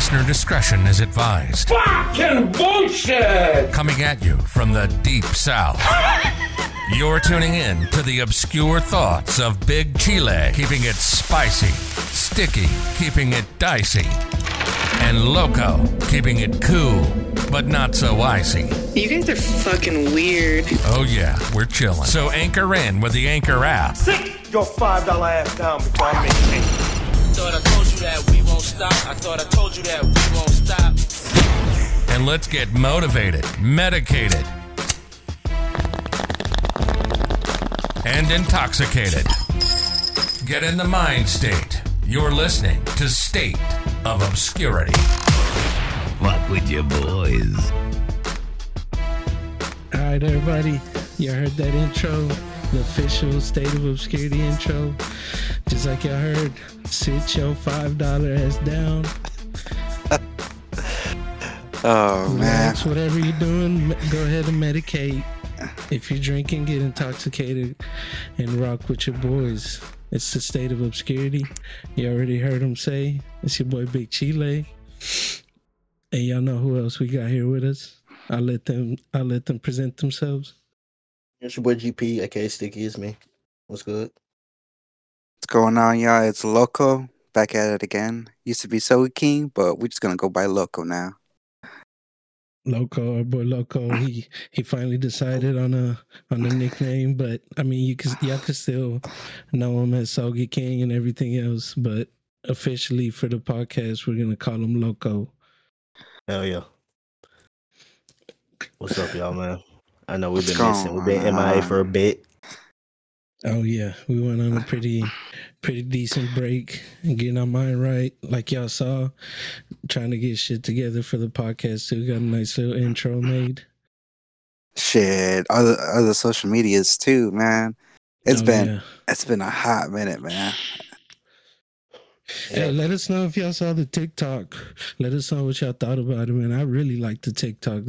Listener discretion is advised. Fucking bullshit! Coming at you from the Deep South. You're tuning in to the obscure thoughts of Big Chile, keeping it spicy. Sticky, keeping it dicey. And Loco, keeping it cool, but not so icy. You guys are fucking weird. Oh yeah, we're chilling. So anchor in with the Anchor app. Sit your $5 ass down before I make it. Thought I told you that we won't stop. I thought I told you that we won't stop. And let's get motivated, medicated, and intoxicated. Get in the mind state. You're listening to State of Obscurity. Fuck with your boys. All right, everybody. You heard that intro, the official State of Obscurity intro. Just like y'all heard, sit your $5 ass down. Oh, man. Relax, whatever you're doing, go ahead and medicate. If you're drinking, get intoxicated and rock with your boys. It's the State of Obscurity. You already heard him say, it's your boy Big Chile. And y'all know who else we got here with us. I'll let them present themselves. It's your boy GP, aka Sticky, is me. What's good? What's going on, y'all? It's Loco. Back at it again. Used to be So King, but we're just gonna go by Loco now. Loco, our boy Loco, he finally decided on a nickname, but I mean, y'all could still know him as Sogi King and everything else, but officially for the podcast, we're gonna call him Loco. Hell yeah! What's up, y'all, man? I know we've been missing. We've been MIA for a bit. Oh yeah, we went on a pretty decent break and getting our mind right, like y'all saw. Trying to get shit together for the podcast too. Got a nice little intro made. Shit, other social medias too, man. It's been a hot minute, man. Hey, let us know if y'all saw the TikTok. Let us know what y'all thought about it, man. I really liked the TikTok.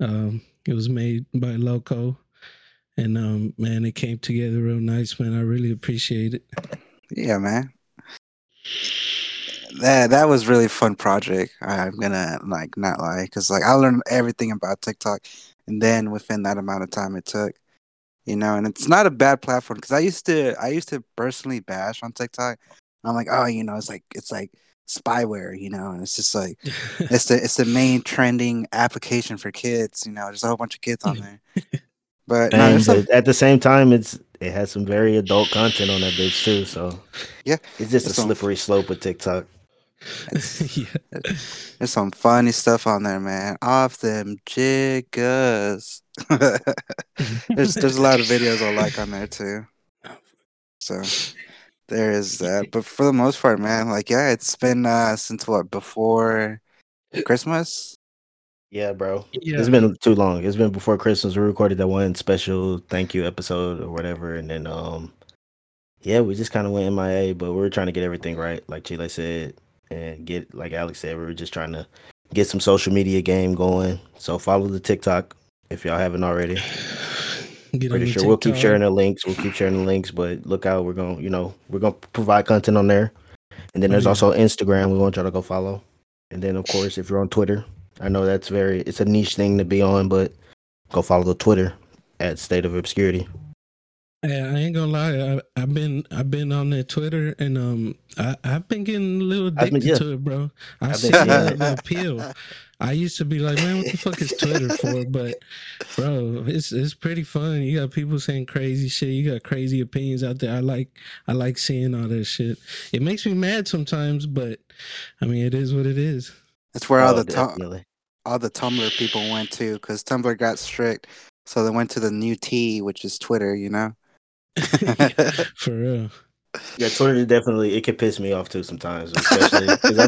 It was made by Loco. And, man, it came together real nice, man. I really appreciate it. Yeah, man. That was really fun project. I'm going to, not lie. Because, I learned everything about TikTok. And then within that amount of time it took, and it's not a bad platform. Because I used to personally bash on TikTok. I'm like, oh, it's like spyware, and it's just like it's the main trending application for kids, just a whole bunch of kids on there. But at the same time, it has some very adult content on that bitch too. So yeah, it's just a slippery slope with TikTok. Yeah. There's some funny stuff on there, man. Off them jiggas. There's a lot of videos I like on there too. So there is that. But for the most part, man, it's been since what, before Christmas? Yeah, bro. Yeah. It's been too long. It's been before Christmas. We recorded that one special thank you episode or whatever. And then, we just kind of went MIA, but we were trying to get everything right, like Chile said, and get, like Alex said, we were just trying to get some social media game going. So follow the TikTok if y'all haven't already. Pretty sure we'll keep sharing the links. But look out, we're going to provide content on there. And then there's also Instagram we want y'all to go follow. And then, of course, if you're on Twitter, I know it's a niche thing to be on, but go follow the Twitter at State of Obscurity. Yeah, I ain't gonna lie, I've been on that Twitter, and I've been getting a little addicted to it, bro. I see the appeal. I used to be like, man, what the fuck is Twitter for? But bro, it's pretty fun. You got people saying crazy shit. You got crazy opinions out there. I like seeing all that shit. It makes me mad sometimes, but I mean, it is what it is. That's where all the Tumblr people went to, because Tumblr got strict, so they went to the new T, which is Twitter, Yeah, for real. Yeah, Twitter definitely, it could piss me off too sometimes, especially because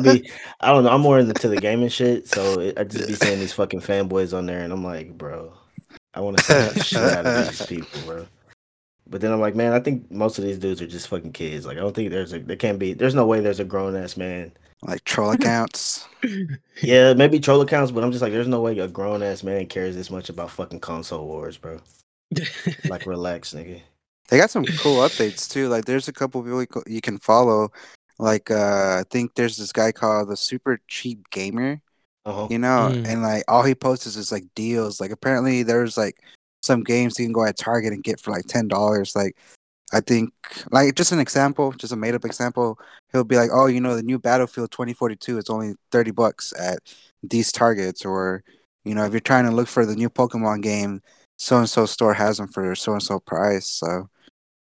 I don't know, I'm more into the gaming shit, so I just be seeing these fucking fanboys on there, and I'm like, bro, I want to say the shit out of these people, bro. But then I'm like, man, I think most of these dudes are just fucking kids. Like, I don't think there's no way there's a grown ass man. Like troll accounts. Yeah, maybe troll accounts, but I'm just like, there's no way a grown ass man cares this much about fucking console wars, bro. Like, relax, nigga. They got some cool updates too. Like, there's a couple people you can follow Like, I think there's this guy called the Super Cheap Gamer, you know, and like all he posts is like deals. Like, apparently there's like some games you can go at Target and get for like $10. Like, I think, like, just an example, just a made up example. He'll be like, oh, you know, the new Battlefield 2042 is only $30 at these Targets, or, you know, if you're trying to look for the new Pokemon game, so and so store has them for so and so price. So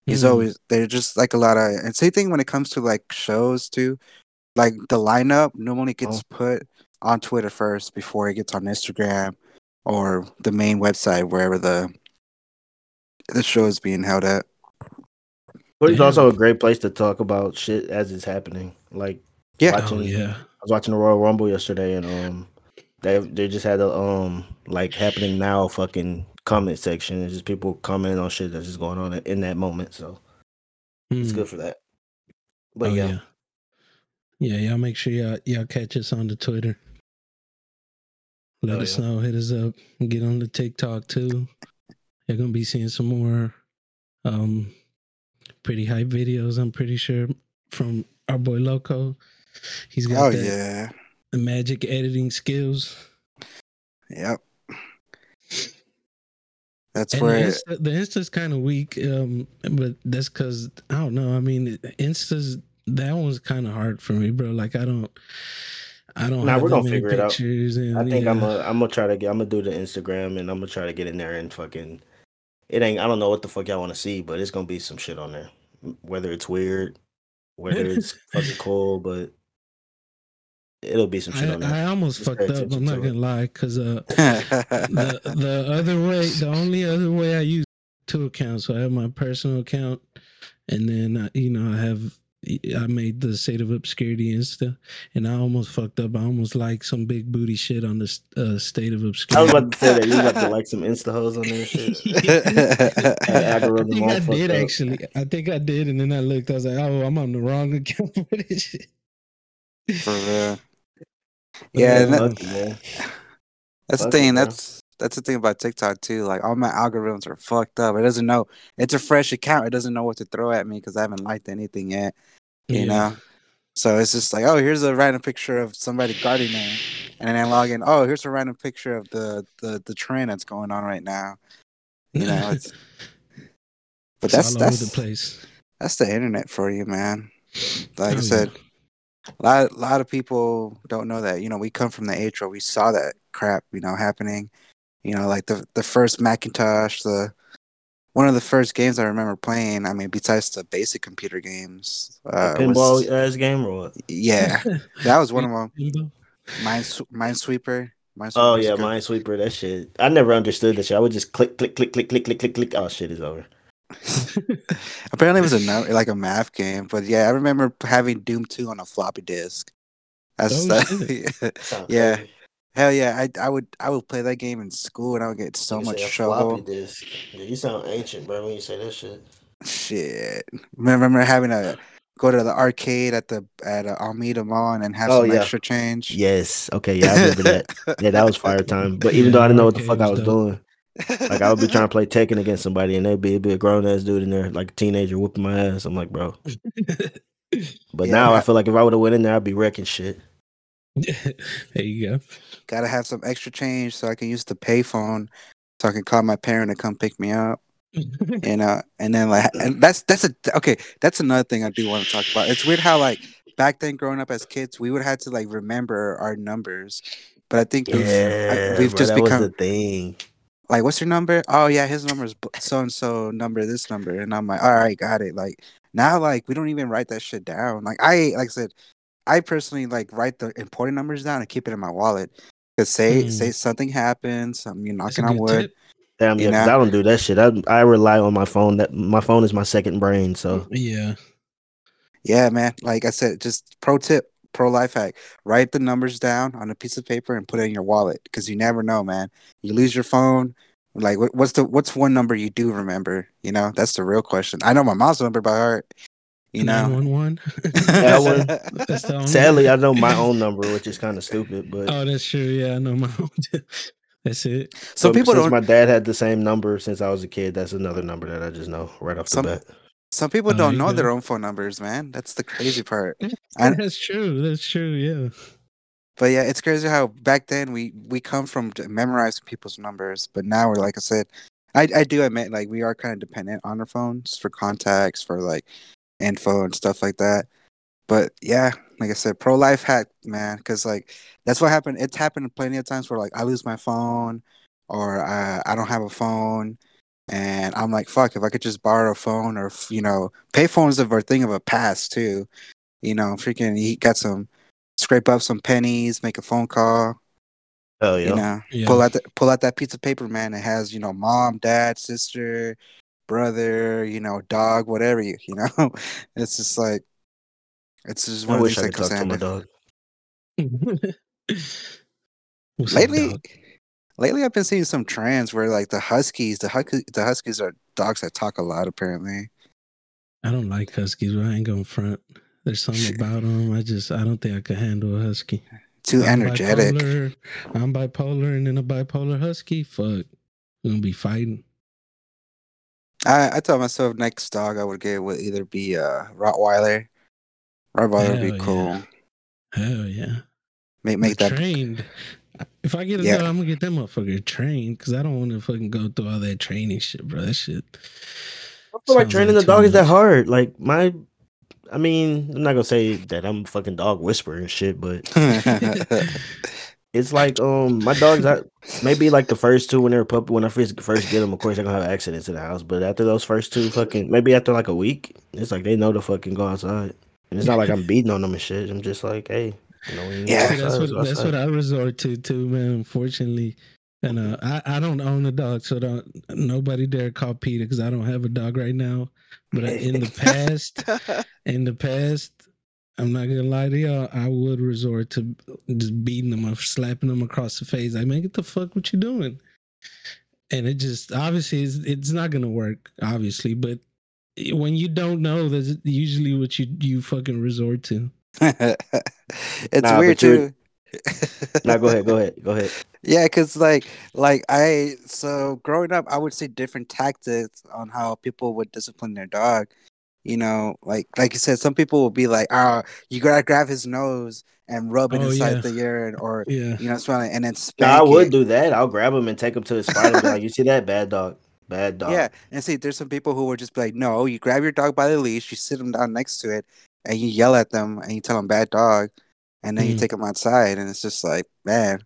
he's always, they're just like a lot of, and same thing when it comes to like shows too. Like the lineup normally gets put on Twitter first before it gets on Instagram or the main website, wherever the show is being held at. But it's also a great place to talk about shit as it's happening. Like, I was watching the Royal Rumble yesterday, and they just had a like happening now fucking comment section. It's just people commenting on shit that's just going on in that moment. So it's good for that. But yeah, y'all make sure y'all catch us on the Twitter. Let us know. Hit us up. Get on the TikTok too. You're gonna be seeing some more pretty hype videos, I'm pretty sure, from our boy Loco. He's got the magic editing skills. Yep. That's and where the Insta's kind of weak, but that's because I don't know. I mean, Insta's that one's kind of hard for me, bro. Like I don't. Nah, we're gonna figure it out. And, I think I'm gonna do the Instagram, and I'm gonna try to get in there and fucking. It ain't. I don't know what the fuck y'all want to see, but it's gonna be some shit on there. Whether it's weird, whether it's fucking cool, but it'll be some shit on there. I almost just fucked up. I'm not gonna lie, because the only other way I use two accounts. So I have my personal account, and then I made the State of Obscurity Insta, and I almost fucked up. I almost like some big booty shit on this State of Obscurity. I was about to say that you got to like some Insta hoes on there. Shit. I think I did. I think I did, and then I looked. I was like, oh, I'm on the wrong account for this shit. For real. Yeah, that's the thing. Bro. That's the thing about TikTok too. Like all my algorithms are fucked up. It doesn't know. It's a fresh account. It doesn't know what to throw at me because I haven't liked anything yet. You know. So it's just like, oh, here's a random picture of somebody gardening, and then I log in. Oh, here's a random picture of the trend that's going on right now. You know. It's, but that's all over the place. That's the internet for you, man. Like I said. A lot of people don't know that. You know, we come from the age where we saw that crap, you know, happening. You know, like the first Macintosh, one of the first games I remember playing. I mean, besides the basic computer games, pinball ass game or what? Yeah, that was one of them. Minesweeper. Oh yeah, Minesweeper. That shit. I never understood that shit. I would just click. Oh, shit is over. Apparently it was a math game, but yeah, I remember having Doom 2 on a floppy disk. Yeah. Hell yeah, I would play that game in school, and I would get so much trouble. Floppy disk. Dude, you sound ancient, bro, when you say that shit. Shit, remember having to go to the arcade at Alameda Mall and have some extra change. Yes, okay, yeah, I remember that. Yeah, that was fire time. But even though I didn't know what the fuck I was doing. Like I would be trying to play Tekken against somebody, and it'd be a grown ass dude in there, like a teenager whooping my ass. I'm like, bro. But now I feel like if I would have went in there, I'd be wrecking shit. There you go. Gotta have some extra change so I can use the payphone, so I can call my parent to come pick me up. And then like, and that's another thing I do want to talk about. It's weird how like back then, growing up as kids, we would have to like remember our numbers, but I think we've become the thing. Like, what's your number? Oh, yeah, his number is so-and-so number, this number. And I'm like, all right, got it. Like, now, like, we don't even write that shit down. Like I said, I personally, like, write the important numbers down and keep it in my wallet. Because say something happens, you're knocking on wood. Tip. Damn, yeah, because I don't do that shit. I rely on my phone. My phone is my second brain, so. Yeah. Yeah, man. Like I said, just pro tip, pro life hack. Write the numbers down on a piece of paper and put it in your wallet, because you never know, man. You lose your phone, like what's one number you do remember? You know, that's the real question. I know my mom's number by heart. You know, 911. Sadly, I know my own number, which is kind of stupid. But that's true. Yeah, I know my own. That's it. So people don't. My dad had the same number since I was a kid. That's another number that I just know right off the bat. Some people don't know their own phone numbers, man. That's the crazy part. That's true. That's true. Yeah. But yeah, it's crazy how back then we come from memorizing people's numbers, but now we're like I said, I do admit like we are kind of dependent on our phones for contacts, for like info and stuff like that. But yeah, like I said, pro life hack, man, because like that's what happened. It's happened plenty of times where like I lose my phone or I don't have a phone. And I'm like, fuck, if I could just borrow a phone or, you know, pay phones are a thing of a past, too. You know, freaking, he got some, scrape up some pennies, make a phone call. Hell yeah. You know, yeah. Pull out that piece of paper, man. It has, you know, mom, dad, sister, brother, you know, dog, whatever, you know. It's just like, it's just one of these things. I wish I could talk to my dog. Lately, I've been seeing some trends where, like, the Huskies are dogs that talk a lot, apparently. I don't like Huskies, but I ain't gonna front. There's something about them. I don't think I could handle a Husky. Too energetic. I'm bipolar, and then a bipolar Husky. Fuck. We're gonna be fighting. I told myself next dog I would get would either be a Rottweiler. Rottweiler would be cool. Yeah. Hell yeah. Make that... trained. If I get a dog, I'm gonna get that motherfucker trained because I don't want to fucking go through all that training shit, bro. That shit. I feel like training the dog is that hard. Like I'm not gonna say that I'm fucking dog whisperer and shit, but it's like my dogs. Maybe like the first two when they were puppy. When I first get them, of course they're gonna have accidents in the house. But after those first two, fucking maybe after like a week, it's like they know to fucking go outside. And it's not like I'm beating on them and shit. I'm just like, hey. You know, that's what I resort to too, man. Unfortunately, and I don't own a dog, so don't nobody dare call Peter because I don't have a dog right now. But in the past, I'm not gonna lie to y'all, I would resort to just beating them up, slapping them across the face. Like, man, get the fuck what you doing? And it just obviously it's not gonna work, obviously. But when you don't know, that's usually what you fucking resort to. It's weird too. No, go ahead. Yeah, because growing up, I would see different tactics on how people would discipline their dog. You know, like you said, some people will be like, "Oh, you gotta grab his nose and rub it inside the urine," or you know, smell it, and then spank it. I would do that. I'll grab him and take him to his spot. And be like, you see that bad dog. Yeah, and see, there's some people who would just be like, "No, you grab your dog by the leash, you sit him down next to it." And you yell at them, and you tell them bad dog, and then you take them outside, and it's just like, man,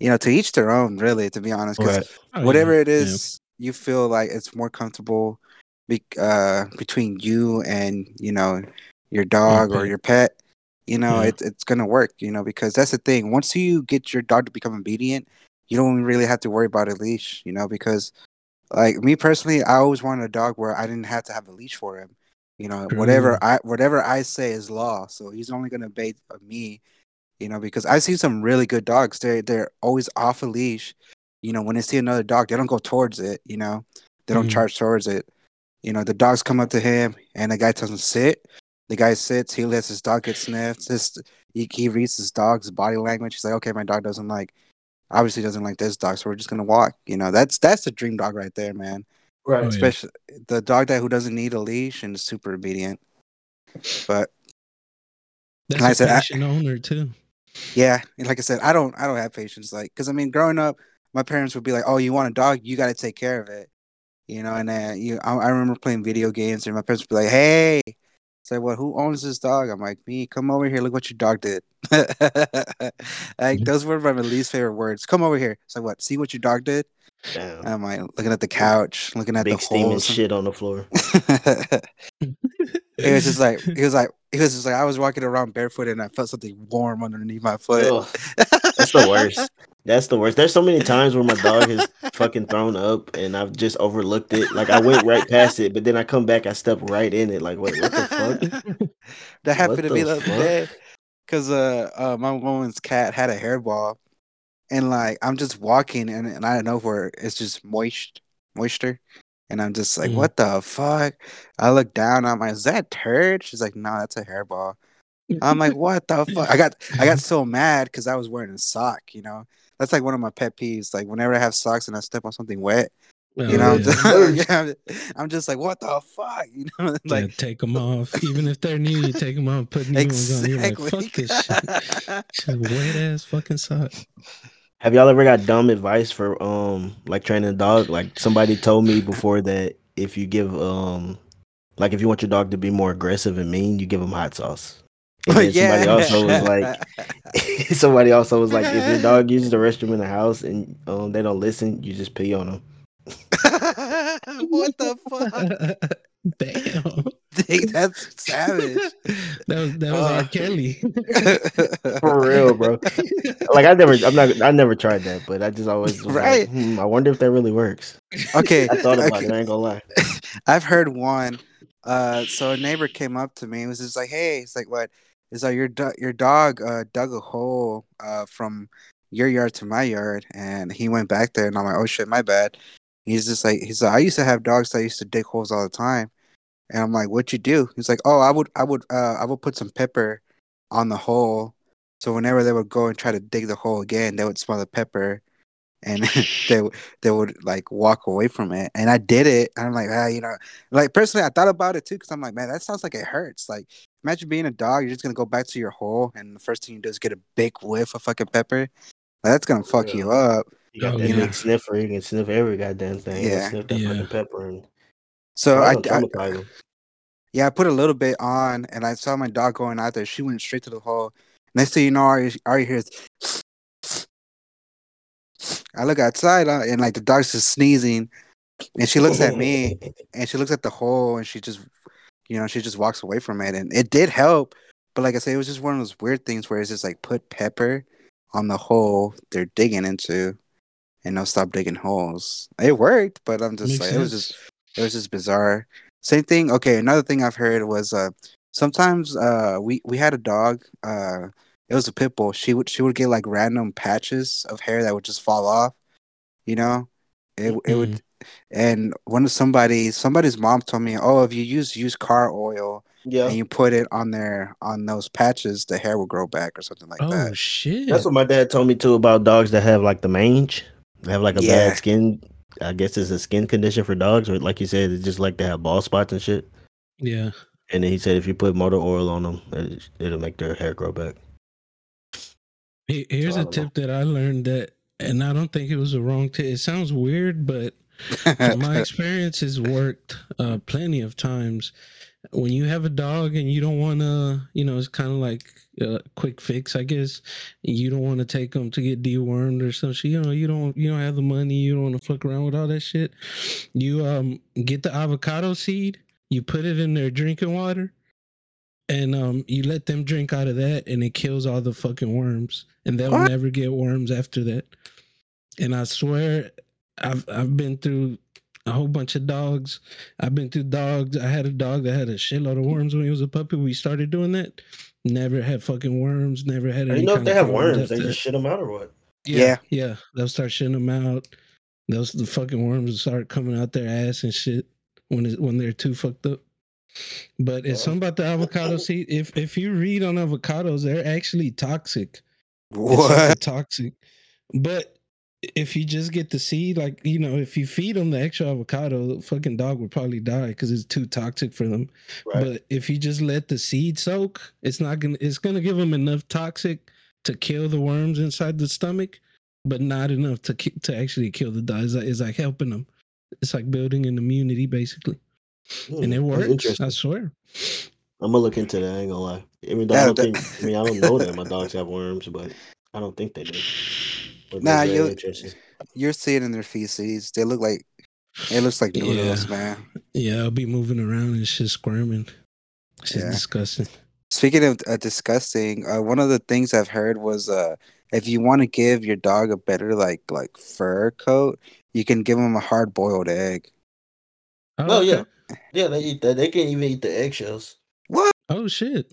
you know, to each their own, really, to be honest, because it is, you feel like it's more comfortable between you and, you know, your dog or your pet, you know, it's going to work, you know, because that's the thing. Once you get your dog to become obedient, you don't really have to worry about a leash, you know, because, like, me personally, I always wanted a dog where I didn't have to have a leash for him. You know, whatever I say is law. So he's only gonna obey me, you know, because I've seen some really good dogs. They're always off a leash. You know, when they see another dog, they don't go towards it, you know. They don't charge towards it. You know, the dogs come up to him and the guy tells him sit. The guy sits, he lets his dog get sniffed. He reads his dog's body language. He's like, okay, my dog obviously doesn't like this dog, so we're just gonna walk. You know, that's the dream dog right there, man. Right, especially the dog who doesn't need a leash and is super obedient. But that's like a patient owner too. Yeah, like I said, I don't have patience. Like, because I mean, growing up, my parents would be like, "Oh, you want a dog? You got to take care of it," you know. And then I remember playing video games, and my parents would be like, "Hey," say, "Well, who owns this dog?" I'm like, "Me." "Come over here. Look what your dog did." Like those were my least favorite words. "Come over here." It's like, "What? See what your dog did?" Damn. I'm like looking at the couch, looking at the steaming holes. Shit on the floor. It was just like he was just like I was walking around barefoot and I felt something warm underneath my foot. Oh, that's the worst. There's so many times where my dog has fucking thrown up and I've just overlooked it. Like I went right past it, but then I come back, I step right in it. Like, wait, what the fuck? That happened to me the other day because my woman's cat had a hairball. And like I'm just walking and I don't know where it's just moisture. And I'm just like, what the fuck? I look down, I'm like, is that turd? She's like, no, that's a hairball. I'm like, what the fuck? I got so mad because I was wearing a sock, you know. That's like one of my pet peeves. Like whenever I have socks and I step on something wet, You know, I'm just like, what the fuck? You know, like take them off, even if they're new. You take them off, put new ones on. You're like, fuck this shit. Just weird ass fucking sock. Have y'all ever got dumb advice for like training a dog? Like somebody told me before that if you give like if you want your dog to be more aggressive and mean, you give them hot sauce. And then somebody also was like, if your dog uses the restroom in the house and they don't listen, you just pee on them. What the fuck? Damn, dude, that's savage. That was R. Kelly. For real, bro. Like I never tried that, but I just always was right. Like, I wonder if that really works. Okay, I thought about it. I ain't gonna lie. I've heard one. So a neighbor came up to me and was just like, "Hey, it's like what? It's like your dog dug a hole from your yard to my yard, and he went back there, and I'm like, oh shit, my bad." He's like, I used to have dogs that used to dig holes all the time. And I'm like, what'd you do? He's like, oh, I would put some pepper on the hole. So whenever they would go and try to dig the hole again, they would smell the pepper and they would like walk away from it. And I did it. And I'm like, you know, like personally, I thought about it too. Cause I'm like, man, that sounds like it hurts. Like imagine being a dog. You're just going to go back to your hole. And the first thing you do is get a big whiff of fucking pepper. Like, that's going to fuck you up. You got that big sniffer. You can sniff every goddamn thing. Yeah. You can sniff that fucking pepper. And... So I put a little bit on, and I saw my dog going out there. She went straight to the hole. Next thing you know, Ari hears. I look outside, and like the dog's just sneezing, and she looks at me, and she looks at the hole, and she just, you know, she just walks away from it, and it did help. But like I said, it was just one of those weird things where it's just like put pepper on the hole they're digging into. And they'll stop digging holes. It worked, but I'm just like, it was just bizarre. Same thing. Okay, another thing I've heard was sometimes we had a dog. It was a pit bull. She would get like random patches of hair that would just fall off. You know, it would. And one of somebody's mom told me, oh, if you use used car oil and you put it on those patches, the hair will grow back or something like that. Oh shit! That's what my dad told me too about dogs that have like the mange. They have like a bad skin. I guess it's a skin condition for dogs, or like you said, it's just like they have bald spots and shit. Yeah. And then he said if you put motor oil on them, it'll make their hair grow back. Here's a tip that I learned that, and I don't think it was the wrong tip. It sounds weird, but from my experience, it's worked plenty of times. When you have a dog and you don't want to, you know, it's kind of like a quick fix, I guess. You don't want to take them to get dewormed or some shit. You know, you don't have the money. You don't want to fuck around with all that shit. You get the avocado seed. You put it in their drinking water, and you let them drink out of that, and it kills all the fucking worms, and they'll never get worms after that. And I swear, I've been through a whole bunch of dogs. I've been through dogs. I had a dog that had a shitload of worms when he was a puppy. We started doing that. Never had fucking worms. Never had any. You know, if they have worms, they just shit them out or what? Yeah. They'll start shitting them out. Those the fucking worms will start coming out their ass and shit when they're too fucked up. But it's something about the avocado seed. If you read on avocados, they're actually toxic. What? It's toxic. But if you just get the seed, like, you know, if you feed them the extra avocado, the fucking dog would probably die because it's too toxic for them. Right. But if you just let the seed soak, it's gonna give them enough toxic to kill the worms inside the stomach, but not enough to actually kill the dog. It's like helping them. It's like building an immunity, basically. And it works, I swear. I'm gonna look into that. I ain't gonna lie. I don't know that my dogs have worms, but I don't think they do. Nah, you're seeing their feces. They look like noodles, man. Yeah, I'll be moving around and shit, squirming. It's just disgusting. Speaking of disgusting, one of the things I've heard was if you want to give your dog a better like fur coat, you can give them a hard boiled egg. Oh yeah, yeah, they eat that. They can't even eat the eggshells. What? Oh shit.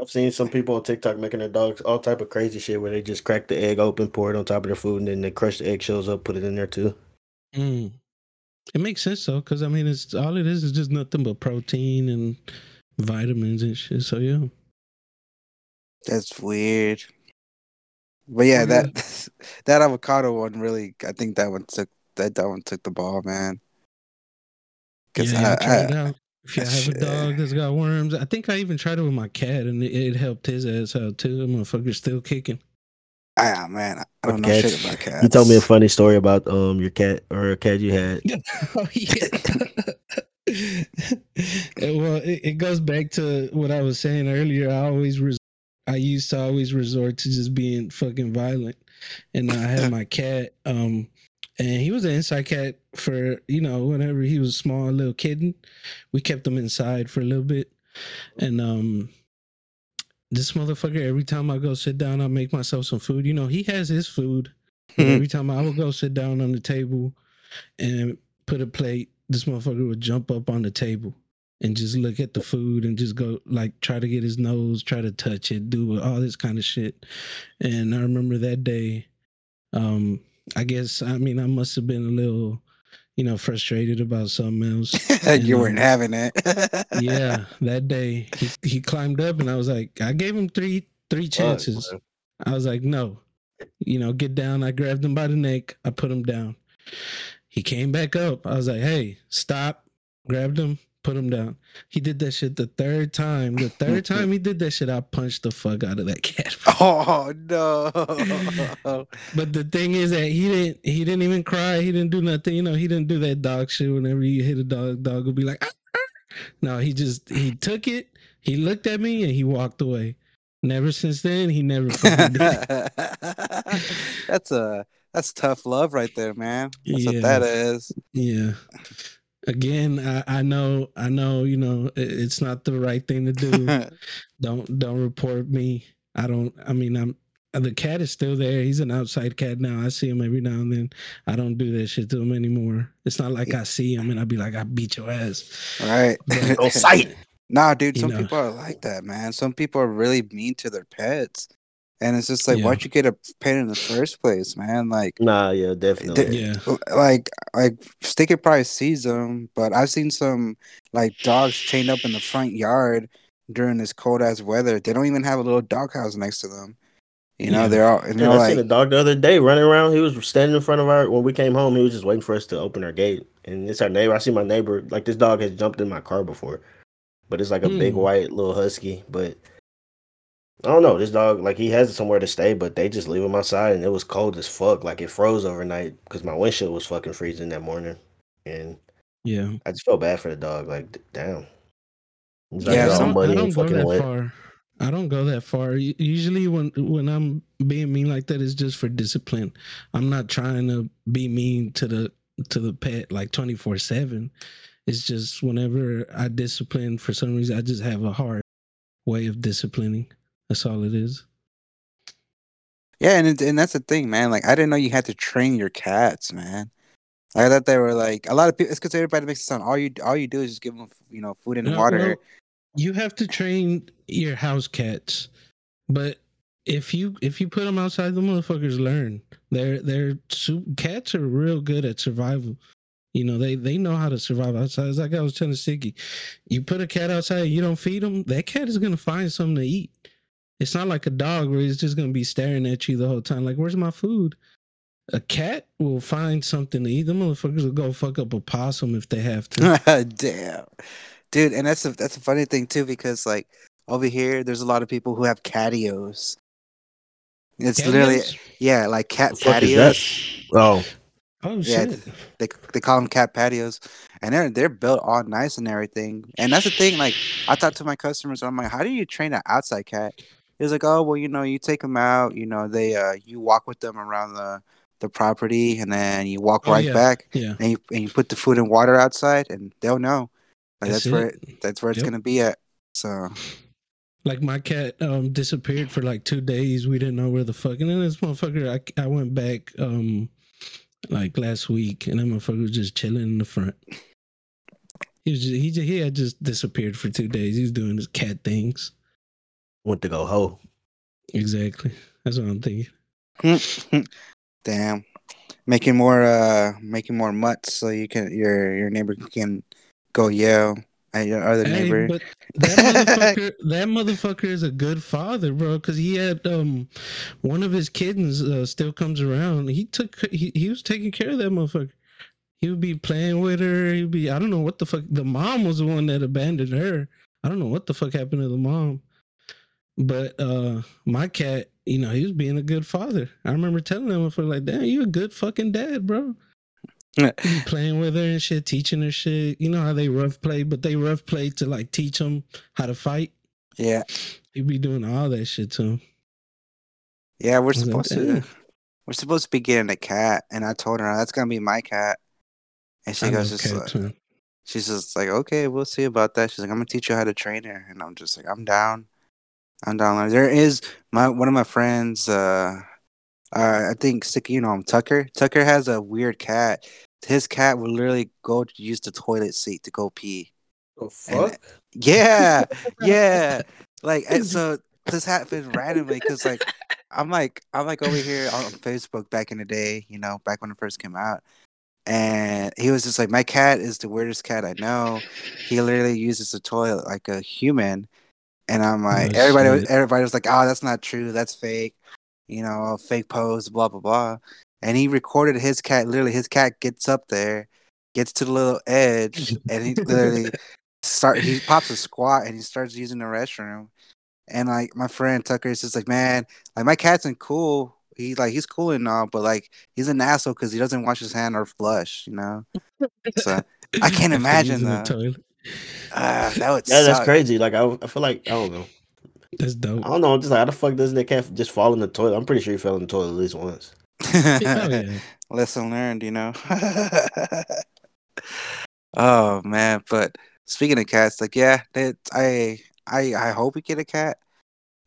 I've seen some people on TikTok making their dogs all type of crazy shit where they just crack the egg open, pour it on top of their food, and then they crush the eggshells up, put it in there too. Mm. It makes sense though, because I mean, it's all it is just nothing but protein and vitamins and shit. So yeah, that's weird. But yeah, that avocado one really, I think that one took the ball, man. Because if you have a dog that's got worms, I think I even tried it with my cat, and it helped his ass out too. That motherfucker's still kicking. Ah man, I don't know shit about cats. You told me a funny story about your cat or a cat you had. Oh yeah. Well, it goes back to what I was saying earlier. I used to always resort to just being fucking violent, and I had my cat. And he was an inside cat for, whenever he was small, a little kitten. We kept him inside for a little bit, and this motherfucker, every time I go sit down, I make myself some food. He has his food. Every time I would go sit down on the table and put a plate, this motherfucker would jump up on the table and just look at the food and just go, like, try to get his nose, try to touch it, do all this kind of shit. And I remember that day, I must have been a little, frustrated about something else. You weren't having it. Yeah, that day he climbed up, and I was like, I gave him three chances. Oh, I was like, no, get down. I grabbed him by the neck. I put him down. He came back up. I was like, hey, stop. Grabbed him, put him down. He did that shit the third time. The third time he did that shit, I punched the fuck out of that cat. Oh no! But the thing is that he didn't even cry. He didn't do nothing. He didn't do that dog shit. Whenever you hit a dog will be like, ah. No. He took it. He looked at me and he walked away. Never since then, he never fucking did it. That's tough love right there, man. That's what that is. Yeah. Again, I know, it's not the right thing to do. Don't report me. The cat is still there. He's an outside cat now. I see him every now and then. I don't do that shit to him anymore. It's not like I see him and I'll be like, I beat your ass. All right. No sight. Nah, dude, some people are like that, man. Some people are really mean to their pets. And it's just like, why'd you get a pet in the first place, man? Like, definitely. Like Sticky probably sees them, but I've seen some like dogs chained up in the front yard during this cold ass weather. They don't even have a little doghouse next to them. They're all. And I seen a dog the other day running around. He was standing in front of when we came home. He was just waiting for us to open our gate. And it's our neighbor. I see my neighbor. Like, this dog has jumped in my car before, but it's like a big white little husky, but. I don't know. This dog, like, he has somewhere to stay, but they just leave him outside, and it was cold as fuck. Like, it froze overnight because my windshield was fucking freezing that morning. And I just felt bad for the dog. Like, damn. I don't go that far. Usually when I'm being mean like that, it's just for discipline. I'm not trying to be mean to the pet like 24/7. It's just whenever I discipline, for some reason, I just have a hard way of disciplining. That's all it is. Yeah, and that's the thing, man. Like, I didn't know you had to train your cats, man. I thought they were like a lot of people. It's because everybody makes it sound all you do is just give them, food and water. Well, you have to train your house cats, but if you put them outside, the motherfuckers learn. Cats are real good at survival. They know how to survive outside. It's like I was telling Sticky, you put a cat outside, you don't feed them, that cat is gonna find something to eat. It's not like a dog where it's just going to be staring at you the whole time. Like, where's my food? A cat will find something to eat. The motherfuckers will go fuck up a possum if they have to. Damn. Dude, and that's a funny thing, too, because, like, over here, there's a lot of people who have catios. It's catios? Literally, yeah, like cat patios. Oh, yeah, shit. They call them cat patios. And they're built all nice and everything. And that's the thing, like, I talk to my customers, and I'm like, how do you train an outside cat? It was like, oh, well, you take them out, they you walk with them around the property, and then you walk back, and you put the food and water outside, and they'll know. Like, that's where it's gonna be at. So, like, my cat disappeared for like 2 days. We didn't know where the fuck. And then this motherfucker, I went back like last week, and that motherfucker was just chilling in the front. He had just disappeared for 2 days. He was doing his cat things. Want to go hoe. Exactly. That's what I'm thinking. Damn. Making more mutts so your neighbor can go yell and your other neighbor. But that motherfucker is a good father, bro, because he had one of his kids still comes around. He was taking care of that motherfucker. He would be playing with her. I don't know what the fuck. The mom was the one that abandoned her. I don't know what the fuck happened to the mom. But my cat, you know, he was being a good father. I remember telling him, like, damn, you a good fucking dad, bro. Playing with her and shit, teaching her shit. You know how they rough play, but they rough play to, like, teach them how to fight. Yeah. He'd be doing all that shit to him. Yeah, we're supposed to be getting a cat. And I told her, that's going to be my cat. And she goes, she's just like, okay, we'll see about that. She's like, I'm going to teach you how to train her. And I'm just like, I'm down. There is one of my friends, I think Sticky, you know him, Tucker. Tucker has a weird cat. His cat would literally go to use the toilet seat to go pee. Oh, fuck? And, yeah. Yeah. Like, and so this happened randomly because, like, I'm over here on Facebook back in the day, you know, back when it first came out. And he was just like, my cat is the weirdest cat I know. He literally uses a toilet like a human. And I'm like, everybody was like, oh, that's not true. That's fake. You know, fake pose, blah, blah, blah. And he recorded his cat. Literally, his cat gets up there, gets to the little edge, and he literally he pops a squat and he starts using the restroom. And, like, my friend Tucker is just like, man, like, my cat's in cool. He's cool and all, but, like, he's an asshole because he doesn't wash his hand or flush, you know? So I can't imagine though. That's crazy. Like, I feel like, I don't know. That's dope. I don't know. I'm just like, how the fuck doesn't that cat just fall in the toilet? I'm pretty sure he fell in the toilet at least once. Yeah. Lesson learned, you know? Oh, man. But speaking of cats, like, yeah, I hope we get a cat.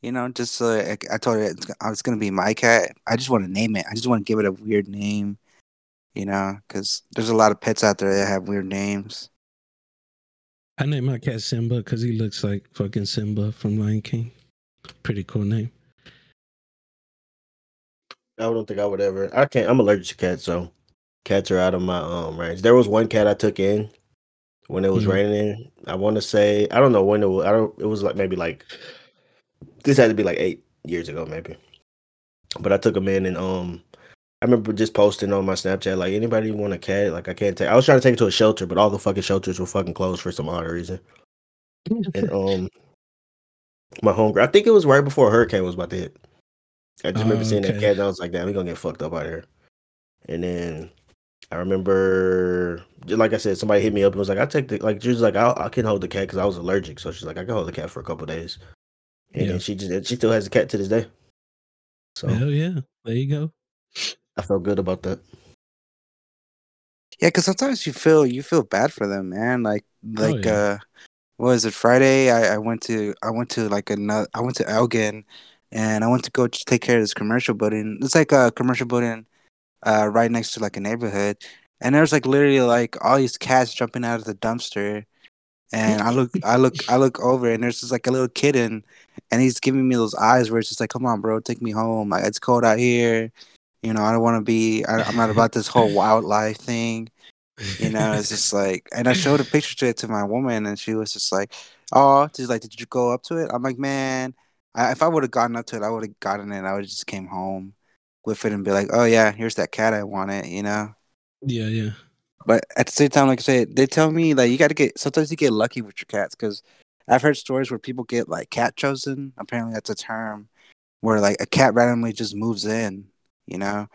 You know, just I told you it's going to be my cat. I just want to name it. I just want to give it a weird name, you know, because there's a lot of pets out there that have weird names. I named my cat Simba because he looks like fucking Simba from Lion King. Pretty cool name. I don't think I would ever. I can't. I'm allergic to cats, so cats are out of my range. There was one cat I took in when it was raining. I want to say I don't know when it was. It was like maybe like this had to be like 8 years ago, maybe. But I took him in and I remember just posting on my Snapchat, like, anybody want a cat? Like, I can't take... I was trying to take it to a shelter, but all the fucking shelters were fucking closed for some odd reason. And, my homegirl... I think it was right before a hurricane was about to hit. I just remember seeing that cat, and I was like, damn, we're gonna get fucked up out here. And then, I remember... Like I said, somebody hit me up and was like, I'll take the... Like, she was like, I can hold the cat because I was allergic. So, she's like, I can hold the cat for a couple days. And then she still has the cat to this day. So... Hell yeah. There you go. I felt good about that. Yeah, because sometimes you feel bad for them, man. Like what was it, Friday? I went to Elgin, and I went to go take care of this commercial building. It's like a commercial building, right next to like a neighborhood, and there's like literally like all these cats jumping out of the dumpster, and I look over, and there's just like a little kitten, and he's giving me those eyes where it's just like, come on, bro, take me home. Like, it's cold out here. You know, I don't want to be, I'm not about this whole wildlife thing. You know, it's just like, and I showed a picture to my woman, and she was just like, oh, she's like, did you go up to it? I'm like, man, if I would have gotten up to it, I would have gotten it. I would have just came home with it and be like, oh, yeah, here's that cat I wanted, you know? Yeah, yeah. But at the same time, like I said, they tell me, like, sometimes you get lucky with your cats, because I've heard stories where people get, like, cat chosen. Apparently that's a term where, like, a cat randomly just moves in. You know,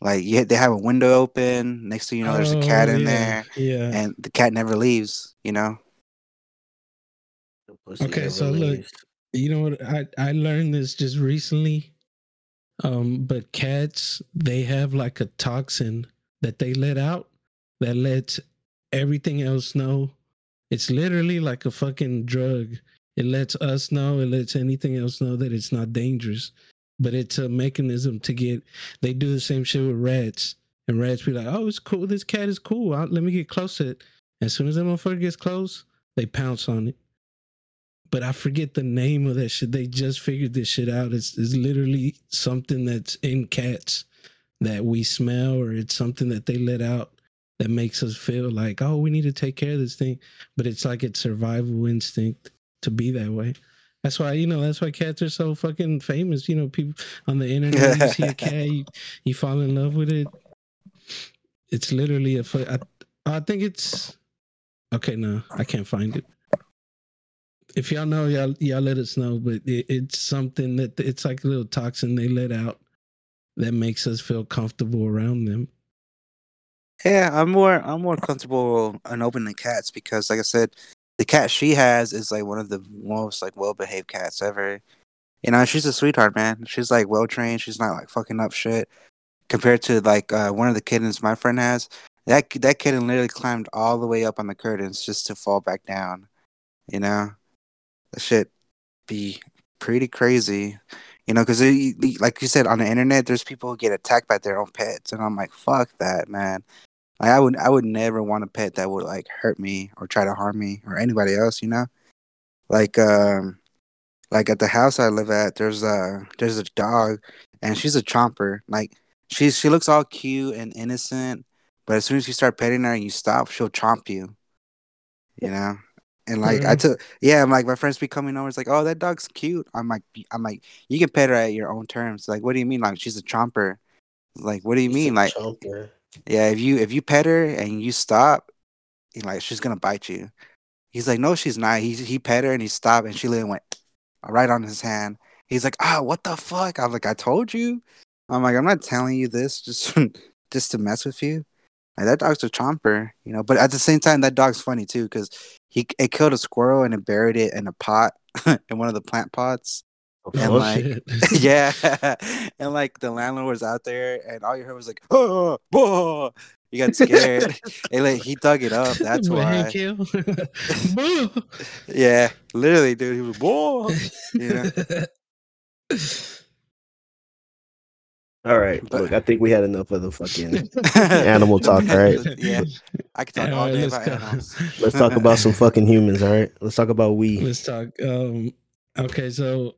like they have a window open. Next thing you know, there's a cat in there, and the cat never leaves. You know. Okay, so look, you know what? I learned this just recently, but cats, they have like a toxin that they let out that lets everything else know. It's literally like a fucking drug. It lets us know. It lets anything else know that it's not dangerous. But it's a mechanism to get, they do the same shit with rats. And rats be like, oh, it's cool. This cat is cool. Let me get close to it. As soon as that motherfucker gets close, they pounce on it. But I forget the name of that shit. They just figured this shit out. It's literally something that's in cats that we smell, or it's something that they let out that makes us feel like, oh, we need to take care of this thing. But it's like it's survival instinct to be that way. That's why, you know, that's why cats are so fucking famous. You know, people on the internet, you see a cat, you fall in love with it. It's literally I think it's, okay, no, I can't find it. If y'all know, y'all let us know, but it's something that, it's like a little toxin they let out that makes us feel comfortable around them. Yeah, I'm more comfortable and open to cats because, like I said, the cat she has is like one of the most like well-behaved cats ever. You know, she's a sweetheart, man. She's like well-trained. She's not like fucking up shit compared to like one of the kittens my friend has. That kitten literally climbed all the way up on the curtains just to fall back down. You know, that shit be pretty crazy. You know, because like you said, on the internet, there's people who get attacked by their own pets, and I'm like, fuck that, man. Like, I would never want a pet that would like hurt me or try to harm me or anybody else. You know, like at the house I live at, there's a dog, and she's a chomper. Like she looks all cute and innocent, but as soon as you start petting her and you stop, she'll chomp you. You know. And like mm-hmm. I'm like my friends be coming over. It's like, oh, that dog's cute. I'm like, you can pet her at your own terms. Like, what do you mean? Like, she's a chomper. Like, what do you mean? Like, chomper. Yeah, if you pet her and you stop, like she's gonna bite you. He's like, no, she's not. He pet her and he stopped and she literally went right on his hand. He's like, ah, oh, what the fuck? I'm like, I told you. I'm like, I'm not telling you this just to mess with you. Like, that dog's a chomper, you know. But at the same time, that dog's funny too because it killed a squirrel and it buried it in a pot in one of the plant pots. Yeah, and like the landlord was out there, and all you heard was like, oh, boy. You got scared. And like he dug it up. That's why. Yeah, literally, dude. He was boy. Yeah. All right, but, look, I think we had enough of the fucking animal talk, all right? Yeah, I could talk all day about animals. Let's talk about some fucking humans, all right? Let's talk about we. Let's talk. Okay, so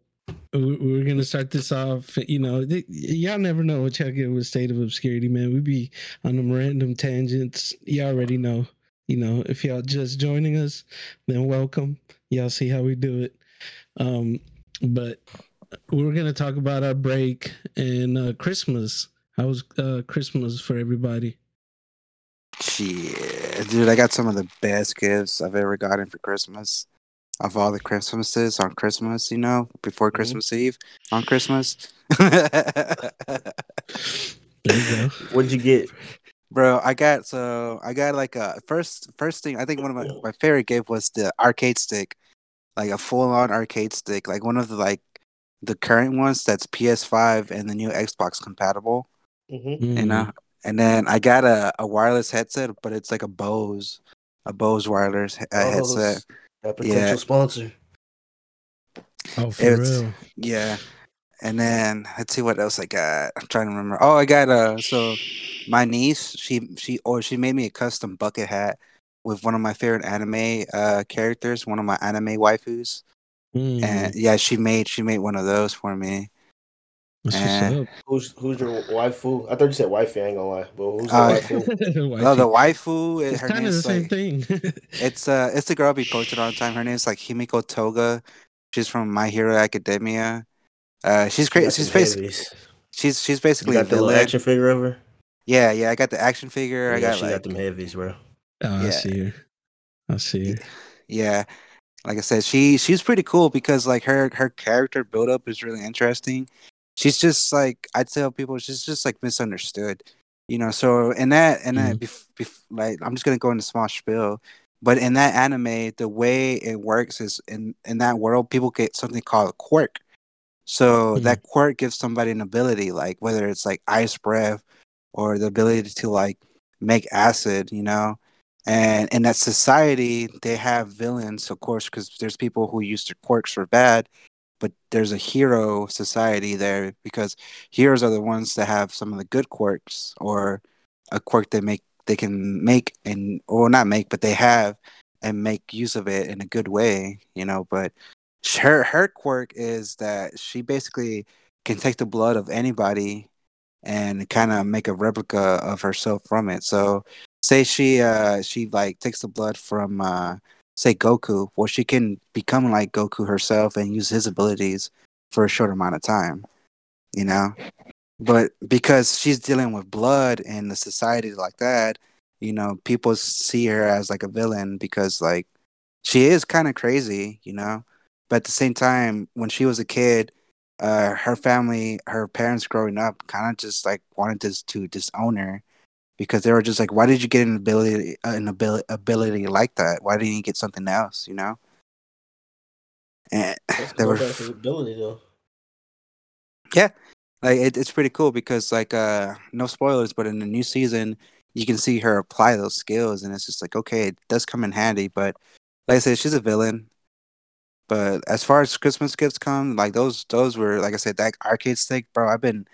we're going to start this off. You know, y'all never know what y'all get with State of Obscurity, man. We be on them random tangents. Y'all already know. You know, if y'all just joining us, then welcome. Y'all see how we do it. But... we're going to talk about our break and Christmas. How was Christmas for everybody? Yeah, dude, I got some of the best gifts I've ever gotten for Christmas. Of all the Christmases on Christmas, you know, before Christmas Eve on Christmas. There you go. What'd you get? Bro, I got like a first thing. I think one of my favorite gift was the arcade stick, like a full on arcade stick, like one of the current ones that's PS5 and the new Xbox compatible, mm-hmm. You know. And then I got a wireless headset, but it's like a Bose wireless headset. That potential sponsor. Oh, for real. Yeah. And then let's see what else I got. I'm trying to remember. Oh, I got so my niece, she made me a custom bucket hat with one of my favorite anime characters, one of my anime waifus. And yeah, she made one of those for me. Who's your waifu? I thought you said wifey. I ain't gonna lie, but who's the waifu? No, the waifu. It's kind of the same thing. It's the girl I be posted all the time. Her name's like Himiko Toga. She's from My Hero Academia. She's crazy. She's basically. You got the little action figure of her. Yeah. I got the action figure. Yeah, she got them heavies, bro. Oh, yeah. I see her. Yeah. Like I said, she's pretty cool because like her character build up is really interesting. She's just like, I tell people, she's just like misunderstood, you know. So in that like I'm just gonna go into small spiel, but in that anime, the way it works is in that world, people get something called a quirk. So that quirk gives somebody an ability, like whether it's like ice breath or the ability to like make acid, you know. And in that society, they have villains, of course, because there's people who use their quirks for bad, but there's a hero society there because heroes are the ones that have some of the good quirks or a quirk they have and make use of it in a good way, you know. But her quirk is that she basically can take the blood of anybody and kind of make a replica of herself from it. So say she like takes the blood from say Goku, well, she can become like Goku herself and use his abilities for a short amount of time, you know. But because she's dealing with blood in the society like that, you know, people see her as like a villain because like she is kind of crazy, you know. But at the same time, when she was a kid, her family, her parents growing up, kind of just like wanted to disown her because they were just like, "Why did you get an ability like that? Why didn't you get something else?" You know. And they were his ability though. Yeah. Like it's pretty cool because like no spoilers, but in the new season you can see her apply those skills, and it's just like, okay, it does come in handy. But like I said, she's a villain. But as far as Christmas gifts come, like those were, like I said, that arcade stick, bro. I've been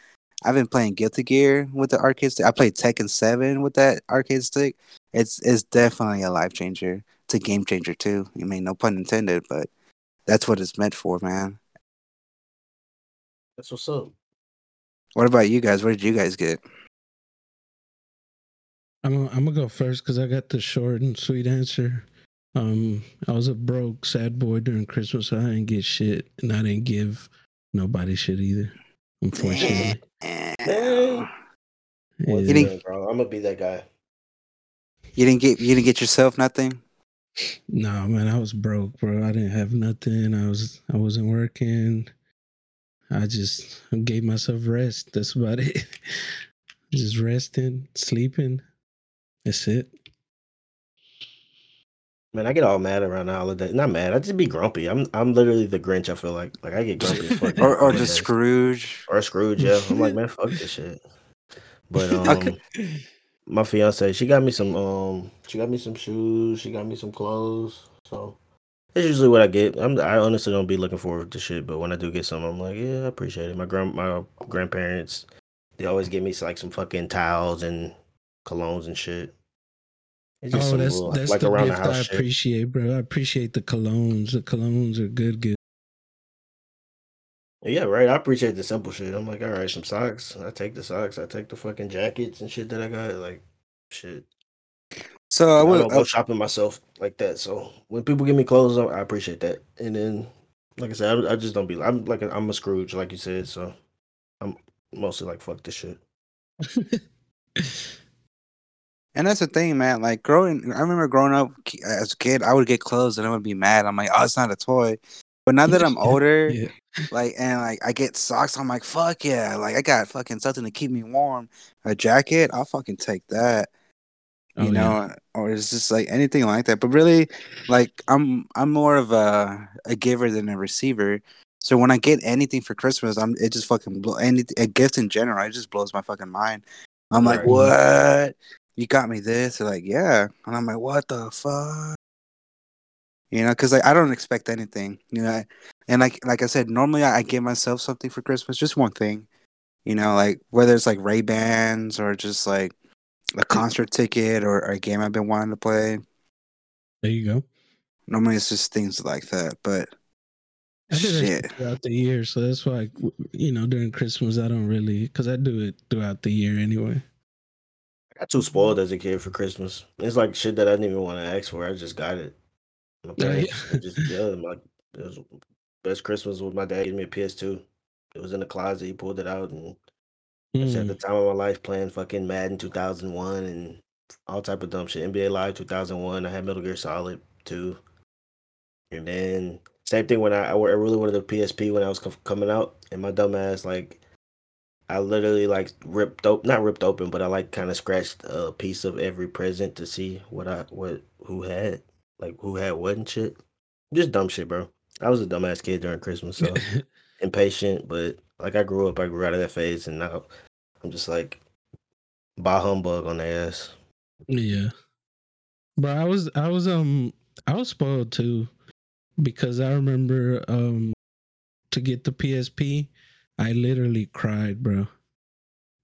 playing Guilty Gear with the arcade stick. I played Tekken 7 with that arcade stick. It's definitely a life changer. It's a game changer too. I mean, no pun intended, but that's what it's meant for, man. That's what's up. What about you guys? What did you guys get? I'm gonna go first because I got the short and sweet answer. I was a broke sad boy during Christmas. So I didn't get shit, and I didn't give nobody shit either. Unfortunately, bro, I'm gonna be that guy. You didn't get yourself nothing. No, man, I was broke, bro. I didn't have nothing. I wasn't working. I just gave myself rest. That's about it. Just resting, sleeping. That's it. Man, I get all mad around the holidays. Not mad. I just be grumpy. I'm literally the Grinch, I feel like. Like, I get grumpy as fuck. or just Scrooge. Or Scrooge, yeah. I'm like, man, fuck this shit. But my fiance, she got me some shoes. She got me some clothes. So it's usually what I get. I honestly don't be looking forward to shit, but when I do get something, I'm like, yeah, I appreciate it. My grandparents, they always give me like some fucking towels and colognes and shit. It's just that's like the around gift the house I shit. Appreciate, bro. I appreciate the colognes. The colognes are good. Yeah, right. I appreciate the simple shit. I'm like, all right, some socks. I take the socks. I take the fucking jackets and shit that I got. Like, shit. So I don't go shopping myself like that. So when people give me clothes, I appreciate that. And then, like I said, I just don't be. I'm a Scrooge, like you said. So I'm mostly like, fuck this shit. And that's the thing, man. Like I remember growing up as a kid, I would get clothes and I would be mad. I'm like, oh, it's not a toy. But now that I'm older, yeah. Like, and like I get socks, I'm like, fuck yeah! Like I got fucking something to keep me warm. A jacket, I'll fucking take that. You know, or it's just like anything like that. But really, like I'm more of a giver than a receiver. So when I get anything for Christmas, it just fucking a gift in general. It just blows my fucking mind. I'm like, what? You got me this? They're like, yeah, and I'm like, what the fuck? You know, because like I don't expect anything. You know, and like I said, normally I give myself something for Christmas, just one thing. You know, like whether it's like Ray-Bans or just like a concert ticket or a game I've been wanting to play. There you go. Normally it's just things like that, but I did shit throughout the year, so that's why you know during Christmas I don't really, because I do it throughout the year anyway. I got too spoiled as a kid for Christmas. It's like shit that I didn't even want to ask for. I just got it. My parents it was best Christmas was my dad gave me a PS2. It was in the closet. He pulled it out and. I spent the time of my life playing fucking Madden 2001 and all type of dumb shit. NBA Live 2001. I had Metal Gear Solid 2. And then same thing when I really wanted the PSP when I was coming out. And my dumb ass, like, I literally like not ripped open, but I like kind of scratched a piece of every present to see who had what and shit. Just dumb shit, bro. I was a dumbass kid during Christmas, so impatient, but. Like, I grew out of that phase, and now I'm just like, bah humbug on their ass. Yeah. Bro, I was spoiled too, because I remember, to get the PSP, I literally cried, bro.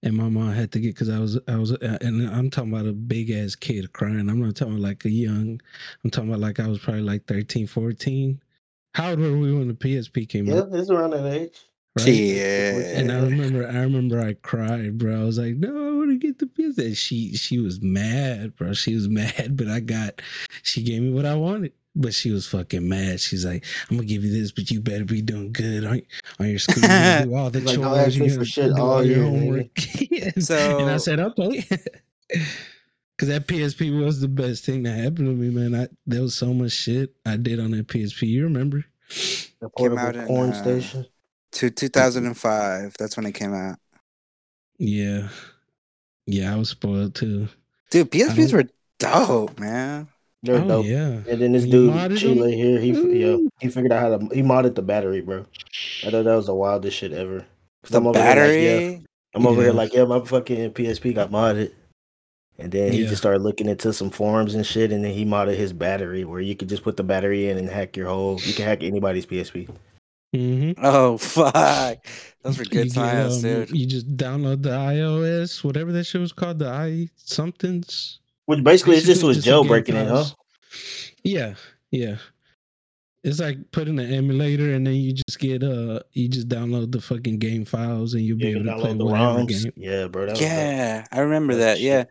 And my mom had to get, because and I'm talking about a big ass kid crying. I'm not talking about like I'm talking about like I was probably like 13, 14. How old were we when the PSP came out? Yeah, it's around that age. Right? Shit. And I remember I cried, bro. I was like, no, I want to get the pizza. And she was mad, bro. She was mad, but she gave me what I wanted. But she was fucking mad. She's like, I'm gonna give you this, but you better be doing good on your school. You do all the like, chores, you for shit all your homework. Yeah. So, and I said, okay. Because that PSP was the best thing that happened to me, man. There was so much shit I did on that PSP. You remember? The portable porn station. To 2005. That's when it came out. Yeah. Yeah, I was spoiled too. Dude, PSPs were dope, man. They're dope. Yeah. And then this dude, Chile here, he figured out he modded the battery, bro. I thought that was the wildest shit ever. The battery? I'm over here like, my fucking PSP got modded. And then he just started looking into some forums and shit, and then he modded his battery where you could just put the battery in and hack you can hack anybody's PSP. Mm-hmm. Oh, fuck. Those were good times, dude. You just download the iOS, whatever that shit was called, the i-somethings. Which basically it just was jailbreaking it, huh? Yeah, yeah. It's like putting an emulator, and then you just get download the fucking game files, and you'll be able to play the ROMs. Game. Yeah, bro. I remember that. Yeah.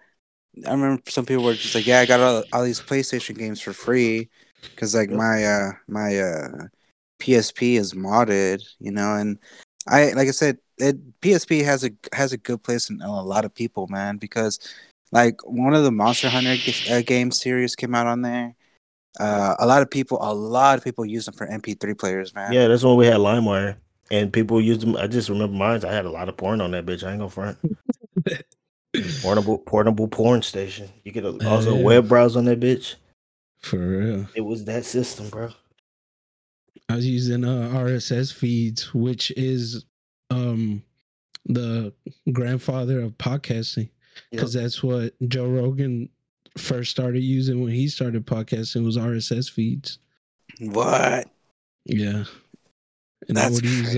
I remember some people were just like, yeah, I got all these PlayStation games for free because like my PSP is modded, you know, and I, like I said, PSP has a good place in a lot of people, man, because like one of the Monster Hunter game series came out on there. A lot of people use them for MP3 players, man. Yeah, that's when we had LimeWire and people used them. I just remember mine. I had a lot of porn on that bitch. I ain't gonna front. Portable porn station. You could also web browse on that bitch. For real, it was that system, bro. I was using RSS feeds, which is the grandfather of podcasting, because that's what Joe Rogan first started using when he started podcasting was RSS feeds. What? Yeah. And that's I would use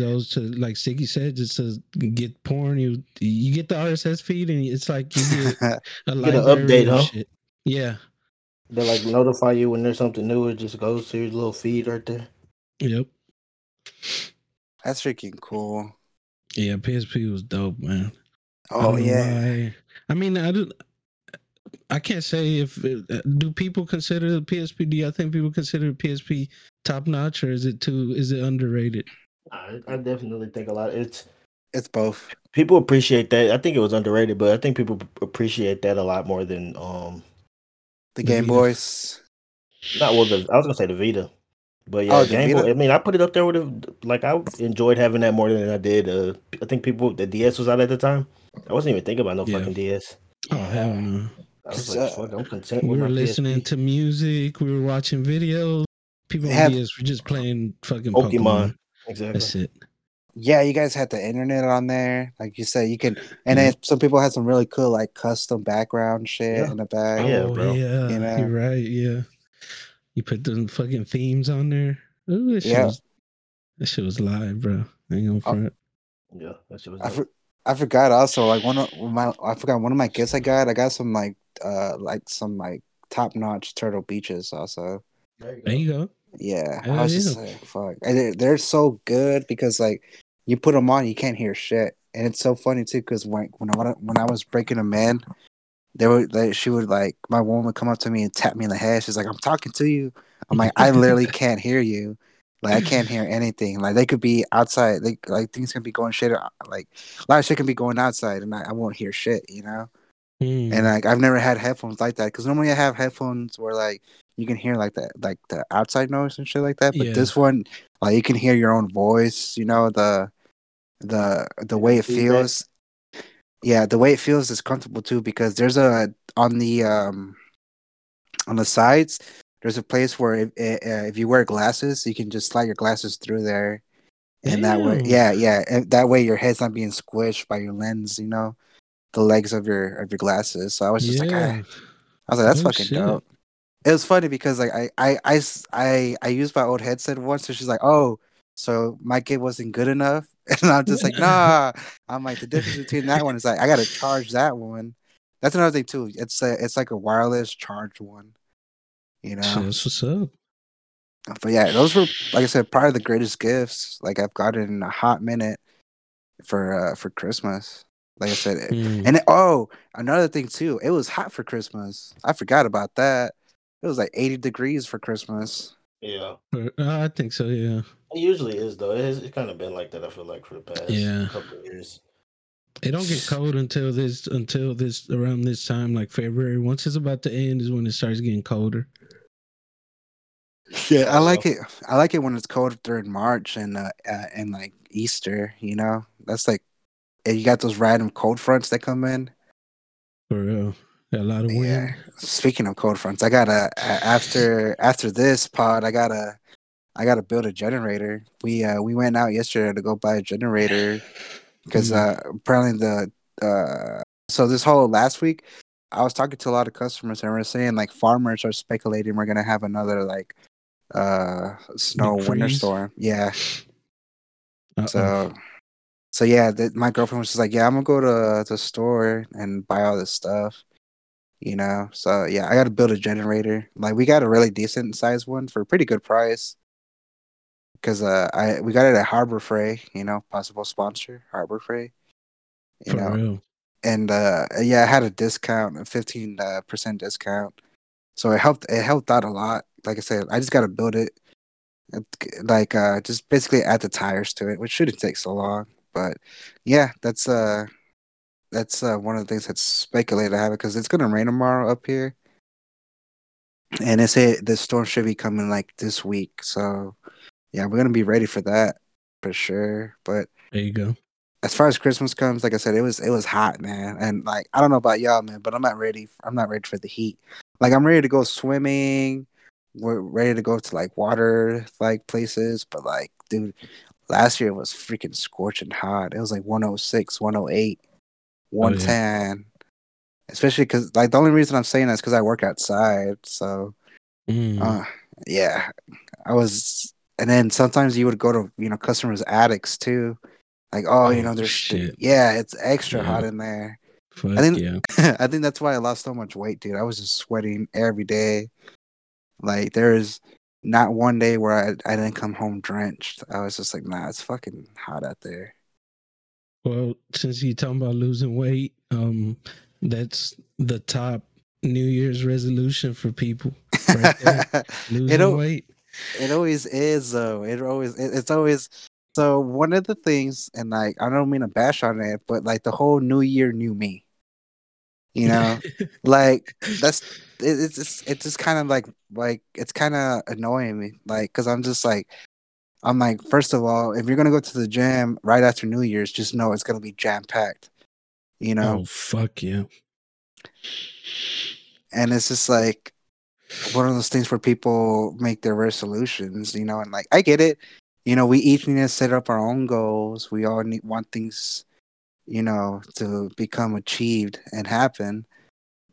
those to, like Sticky said, just to get porn. You get the RSS feed, and it's like you get an update, huh? Shit. Yeah. They like notify you when there's something new. It just goes to your little feed right there. Yep. That's freaking cool. Yeah, PSP was dope, man. Oh, yeah. I mean, I can't say do people consider the PSP? Do I think people consider the PSP top notch, or is it underrated? I definitely think a lot. It's both. People appreciate that. I think it was underrated, but I think people appreciate that a lot more than the Game Boys. I was gonna say the Vita, but yeah, Game Boy. I mean, I put it up there with I enjoyed having that more than I did. I think the DS was out at the time. I wasn't even thinking about no fucking DS. Oh hell no. I was like, fuck, I'm content with my PSP. We were listening to music. We were watching videos. People on DS were just playing fucking Pokemon. Exactly. That's it. Yeah, you guys had the internet on there. Like you said, you can... And then some people had some really cool, like, custom background shit in the back. Oh, yeah, bro. Yeah. You know? You're right, yeah. You put them fucking themes on there. Ooh, that shit was live, bro. I ain't gonna front. Yeah, that shit was live. I forgot also, like, one of my gifts I got some, like some top-notch Turtle Beaches also. There you go. Yeah. I was just like, fuck. And they're so good because, like, you put them on, you can't hear shit. And it's so funny, too, because when I was breaking them in, my woman would come up to me and tap me in the head. She's like, I'm talking to you. I'm like, I literally can't hear you. Like, I can't hear anything. Like, they could be outside. Like things can be going shit. Like, a lot of shit can be going outside, and I won't hear shit, you know? Mm. And, like, I've never had headphones like that, because normally I have headphones where, like, you can hear, like the outside noise and shit like that. But this one, like, you can hear your own voice, you know, the way it feels. Yeah, the way it feels is comfortable, too, because there's on the sides... There's a place where if you wear glasses, you can just slide your glasses through there. And that way, and that way your head's not being squished by your lens, you know, the legs of your glasses. So I was just like, that's fucking dope. It was funny because like I used my old headset once, and she's like, oh, so my kid wasn't good enough. And I'm just like, nah. I'm like, the difference between that one is like I gotta charge that one. That's another thing too. It's like a wireless charged one. You know, so that's what's up. But yeah, those were, like I said, probably the greatest gifts like I've gotten in a hot minute for Christmas. Like I said, and another thing too, it was hot for Christmas. I forgot about that. It was like 80 degrees for Christmas. Yeah, I think so. Yeah, it usually is though. It's kind of been like that. I feel like for the past couple of years. It don't get cold until this around this time, like February. Once it's about to end is when it starts getting colder. Yeah, I like it. I like it when it's cold during March and like Easter. You know, that's like, and you got those random cold fronts that come in. For real, a lot of wind. Yeah. Speaking of cold fronts, I gotta after this pod, I gotta build a generator. We went out yesterday to go buy a generator. Because apparently so this whole last week, I was talking to a lot of customers and we're saying like farmers are speculating we're gonna have another like winter storm. Yeah. So yeah, my girlfriend was just like, yeah, I'm gonna go to the store and buy all this stuff, you know. So yeah, I gotta build a generator. Like we got a really decent sized one for a pretty good price. Because we got it at Harbor Freight, you know, possible sponsor, Harbor Freight. You know, for real. And I had a discount, a 15% discount. So it helped out a lot. Like I said, I just got to build it. Like just basically add the tires to it, which shouldn't take so long. But yeah, that's one of the things that's speculated to happen because it's going to rain tomorrow up here. And they say the storm should be coming like this week. So... yeah, we're gonna be ready for that for sure. But there you go. As far as Christmas comes, like I said, it was hot, man. And like I don't know about y'all, man, but I'm not ready. I'm not ready for the heat. Like I'm ready to go swimming. We're ready to go to like water like places. But like, dude, last year it was freaking scorching hot. It was like 106, 108, 110. Oh, yeah. Especially because like the only reason I'm saying that is because I work outside. So yeah, I was. And then sometimes you would go to, you know, customers' attics too. Like, oh, you know, there's shit. Yeah, it's extra hot in there. Fuck, I think, I think that's why I lost so much weight, dude. I was just sweating every day. Like, there is not one day where I didn't come home drenched. I was just like, nah, it's fucking hot out there. Well, since you're talking about losing weight, that's the top New Year's resolution for people. Right there. Losing weight. It always is, though. It's always. So one of the things, and like I don't mean to bash on it, but like the whole New Year, New Me. You know, like that's it's just kind of like it's kind of annoying me, like because I'm like first of all, if you're gonna go to the gym right after New Year's, just know it's gonna be jam packed. You know. Oh fuck yeah. And it's just like. One of those things where people make their resolutions, you know, and like I get it, you know, we each need to set up our own goals. We all want things, you know, to become achieved and happen.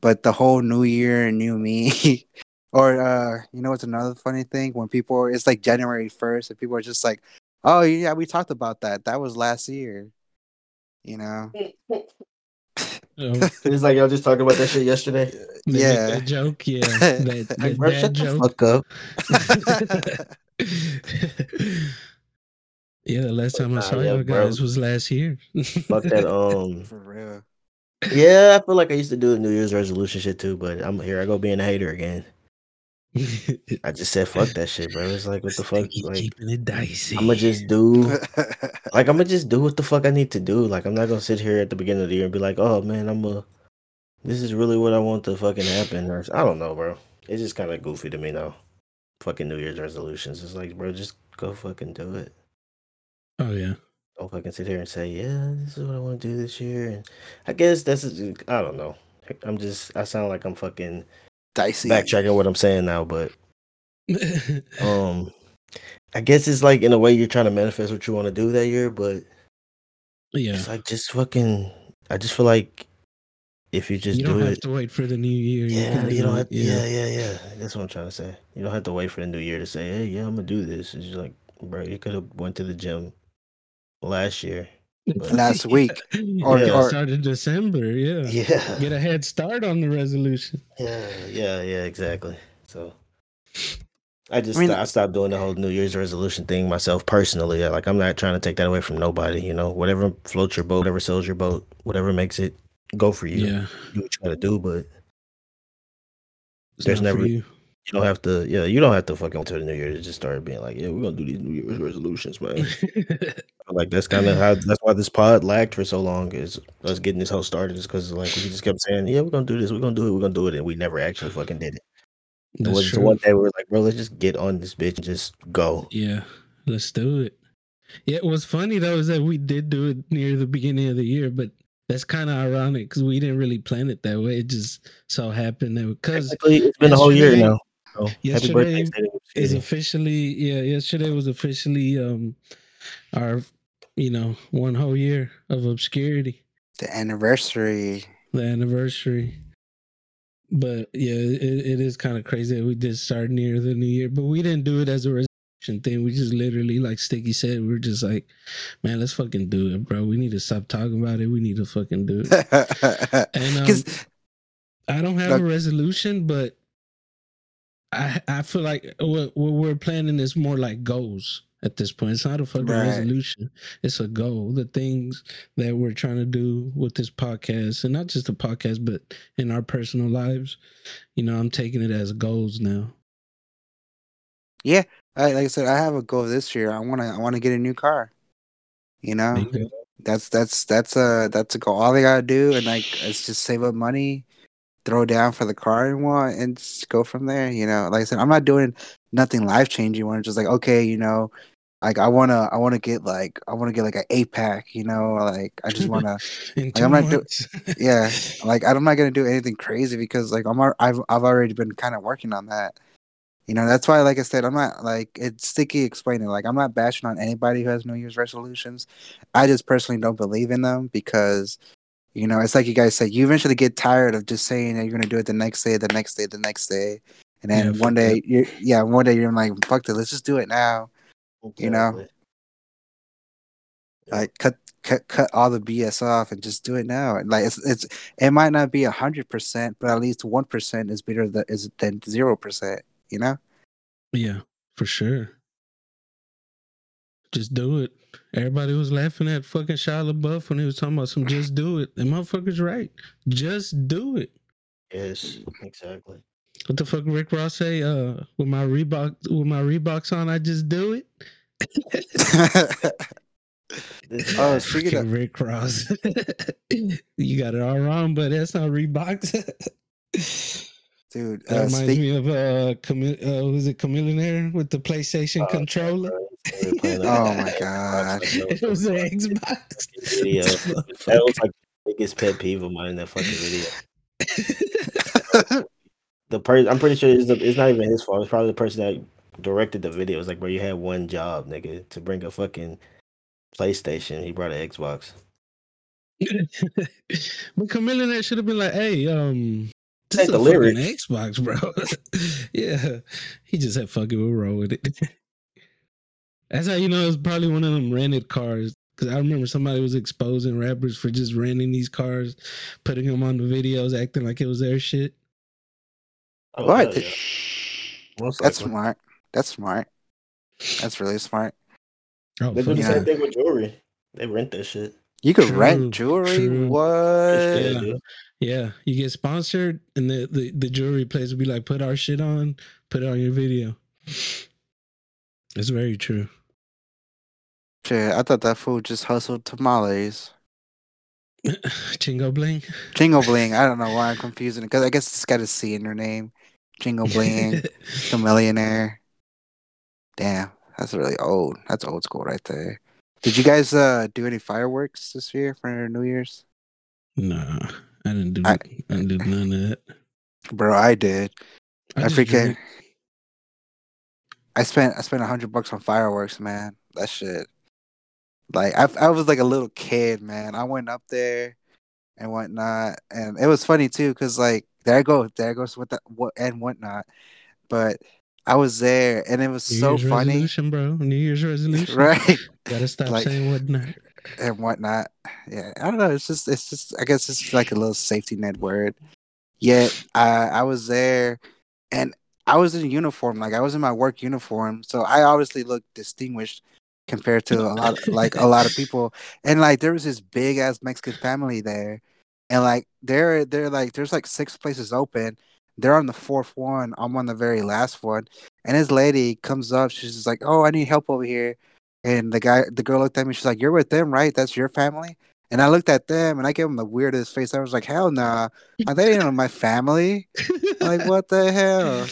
But the whole New Year, New Me, or you know, it's another funny thing when people it's like January 1st and people are just like, oh yeah, we talked about that. That was last year, you know. It's like y'all just talking about that shit yesterday. Yeah, that joke. Yeah, that bro, shut joke. The fuck up. Yeah, the last time I saw y'all guys was last year. Fuck that. For real. Yeah, I feel like I used to do a New Year's resolution shit too, but I go being a hater again. I just said fuck that shit, bro. It's like what the fuck. Like, keeping it dicey. I'ma just do what the fuck I need to do. Like I'm not gonna sit here at the beginning of the year and be like, oh man, this is really what I want to fucking happen. Or, I don't know, bro. It's just kind of goofy to me now. Fucking New Year's resolutions. It's like, bro, just go fucking do it. Oh yeah. Don't fucking sit here and say, yeah, this is what I want to do this year. And I guess that's. I don't know. I sound like I'm fucking. Dicey. Backtracking what I'm saying now, but I guess it's like in a way you're trying to manifest what you want to do that year, but yeah, it's like just fucking. I just feel like if you just do it, you don't have to wait for the new year. Yeah, you don't have. Yeah. That's what I'm trying to say. You don't have to wait for the new year to say, hey, yeah, I'm gonna do this. It's just like, bro, you could have went to the gym last year. Last week, or started December, yeah. Get a head start on the resolution. Yeah, exactly. So, I stopped doing the whole New Year's resolution thing myself personally. Like, I'm not trying to take that away from nobody, you know. Whatever floats your boat, whatever sells your boat, whatever makes it go for you. Yeah. Do what you gotta do, but you don't have to. Yeah, you don't have to fucking until the New Year to just start being like, yeah, we're gonna do these New Year's resolutions, man. Like, that's kind of how. That's why this pod lagged for so long, is us getting this whole started, is because like we just kept saying, yeah, we're gonna do this, we're gonna do it, and we never actually fucking did it. It was one day we were like, bro, let's just get on this bitch and just go. Yeah, let's do it. Yeah, what's funny though is that we did do it near the beginning of the year, but that's kind of ironic because we didn't really plan it that way. It just so happened that because it's been a whole year now. So yesterday happy birthday is officially, yeah. Yesterday was officially our, you know, one whole year of obscurity. The anniversary. But yeah, it is kind of crazy that we did start near the new year, but we didn't do it as a resolution thing. We just literally, like Sticky said, we were just like, man, let's fucking do it, bro. We need to stop talking about it. We need to fucking do it. And I don't have a resolution, but I feel like what we're planning is more like goals at this point. It's not a fucking resolution. It's a goal. The things that we're trying to do with this podcast, and not just the podcast, but in our personal lives, you know, I'm taking it as goals now. Yeah. Like I said, I have a goal this year. I want to get a new car, you know, that's a goal. All I got to do, and like, it's just save up money, throw down for the car and want, and just go from there. You know, like I said, I'm not doing nothing life-changing when it's just like, okay, you know, like I want to get like an 8-pack, you know, like I just want to, like, I'm not going to do anything crazy because like I've already been kind of working on that. You know, that's why, like I said, I'm not like, it's Sticky explaining, like I'm not bashing on anybody who has New Year's resolutions. I just personally don't believe in them because, you know, it's like you guys said, you eventually get tired of just saying that you're going to do it the next day. And then one day you're like, fuck it, let's just do it now. Exactly. You know, like cut all the BS off and just do it now. Like it might not be 100%, but at least 1% is better than 0%. You know? Yeah, for sure. Just do it. Everybody was laughing at fucking Shia LaBeouf when he was talking about some just do it. And motherfucker's right. Just do it. Yes, exactly. What the fuck Rick Ross say? With my Reeboks on, I just do it. Oh, speaking of Rick Ross. You got it all wrong, but that's not Reeboks. Dude, that reminds me of was it Camillionaire with the PlayStation controller? Oh my god, it was an Xbox video. That was like the biggest pet peeve of mine in that fucking video. The person, I'm pretty sure it's not even his fault. It's probably the person that directed the video. It's like, bro, you had one job, nigga, to bring a fucking PlayStation. He brought an Xbox. But Camillionaire should have been like, hey, That's the lyrics. Xbox, bro. Yeah, he just had fucking we'll roll with it. That's how you know it was probably one of them rented cars, because I remember somebody was exposing rappers for just renting these cars, putting them on the videos, acting like it was their shit. Oh, what? Yeah. That's smart. That's smart. That's really smart. Oh, they do the same thing with jewelry. They rent that shit. You could rent jewelry. True. What? Yeah, you get sponsored, and the jewelry place will be like, put our shit on, put it on your video. It's very true. Shit, I thought that fool just hustled tamales. Jingle bling. I don't know why I'm confusing it, because I guess it's got a C in her name. Jingle bling, Camillionaire. Damn, that's really old. That's old school right there. Did you guys do any fireworks this year for New Year's? Nah. I didn't do none of that. Bro, I did. I freaking. I spent $100 on fireworks, man. That shit. Like I was like a little kid, man. I went up there and whatnot, and it was funny too, cause like there goes with that and whatnot. But I was there, and it was so funny. New Year's resolution, right? Gotta stop like, saying whatnot. And whatnot. Yeah, I don't know. It's just. I guess it's like a little safety net word. Yet I was there, and I was in uniform, like I was in my work uniform, so I obviously looked distinguished compared to a lot, like a lot of people. And like there was this big ass Mexican family there, and like they're like there's like 6 places open. They're on the 4th one. I'm on the very last one, and this lady comes up. She's just like, "Oh, I need help over here." And the girl looked at me. She's like, "You're with them, right? That's your family." And I looked at them, and I gave them the weirdest face. I was like, "Hell nah! They ain't on my family. Like, what the hell?"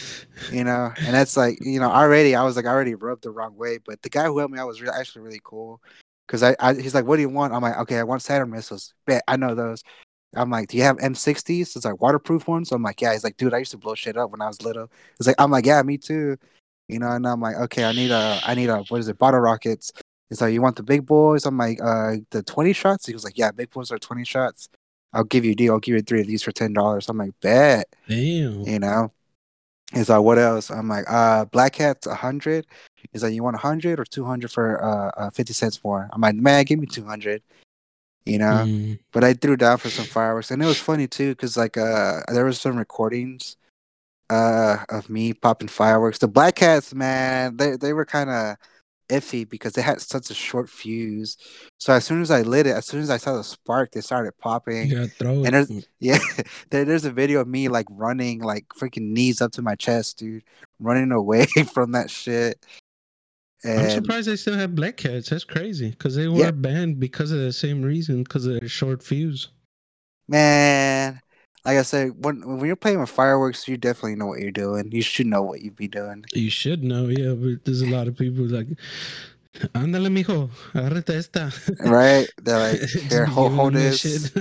You know. And that's like, you know, already I was like, I already rubbed the wrong way. But the guy who helped me, I was actually really cool, because he's like, "What do you want?" I'm like, "Okay, I want Saturn missiles. Bet I know those." I'm like, "Do you have M60s? So it's like waterproof ones." So I'm like, "Yeah." He's like, "Dude, I used to blow shit up when I was little." It's like, I'm like, "Yeah, me too." You know, and I'm like, "Okay, I need a what is it? Bottle rockets." He's like, "You want the big boys?" I'm like, the 20 shots?" He was like, "Yeah, big boys are 20 shots. I'll give you a deal. I'll give you 3 of these for $10. I'm like, "Bet." Damn. You know? He's like, "What else?" I'm like, Black Hat's 100. He's like, "You want 100 or 200 for 50 cents more?" I'm like, "Man, give me 200. You know? Mm. But I threw down for some fireworks. And it was funny, too, because like, there was some recordings of me popping fireworks. The Black Hats, man, they were kind of iffy because they had such a short fuse. So as soon as I lit it, as soon as I saw the spark, they started popping. Yeah, throw and it. Yeah, there's a video of me like running, like freaking knees up to my chest, dude, running away from that shit. And I'm surprised they still have Black Hats. That's crazy, because they were banned because of the same reason, because of their short fuse. Man, like I said, when you're playing with fireworks, you definitely know what you're doing. You should know what you'd be doing. You should know, yeah. But there's a lot of people like, "Andale, mijo, agarrate esta." Right? They're like, "Here, hold this."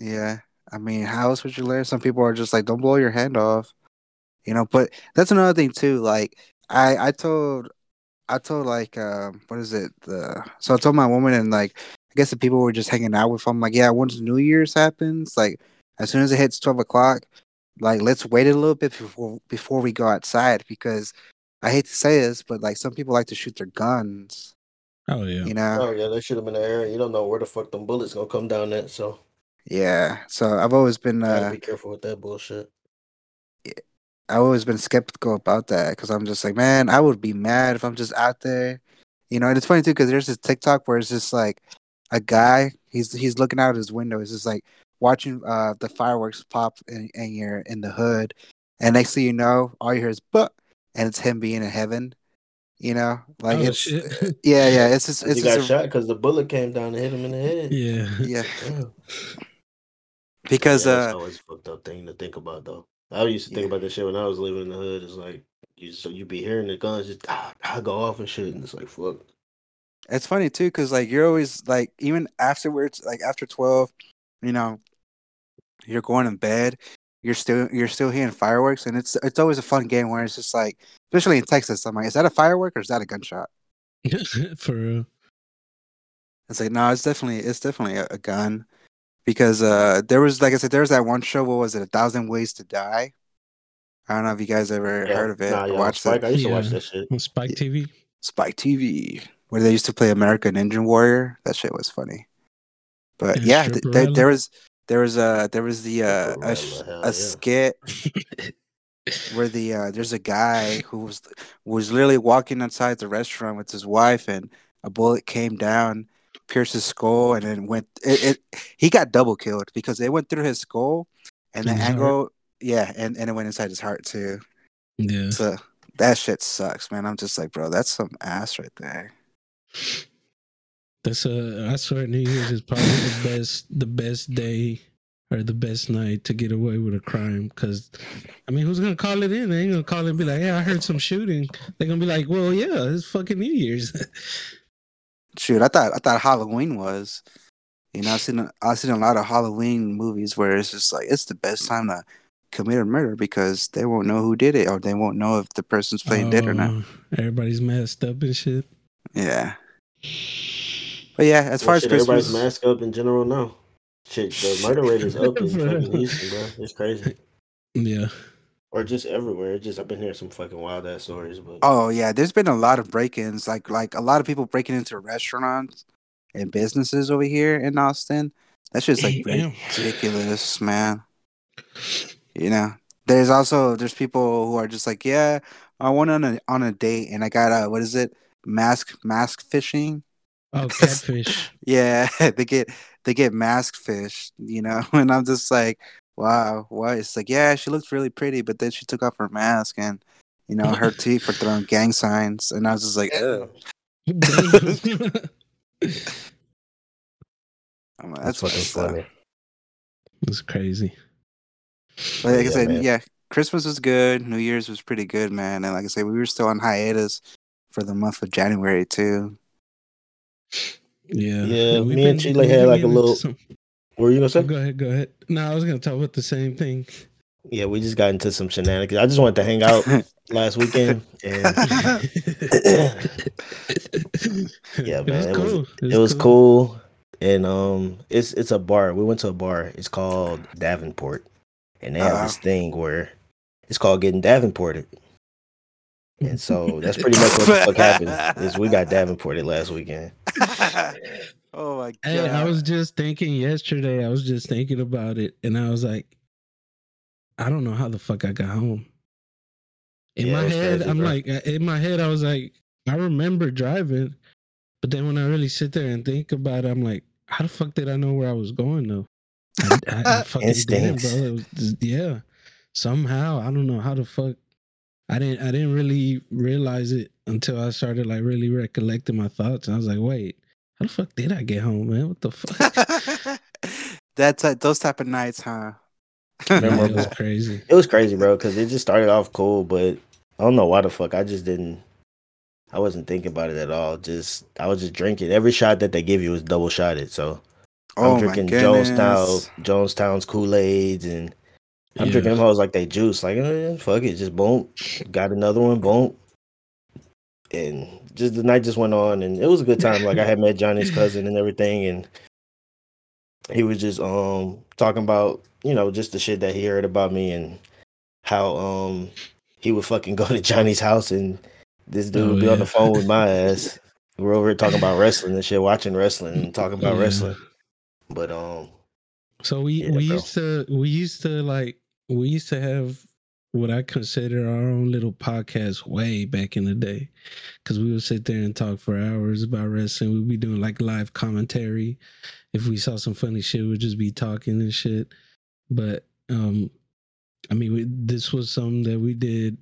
Yeah. I mean, how else would you learn? Some people are just like, "Don't blow your hand off." You know, but that's another thing too. Like, I told like, what is it? So I told my woman, and like, I guess the people were just hanging out with them. Like, yeah, once New Year's happens, like, as soon as it hits 12 o'clock, like, let's wait a little bit before we go outside, because I hate to say this, but like some people like to shoot their guns. Oh yeah, you know. Oh yeah, they shoot them in the air. You don't know where the fuck them bullets gonna come down at. So yeah, so I've always been gotta be careful with that bullshit. I've always been skeptical about that, because I'm just like, man, I would be mad if I'm just out there, you know. And it's funny too, because there's this TikTok where it's just like a guy, he's looking out his window, it's just like watching the fireworks pop, and you're in the hood, and next thing you know, all you hear is "but," and it's him being in heaven, you know, like, oh, it's shit. yeah, it's just, it's, he got shot because the bullet came down and hit him in the head. Yeah. Because that's always a fucked up thing to think about, though. I used to think about that shit when I was living in the hood. It's like, you be hearing the guns just go off and shit, and it's like, fuck. It's funny too, because like you're always like, even afterwards, like after 12, you know, you're going to bed, you're still hearing fireworks, and it's always a fun game where it's just like, especially in Texas, I'm like, is that a firework or is that a gunshot? For real. It's like, no, it's definitely a gun, because there was, like I said, there was that one show, what was it, 1,000 Ways to Die? I don't know if you guys ever heard of it. Nah, or watched Spike. I used to watch that shit. Spike TV. Spike TV, where they used to play American Ninja Warrior. That shit was funny. But yeah, there was a skit where there's a guy who was literally walking outside the restaurant with his wife, and a bullet came down, pierced his skull, and then he got double killed, because it went through his skull and the angle, and it went inside his heart too. Yeah. So that shit sucks, man. I'm just like, bro, that's some ass right there. That's I swear New Year's is probably the best day or the best night to get away with a crime, because I mean, who's gonna call it in? They ain't gonna call it and be like, "Yeah, I heard some shooting." They're gonna be like, "Well, yeah, it's fucking New Year's." Shoot, I thought Halloween was. You know, I've seen a lot of Halloween movies where it's just like, it's the best time to commit a murder, because they won't know who did it, or they won't know if the person's playing dead or not. Everybody's messed up and shit. Yeah. But yeah, as far as Christmas, everybody's masked up in general now. Shit, the murder rate is up in fucking Houston, bro. It's crazy. Yeah. Or just everywhere. It's just, I've been hearing some fucking wild ass stories. But oh yeah, there's been a lot of break-ins. Like a lot of people breaking into restaurants and businesses over here in Austin. That's just like ridiculous, man. You know, There's people who are just like, yeah, I went on a date and I got a, what is it, mask fishing? Oh, catfish. Yeah, they get mask fished, you know. And I'm just like, wow, what? It's like, yeah, she looked really pretty, but then she took off her mask and, you know, her teeth were throwing gang signs, and I was just like, ew. I'm like, that's fucking funny. It's crazy. But like I said, man. Yeah, Christmas was good. New Year's was pretty good, man. And like I said, we were still on hiatus for the month of January too. Yeah, yeah. Me and Chile had like a little. What were you gonna say? Go ahead. No, I was gonna talk about the same thing. Yeah, we just got into some shenanigans. I just wanted to hang out last weekend. And yeah, man, it was cool. And it's a bar. We went to a bar. It's called Davenport, and they have this thing where it's called getting Davenported. And so that's pretty much what the fuck happened. Is we got Davenported last weekend. Oh my god! Hey, I was just thinking yesterday. I was just thinking about it, and I was like, I don't know how the fuck I got home. In my head, I was like, I remember driving, but then when I really sit there and think about it, I'm like, how the fuck did I know where I was going though? I fucking did, bro. It was just, yeah, somehow I don't know how the fuck. I didn't really realize it until I started like really recollecting my thoughts. And I was like, wait, how the fuck did I get home, man? What the fuck? That's those type of nights, huh? It was crazy. It was crazy, bro, because it just started off cool, but I don't know why the fuck. I wasn't thinking about it at all. I was just drinking. Every shot that they give you is double shotted. So I'm drinking Jonestown's Kool-Aids, and I'm drinking them all like they juice. Like, fuck it, just boom. Got another one, boom. And just the night just went on, and it was a good time. Like, I had met Johnny's cousin and everything, and he was just talking about, you know, just the shit that he heard about me and how he would fucking go to Johnny's house and this dude would be on the phone with my ass. We're over here talking about wrestling and shit, watching wrestling and talking about wrestling. But so we used to have what I consider our own little podcast way back in the day, because we would sit there and talk for hours about wrestling. We'd be doing like live commentary. If we saw some funny shit, we'd just be talking and shit. But I mean, this was something that we did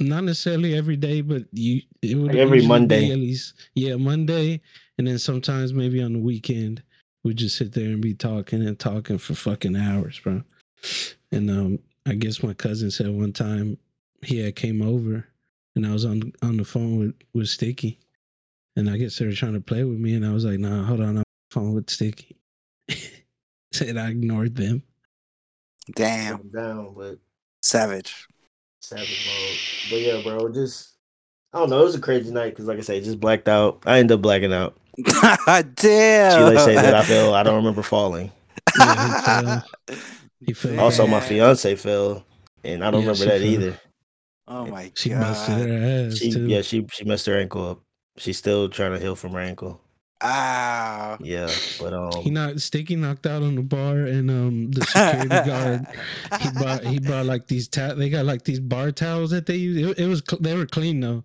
not necessarily every day, but it would like every Monday at least. Yeah, Monday, and then sometimes maybe on the weekend. We just sit there and be talking and talking for fucking hours, bro. And I guess my cousin said one time he had came over, and I was on the phone with Sticky, and I guess they were trying to play with me, and I was like, "Nah, hold on, I'm on the phone with Sticky." Said I ignored them. Damn, but savage mode. But yeah, bro, just I don't know. It was a crazy night because, like I say, just blacked out. I ended up blacking out. God damn. Chile said that I fell. I don't remember falling. Yeah, he fell. Also, my fiance fell, and I don't remember that either. Oh my god! She messed her ass too. Yeah, she messed her ankle up. She's still trying to heal from her ankle. Ah. Yeah, but Sticky knocked out on the bar, and the security guard he brought like these they got like these bar towels that they use. They were clean though.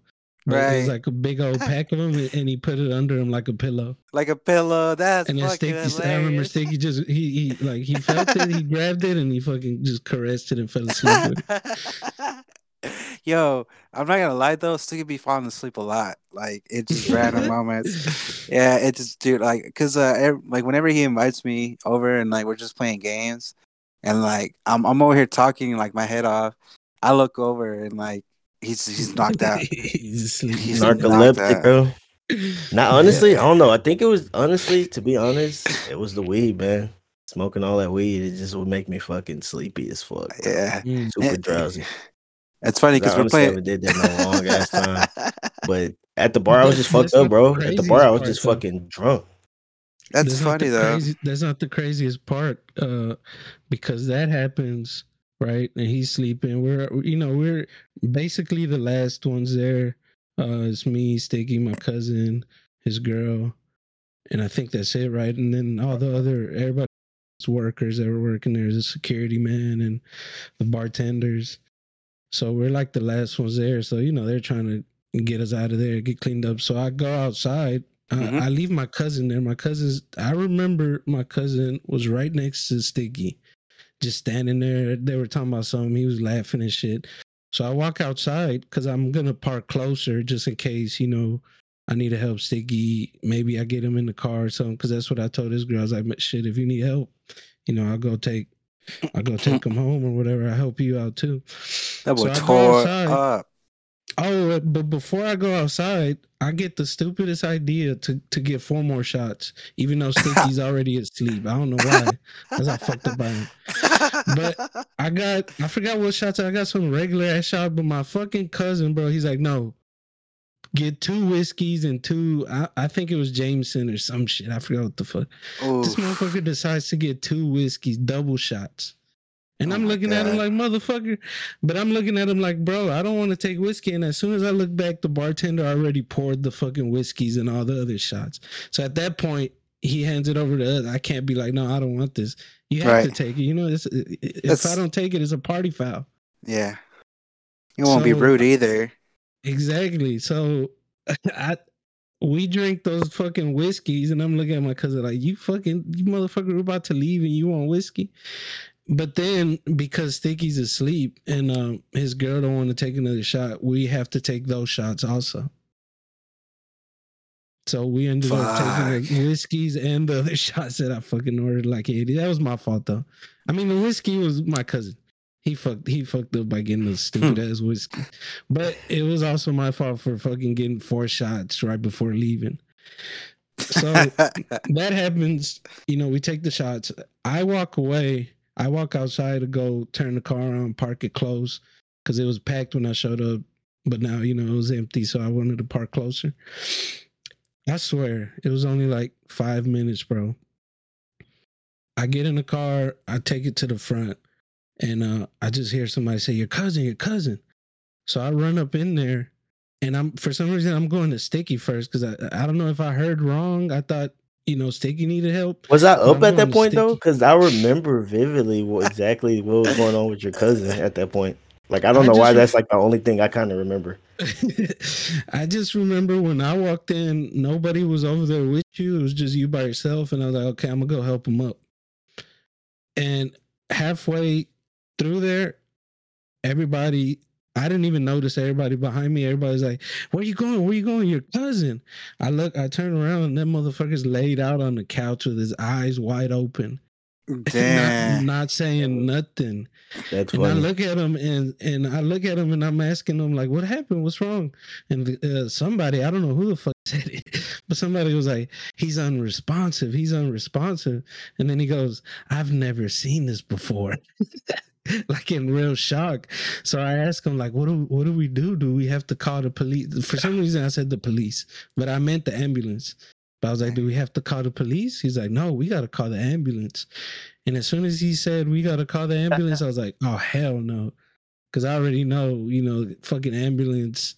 But right, it was like a big old pack of them, and he put it under him like a pillow. That's and then fucking Sticky, I remember Sticky just he felt it, he grabbed it, and he fucking just caressed it and fell asleep with it. Yo, I'm not gonna lie though, Sticky be falling asleep a lot. Like it just random moments. Yeah, it just dude like cause like whenever he invites me over and like we're just playing games, and like I'm over here talking like my head off. I look over and like. He's knocked out. He's narcoleptic, bro. Now, honestly, I don't know. I think it was it was the weed, man. Smoking all that weed, it just would make me fucking sleepy as fuck. Bro. Yeah, super drowsy. That's funny because we're playing. I haven't did that in a long ass time. But at the bar, I was just fucked up, bro. At the bar, I was just fucking drunk. That's funny though. That's not the craziest part, because that happens. Right, and he's sleeping. We're basically the last ones there. It's me, Sticky, my cousin, his girl, and I think that's it, right? And then all the other everybody workers that were working there, the security man and the bartenders. So we're like the last ones there. So, you know, they're trying to get us out of there, get cleaned up. So I go outside. I leave my cousin there. I remember my cousin was right next to Sticky, just standing there. They were talking about something. He was laughing and shit. So I walk outside because I'm going to park closer just in case, you know, I need to help Sticky. Maybe I get him in the car or something, because that's what I told this girl. I was like, shit, if you need help, you know, I'll go take him home or whatever. I'll help you out too. That was so tore up. Oh, but before I go outside, I get the stupidest idea to get 4 more shots, even though Sticky's already asleep. I don't know why, because I fucked up by him. But I forgot what shots. I got some regular ass shot, but my fucking cousin, bro, he's like, no, get 2 whiskeys and 2, I think it was Jameson or some shit. I forgot what the fuck. Oof. This motherfucker decides to get 2 whiskeys, double shots. And I'm looking at him like, motherfucker. But I'm looking at him like, bro, I don't want to take whiskey. And as soon as I look back, the bartender already poured the fucking whiskeys and all the other shots. So at that point, he hands it over to us. I can't be like, no, I don't want this. You have to take it. You know, if I don't take it, it's a party foul. Yeah. You won't be rude either. Exactly. So we drink those fucking whiskeys. And I'm looking at my cousin like, you motherfucker, we're about to leave and you want whiskey? But then, because Sticky's asleep and his girl don't want to take another shot, we have to take those shots also. So we ended up taking the whiskeys and the other shots that I fucking ordered like 80. That was my fault though. I mean, the whiskey was my cousin. He fucked up by getting those stupid ass whiskey. But it was also my fault for fucking getting 4 shots right before leaving. So that happens. You know, we take the shots. I walk away. I walk outside to go turn the car around, park it close, because it was packed when I showed up. But now, you know, it was empty, so I wanted to park closer. I swear, it was only like 5 minutes, bro. I get in the car, I take it to the front, and I just hear somebody say, your cousin. So I run up in there, and for some reason I'm going to Sticky first, because I don't know if I heard wrong. I thought, you know, Sticky needed help. Was I up at that point, though? Because I remember vividly what was going on with your cousin at that point. Like, I don't know why that's like the only thing I kind of remember. I just remember when I walked in, nobody was over there with you. It was just you by yourself. And I was like, okay, I'm going to go help him up. And halfway through there, I didn't even notice everybody behind me. Everybody's like, where you going? Your cousin. I turn around and that motherfucker's laid out on the couch with his eyes wide open. Damn. not saying nothing. That's funny. And I look at him and I'm asking him like, what happened? What's wrong? And somebody, I don't know who the fuck said it, but somebody was like, he's unresponsive. And then he goes, I've never seen this before. Like in real shock. So I asked him like, what do we do? Do we have to call the police? For some reason I said the police, but I meant the ambulance. But I was like, do we have to call the police? He's like, no, we got to call the ambulance. And as soon as he said, we got to call the ambulance, I was like, oh, hell no. Cause I already know, you know, fucking ambulance,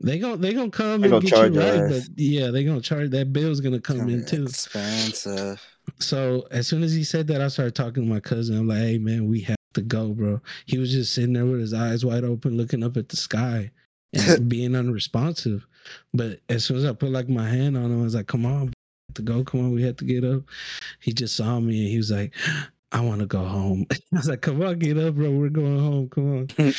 they gonna come and get you right. But yeah, they gonna charge. That bill's gonna come in too. Expensive. So as soon as he said that, I started talking to my cousin. I'm like, hey man, we have to go, bro. He was just sitting there with his eyes wide open, looking up at the sky and being unresponsive. But as soon as I put like my hand on him, I was like, come on, we have to go. Come on, we have to get up. He just saw me and he was like, I want to go home. I was like, come on, get up, bro. We're going home. Come on.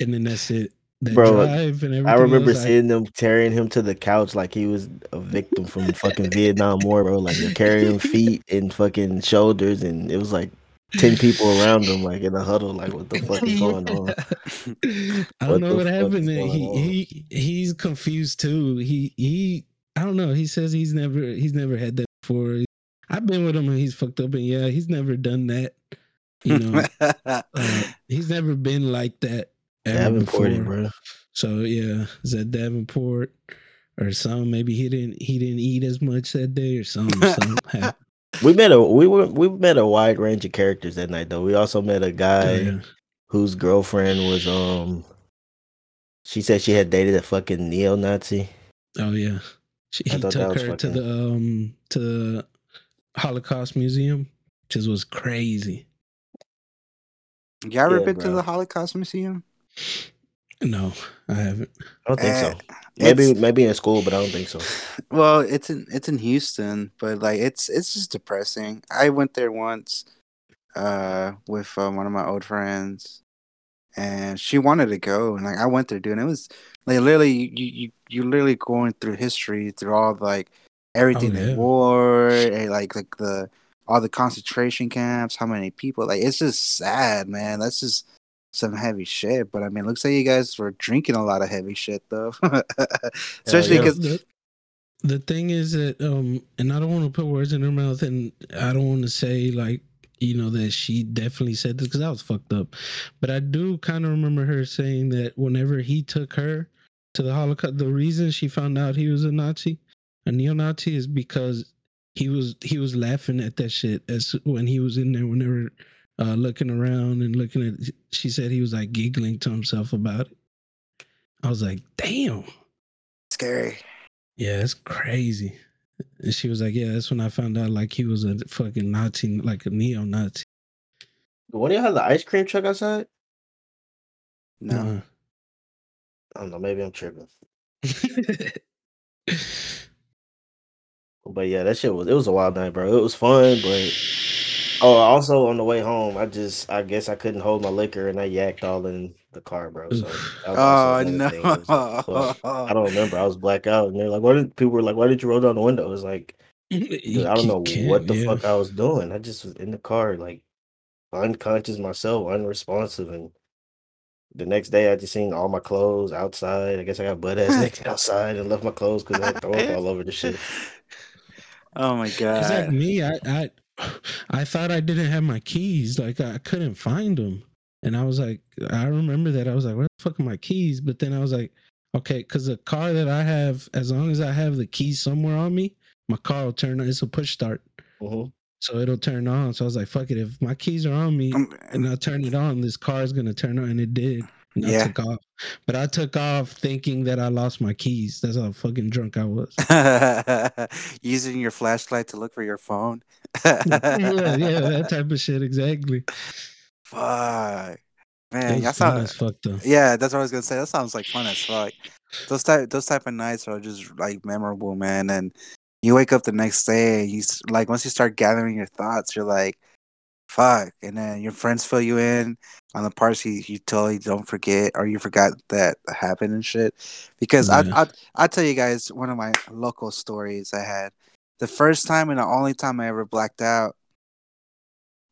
And then that's it. That bro, drive and everything. I remember seeing them carrying him to the couch like he was a victim from fucking Vietnam War, bro. Like they're carrying feet and fucking shoulders, and it was like 10 people around him, like in a huddle, like what the fuck is going on? I don't know what happened. He's confused too. He I don't know. He says he's never had that before. I've been with him and he's fucked up, and yeah, he's never done that. You know, he's never been like that ever before, bro. So yeah, is that Davenport or something? Maybe he didn't eat as much that day or something. Something happened. We met a wide range of characters that night though. We also met a guy whose girlfriend was she said she had dated a fucking neo-Nazi. Oh yeah, he took her to the Holocaust Museum. pictures was crazy. Y'all ever been to the Holocaust Museum? No, I haven't. I don't think so. Maybe in school, but I don't think so. Well, it's in Houston, but like it's just depressing. I went there once with one of my old friends, and she wanted to go, and like I went there, dude. And it was like literally you literally going through history, through all like everything they wore, and like the all the concentration camps, how many people. Like it's just sad, man. That's just some heavy shit, but I mean, looks like you guys were drinking a lot of heavy shit, though. Especially because the thing is that, and I don't want to put words in her mouth, and I don't want to say like that she definitely said this because I was fucked up, but I do kind of remember her saying that whenever he took her to the Holocaust, the reason she found out he was a neo-Nazi, is because he was laughing at that shit as when he was in there whenever. Looking around and looking at, she said he was like giggling to himself about it. I was like, damn. Scary. Yeah, it's crazy. And she was like, yeah, that's when I found out like he was a fucking Nazi, like a neo-Nazi. What do you have the ice cream truck outside? No. I don't know. Maybe I'm tripping. But yeah, that shit was a wild night, bro. It was fun, but. Oh, also on the way home, I guess I couldn't hold my liquor and I yacked all in the car, bro. So oh no! Well, I don't remember. I was blackout, and they're like, "Why did you roll down the window?" It was like, dude, I don't know what the fuck I was doing. I just was in the car, like unconscious myself, unresponsive, and the next day I just seen all my clothes outside. I guess I got butt ass naked outside and left my clothes because I throw up all over the shit. Oh my god! It's like me. I thought I didn't have my keys. Like, I couldn't find them. And I was like, I remember that. I was like, where the fuck are my keys? But then I was like, okay, because the car that I have, as long as I have the keys somewhere on me, my car will turn on. It's a push start. Uh-huh. So it'll turn on. So I was like, fuck it. If my keys are on me and I turn it on, this car is going to turn on. And it did. And I took off. But I took off thinking that I lost my keys. That's how fucking drunk I was. Using your flashlight to look for your phone. yeah, that type of shit, exactly. Fuck. Man, that sounds fucked up. Yeah, that's what I was gonna say. That sounds like fun as fuck. Those type of nights are just like memorable, man. And you wake up the next day and you like once you start gathering your thoughts, you're like, fuck. And then your friends fill you in on the parts you totally don't forget or you forgot that happened and shit. Because I'll tell you guys one of my local stories I had. The first time and the only time I ever blacked out,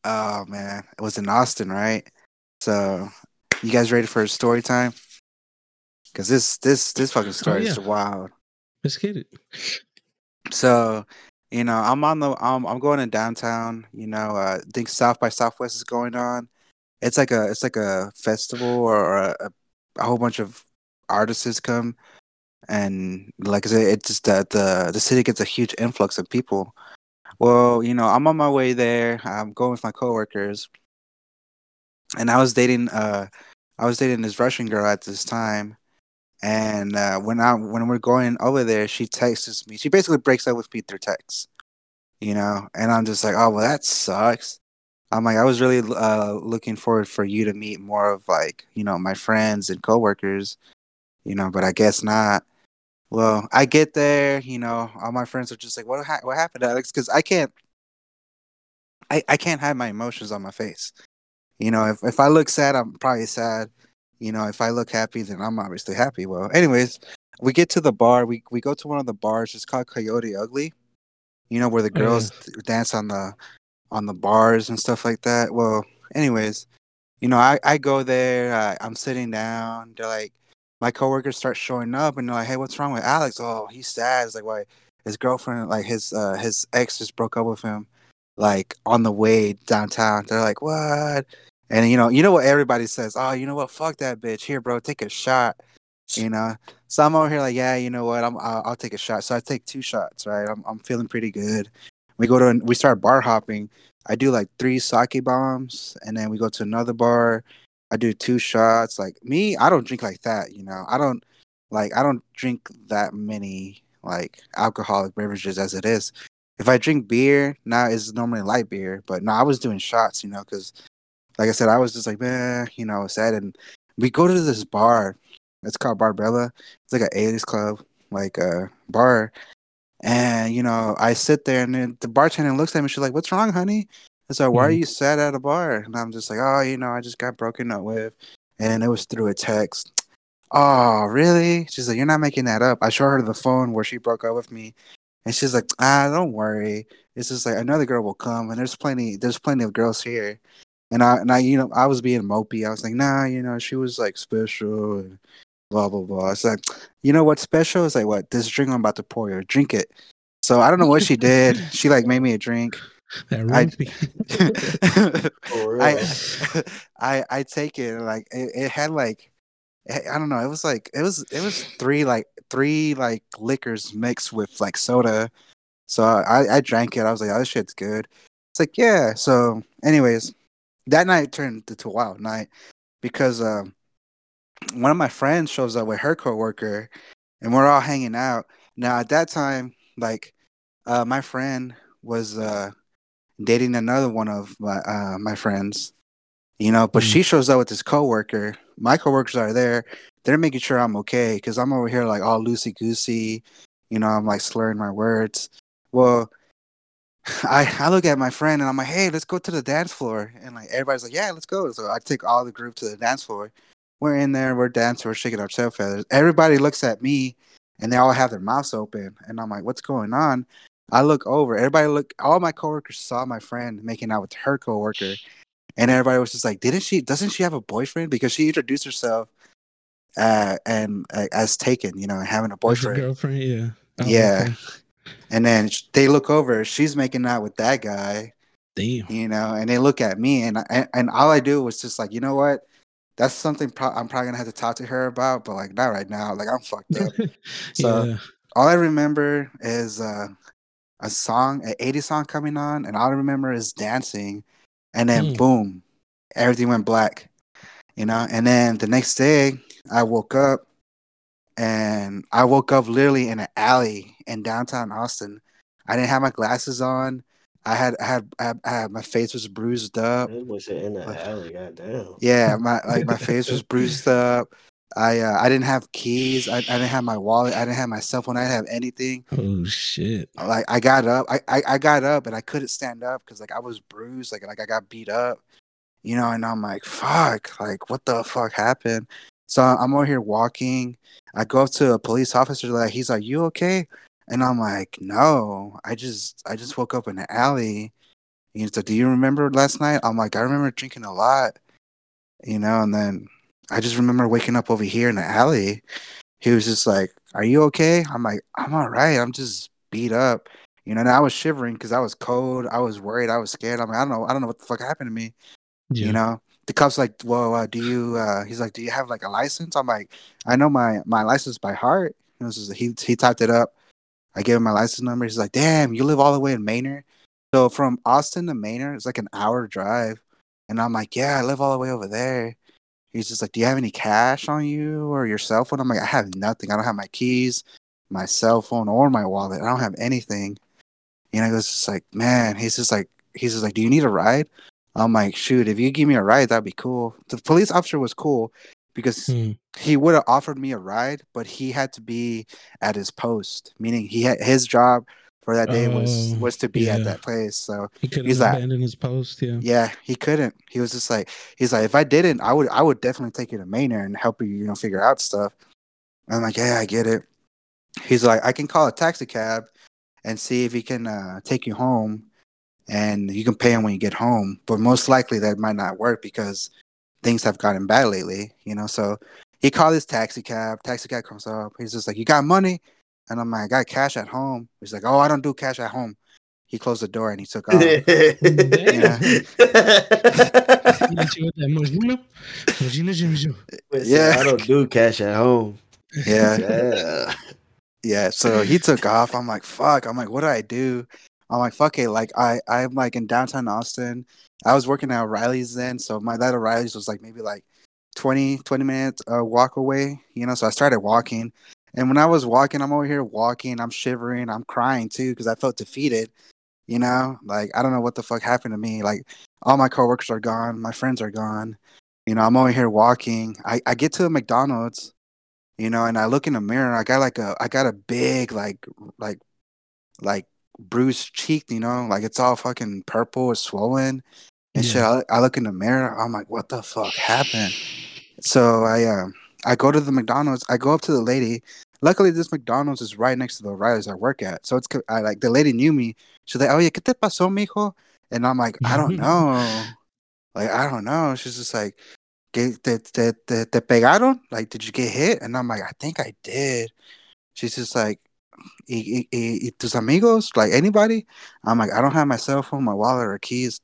oh man, it was in Austin, right? So, you guys ready for a story time? Because this fucking story is wild. Let's get it. So, I'm going to downtown. I think South by Southwest is going on. It's like a festival or a whole bunch of artists come. And like I said, it's just that the city gets a huge influx of people. Well, I'm on my way there. I'm going with my coworkers, and I was dating this Russian girl at this time. And when we're going over there, she texts me. She basically breaks up with me through text, And I'm just like, oh well, that sucks. I'm like, I was really looking forward for you to meet more of like my friends and coworkers, but I guess not. Well, I get there, all my friends are just like, what happened, Alex? Because I can't hide my emotions on my face. If I look sad, I'm probably sad. If I look happy, then I'm obviously happy. Well, anyways, we get to the bar. We go to one of the bars. It's called Coyote Ugly, where the girls dance on the bars and stuff like that. Well, anyways, I go there. I'm sitting down. They're like, my coworkers start showing up and they're like, hey, what's wrong with Alex? Oh, he's sad. It's like, why his girlfriend, like his ex just broke up with him, like on the way downtown. They're like, what? And you know what everybody says? Oh, you know what? Fuck that bitch. Here, bro, take a shot. So I'm over here like, yeah, you know what? I'll take a shot. So I take 2 shots, right? I'm feeling pretty good. We start bar hopping. I do like 3 sake bombs and then we go to another bar. I do 2 shots. Like me, I don't drink like that, I don't drink that many like alcoholic beverages as it is. If I drink beer, now it's normally light beer. But no, I was doing shots, you know, because like I said, I was just like, man, you know, sad. And we go to this bar. It's called Barbella. It's like an 80s club, like a bar. And, you know, I sit there and then the bartender looks at me and she's like, what's wrong, honey? And so, why are you sad at a bar? And I'm just like, oh, you know, I just got broken up with. And it was through a text. Oh, really? She's like, you're not making that up. I showed her the phone where she broke up with me. And she's like, don't worry. It's just like another girl will come. And there's plenty of girls here. And I, you know, I was being mopey. I was like, nah, you know, she was like special and blah, blah, blah. It's like, you know what's special? It's like, what? This drink I'm about to pour you. Drink it. So I don't know what she did. She like made me a drink. That reminds me. Oh, really? I take it. Like it had like, I don't know. It was like, it was three liquors mixed with like soda. So I drank it. I was like, oh, this shit's good. It's like, yeah. So anyways. That night turned into a wild night because one of my friends shows up with her coworker, and we're all hanging out. Now at that time, like my friend was dating another one of my friends, you know. But she shows up with this coworker. My coworkers are there; they're making sure I'm okay because I'm over here like all loosey goosey, you know. I'm like slurring my words. Well. I look at my friend and I'm like, hey, let's go to the dance floor. And like everybody's like, yeah, let's go. So I take all the group to the dance floor. We're in there, we're dancing, we're shaking our tail feathers. Everybody looks at me and they all have their mouths open. And I'm like, what's going on? I look over. All my coworkers saw my friend making out with her coworker. And everybody was just like, doesn't she have a boyfriend? Because she introduced herself and as taken, you know, having a boyfriend. As a girlfriend, yeah. Oh, yeah. Okay. And then they look over. She's making out with that guy. Damn. You know, and they look at me, and all I do was just like, you know what? That's something I'm probably gonna have to talk to her about, but like not right now. Like I'm fucked up. So yeah. All I remember is a song, an 80s song coming on, and all I remember is dancing. And then boom, everything went black. You know, and then the next day I woke up. And I woke up literally in an alley in downtown Austin. I didn't have my glasses on. I had my face was bruised up. It was in the alley, goddamn. Yeah, my face was bruised up. I didn't have keys. I didn't have my wallet. I didn't have my cell phone. I didn't have anything. Oh shit! Like I got up. I got up and I couldn't stand up because like I was bruised. Like I got beat up. You know, and I'm like, fuck. Like what the fuck happened? So I'm over here walking. I go up to a police officer. Like he's like, "You okay?" And I'm like, "No, I just woke up in the alley." And he's like, "Do you remember last night?" I'm like, "I remember drinking a lot, you know." And then I just remember waking up over here in the alley. He was just like, "Are you okay?" I'm like, "I'm all right. I'm just beat up, you know." And I was shivering because I was cold. I was worried. I was scared. I'm like, I don't know what the fuck happened to me, yeah. You know. The cop's like, well, he's like, do you have like a license? I'm like, I know my license by heart. And this is, he typed it up. I gave him my license number. He's like, damn, you live all the way in Maynard. So from Austin to Maynard, it's like an hour drive. And I'm like, yeah, I live all the way over there. He's just like, do you have any cash on you or your cell phone? I'm like, I have nothing. I don't have my keys, my cell phone or my wallet. I don't have anything. And I was just like, man, he's just like, do you need a ride? I'm like, shoot, if you give me a ride, that'd be cool. The police officer was cool because he would have offered me a ride, but he had to be at his post, meaning he had his job for that day was to be at that place. So he couldn't abandon his post, yeah. Yeah, he couldn't. He was just like, he's like, if I didn't, I would definitely take you to Maynard and help you, you know, figure out stuff. I'm like, yeah, I get it. He's like, I can call a taxi cab and see if he can take you home. And you can pay him when you get home. But most likely that might not work because things have gotten bad lately, you know. So he called his taxi cab. Taxi cab comes up. He's just like, you got money? And I'm like, I got cash at home. He's like, oh, I don't do cash at home. He closed the door and he took off. Yeah. I don't do cash at home. Yeah. Yeah. So he took off. I'm like, fuck. I'm like, what do I do? I'm like, fuck it. Like, I'm like in downtown Austin. I was working at O'Reilly's then. So that O'Reilly's was like maybe like 20 minutes walk away, you know? So I started walking. And when I was walking, I'm over here walking. I'm shivering. I'm crying too because I felt defeated. You know, like, I don't know what the fuck happened to me. Like, all my coworkers are gone. My friends are gone. You know, I'm over here walking. I get to a McDonald's, you know, and I look in the mirror. I got a big, like bruised cheek, you know, like it's all fucking purple. It's swollen and shit. I look in the mirror. I'm like, what the fuck happened? So I go to the McDonald's. I go up to the lady. Luckily, this McDonald's is right next to the O'Reilly's I work at. So the lady knew me. She's like, oye, ¿qué te pasó, mijo? And I'm like, I don't know. Like, I don't know. She's just like, ¿te pegaron? Like, did you get hit? And I'm like, I think I did. She's just like, ¿y tus amigos? Like, anybody? I'm like, I don't have my cell phone, my wallet, or keys.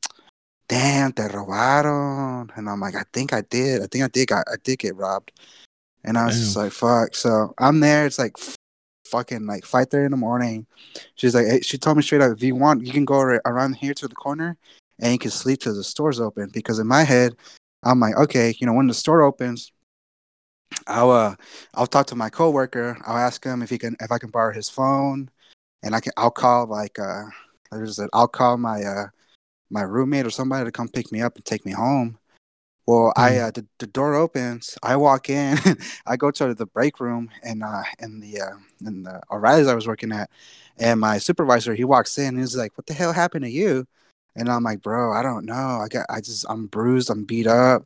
Damn, te robaron. And I'm like, I think I did. I did get robbed. And I was just like, fuck. So I'm there. It's like fucking like 5:30 in the morning. She's like, hey, she told me straight up, if you want, you can go around here to the corner and you can sleep till the store's open. Because in my head, I'm like, okay, you know, when the store opens, I'll talk to my coworker. I'll ask him if I can borrow his phone, and I'll call my roommate or somebody to come pick me up and take me home. Well, the door opens. I walk in. I go to the break room in the O'Reilly's I was working at, and my supervisor, he walks in and he's like, "What the hell happened to you?" And I'm like, "Bro, I don't know. I'm bruised. I'm beat up.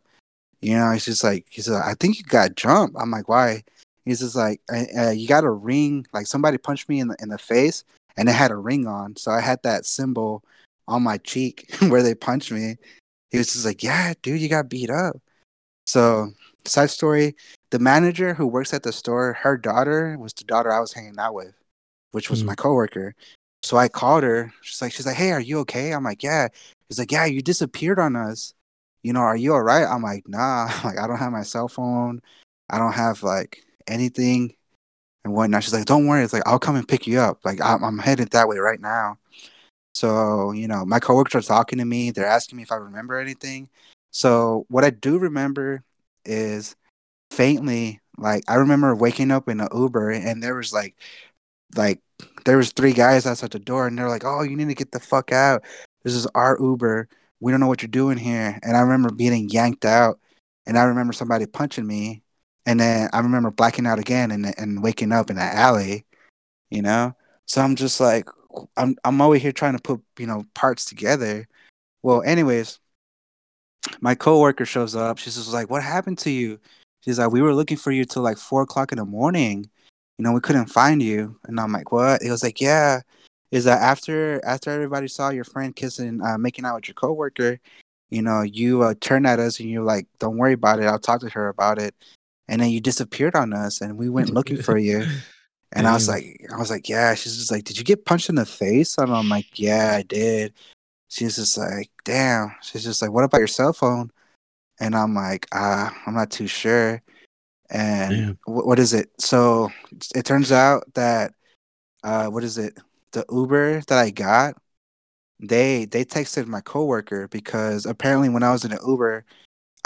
You know." He's just like, "I think you got jumped." I'm like, "Why?" He's just like, "You got a ring. Like somebody punched me in the face, and it had a ring on. So I had that symbol on my cheek where they punched me." He was just like, yeah, dude, you got beat up. So, side story, the manager who works at the store, her daughter was the daughter I was hanging out with, which was my coworker. So I called her. She's like, hey, are you okay? I'm like, yeah. He's like, yeah, you disappeared on us. You know, are you all right? I'm like, nah. Like, I don't have my cell phone. I don't have, like, anything and whatnot. She's like, don't worry. It's like, I'll come and pick you up. Like, I'm headed that way right now. So, you know, my coworkers are talking to me. They're asking me if I remember anything. So what I do remember is faintly, like, I remember waking up in an Uber and there was like there was three guys outside the door and they're like, oh, you need to get the fuck out. This is our Uber. We don't know what you're doing here. And I remember being yanked out and I remember somebody punching me. And then I remember blacking out again and waking up in that alley, you know? So I'm just like, I'm over here trying to put, you know, parts together. Well, anyways, my coworker shows up. She's just like, what happened to you? She's like, we were looking for you till like 4:00 in the morning. You know, we couldn't find you. And I'm like, what? It was like, yeah. Is that after everybody saw your friend kissing, making out with your coworker, you know, you turned at us and you're like, don't worry about it. I'll talk to her about it. And then you disappeared on us and we went looking for you. And I was like, yeah. She's just like, did you get punched in the face? And I'm like, yeah, I did. She's just like, damn. She's just like, what about your cell phone? And I'm like, I'm not too sure. And what is it? So it turns out that, the Uber that I got, they texted my coworker because apparently when I was in an Uber,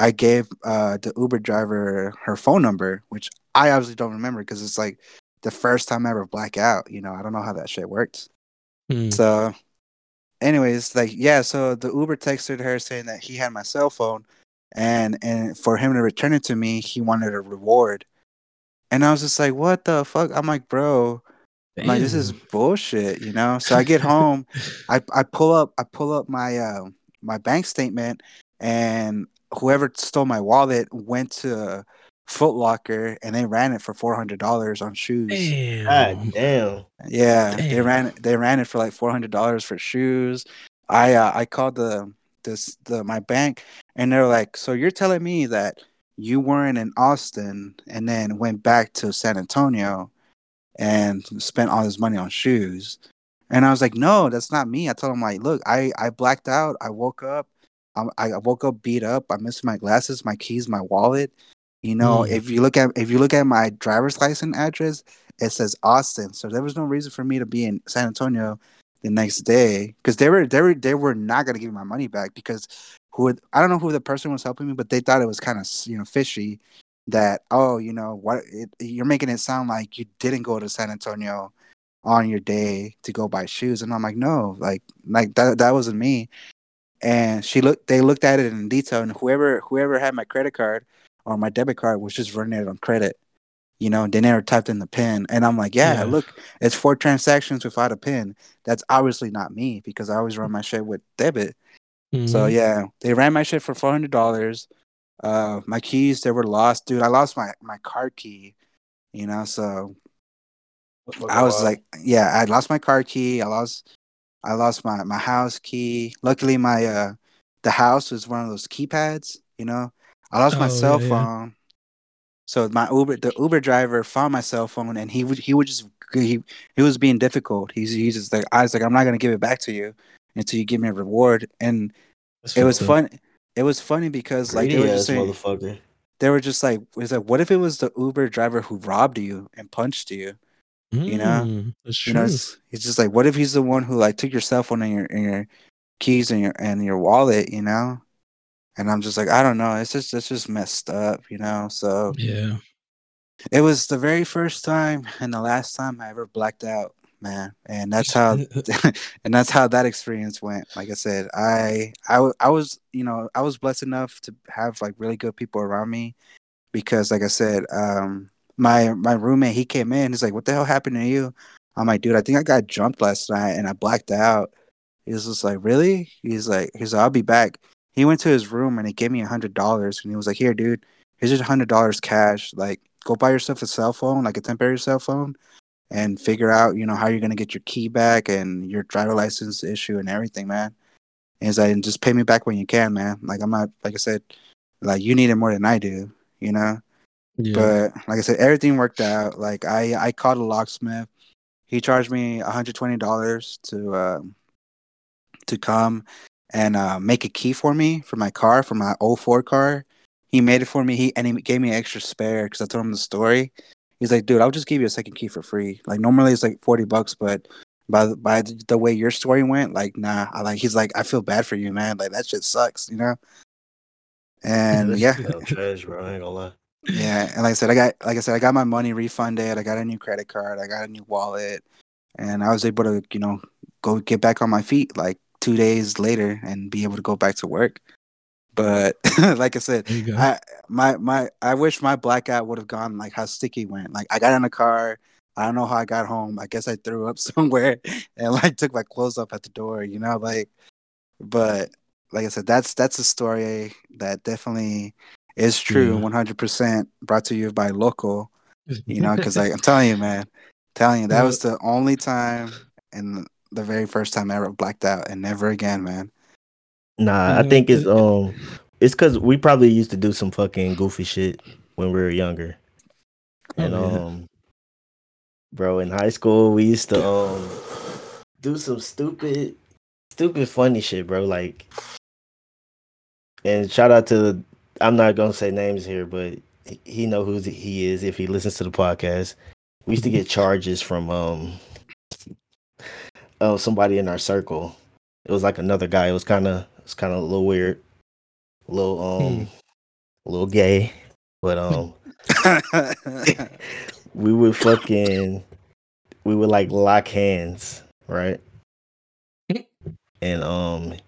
I gave the Uber driver her phone number, which I obviously don't remember because it's like, the first time I ever black out, you know, I don't know how that shit works. So anyways, like, yeah, so the Uber texted her saying that he had my cell phone and for him to return it to me, he wanted a reward. And I was just like, what the fuck? I'm like, bro, I'm like, this is bullshit, you know? So I get home, I pull up my my bank statement and whoever stole my wallet went to Foot Locker and they ran it for $400 on shoes. Damn. Yeah, damn. They ran it for like $400 for shoes. I called my bank and they're like, so you're telling me that you weren't in Austin and then went back to San Antonio and spent all this money on shoes? And I was like, no, that's not me. I told them, like, look, I blacked out. I woke up. I woke up beat up. I missed my glasses, my keys, my wallet. You know, if you look at my driver's license address, it says Austin. So there was no reason for me to be in San Antonio the next day because they were not going to give me my money back because I don't know who the person was helping me, but they thought it was kind of, you know, fishy that, oh, you know what, you're making it sound like you didn't go to San Antonio on your day to go buy shoes. And I'm like, no, like that wasn't me. And they looked at it in detail, and whoever had my credit card or my debit card was just running it on credit. You know, they never typed in the PIN. And I'm like, yeah, look, it's 4 transactions without a PIN. That's obviously not me because I always run my shit with debit. Mm-hmm. So, yeah, they ran my shit for $400. My keys, they were lost. Dude, I lost my car key, you know, so I was like, yeah, I lost my car key. I lost my house key. Luckily, the house was one of those keypads, you know. I lost my cell phone. So the Uber driver found my cell phone, and he was being difficult. He's just like, I was like, I'm not gonna give it back to you until you give me a reward. And that's it was fun. It was funny because greedy, like they were just saying, they were just like, it's like, what if it was the Uber driver who robbed you and punched you? You know, that's true. It's just like, what if he's the one who like took your cell phone and your keys and your wallet? You know. And I'm just like, I don't know. It's just messed up, you know? So yeah, it was the very first time and the last time I ever blacked out, man. And that's how that experience went. Like I said, I was blessed enough to have like really good people around me because like I said, my roommate, he came in, he's like, what the hell happened to you? I'm like, dude, I think I got jumped last night and I blacked out. He was just like, really? He's like, I'll be back. He went to his room and he gave me $100, and he was like, "Here, dude, here's just $100 cash. Like, go buy yourself a cell phone, like a temporary cell phone, and figure out, you know, how you're gonna get your key back and your driver license issue and everything, man." And he's like, "And just pay me back when you can, man. Like, I'm not, like I said, like you need it more than I do, you know." Yeah. But like I said, everything worked out. Like I called a locksmith. He charged me $120 to come and make a key for me for my car, for my 04 car. He made it for me, and he gave me an extra spare because I told him the story. He's like, dude, I'll just give you a second key for free. Like, normally it's like $40, but by the way your story went, like, nah. He's like, I feel bad for you, man. Like, that shit sucks, you know? And yeah. Trash, bro. I ain't gonna lie. Yeah, and like I said, I got my money refunded. I got a new credit card. I got a new wallet. And I was able to, you know, go get back on my feet, like, 2 days later and be able to go back to work. But like I said, I wish my blackout would have gone like how Sticky went. Like, I got in the car, I don't know how I got home. I guess I threw up somewhere and like took my clothes off at the door, you know, like. But like I said, that's a story that definitely is true. 100% brought to you by Loco, you know, because like, I'm telling you, man, that was the only time and the very first time I ever blacked out, and never again, man. Nah, I think it's because we probably used to do some fucking goofy shit when we were younger. And bro, in high school we used to do some stupid funny shit, bro. Like, and shout out to, I'm not gonna say names here, but he know who he is if he listens to the podcast. We used to get charges from somebody in our circle. It was like another guy. It was kind of a little weird, a little gay, but we would like lock hands, right? And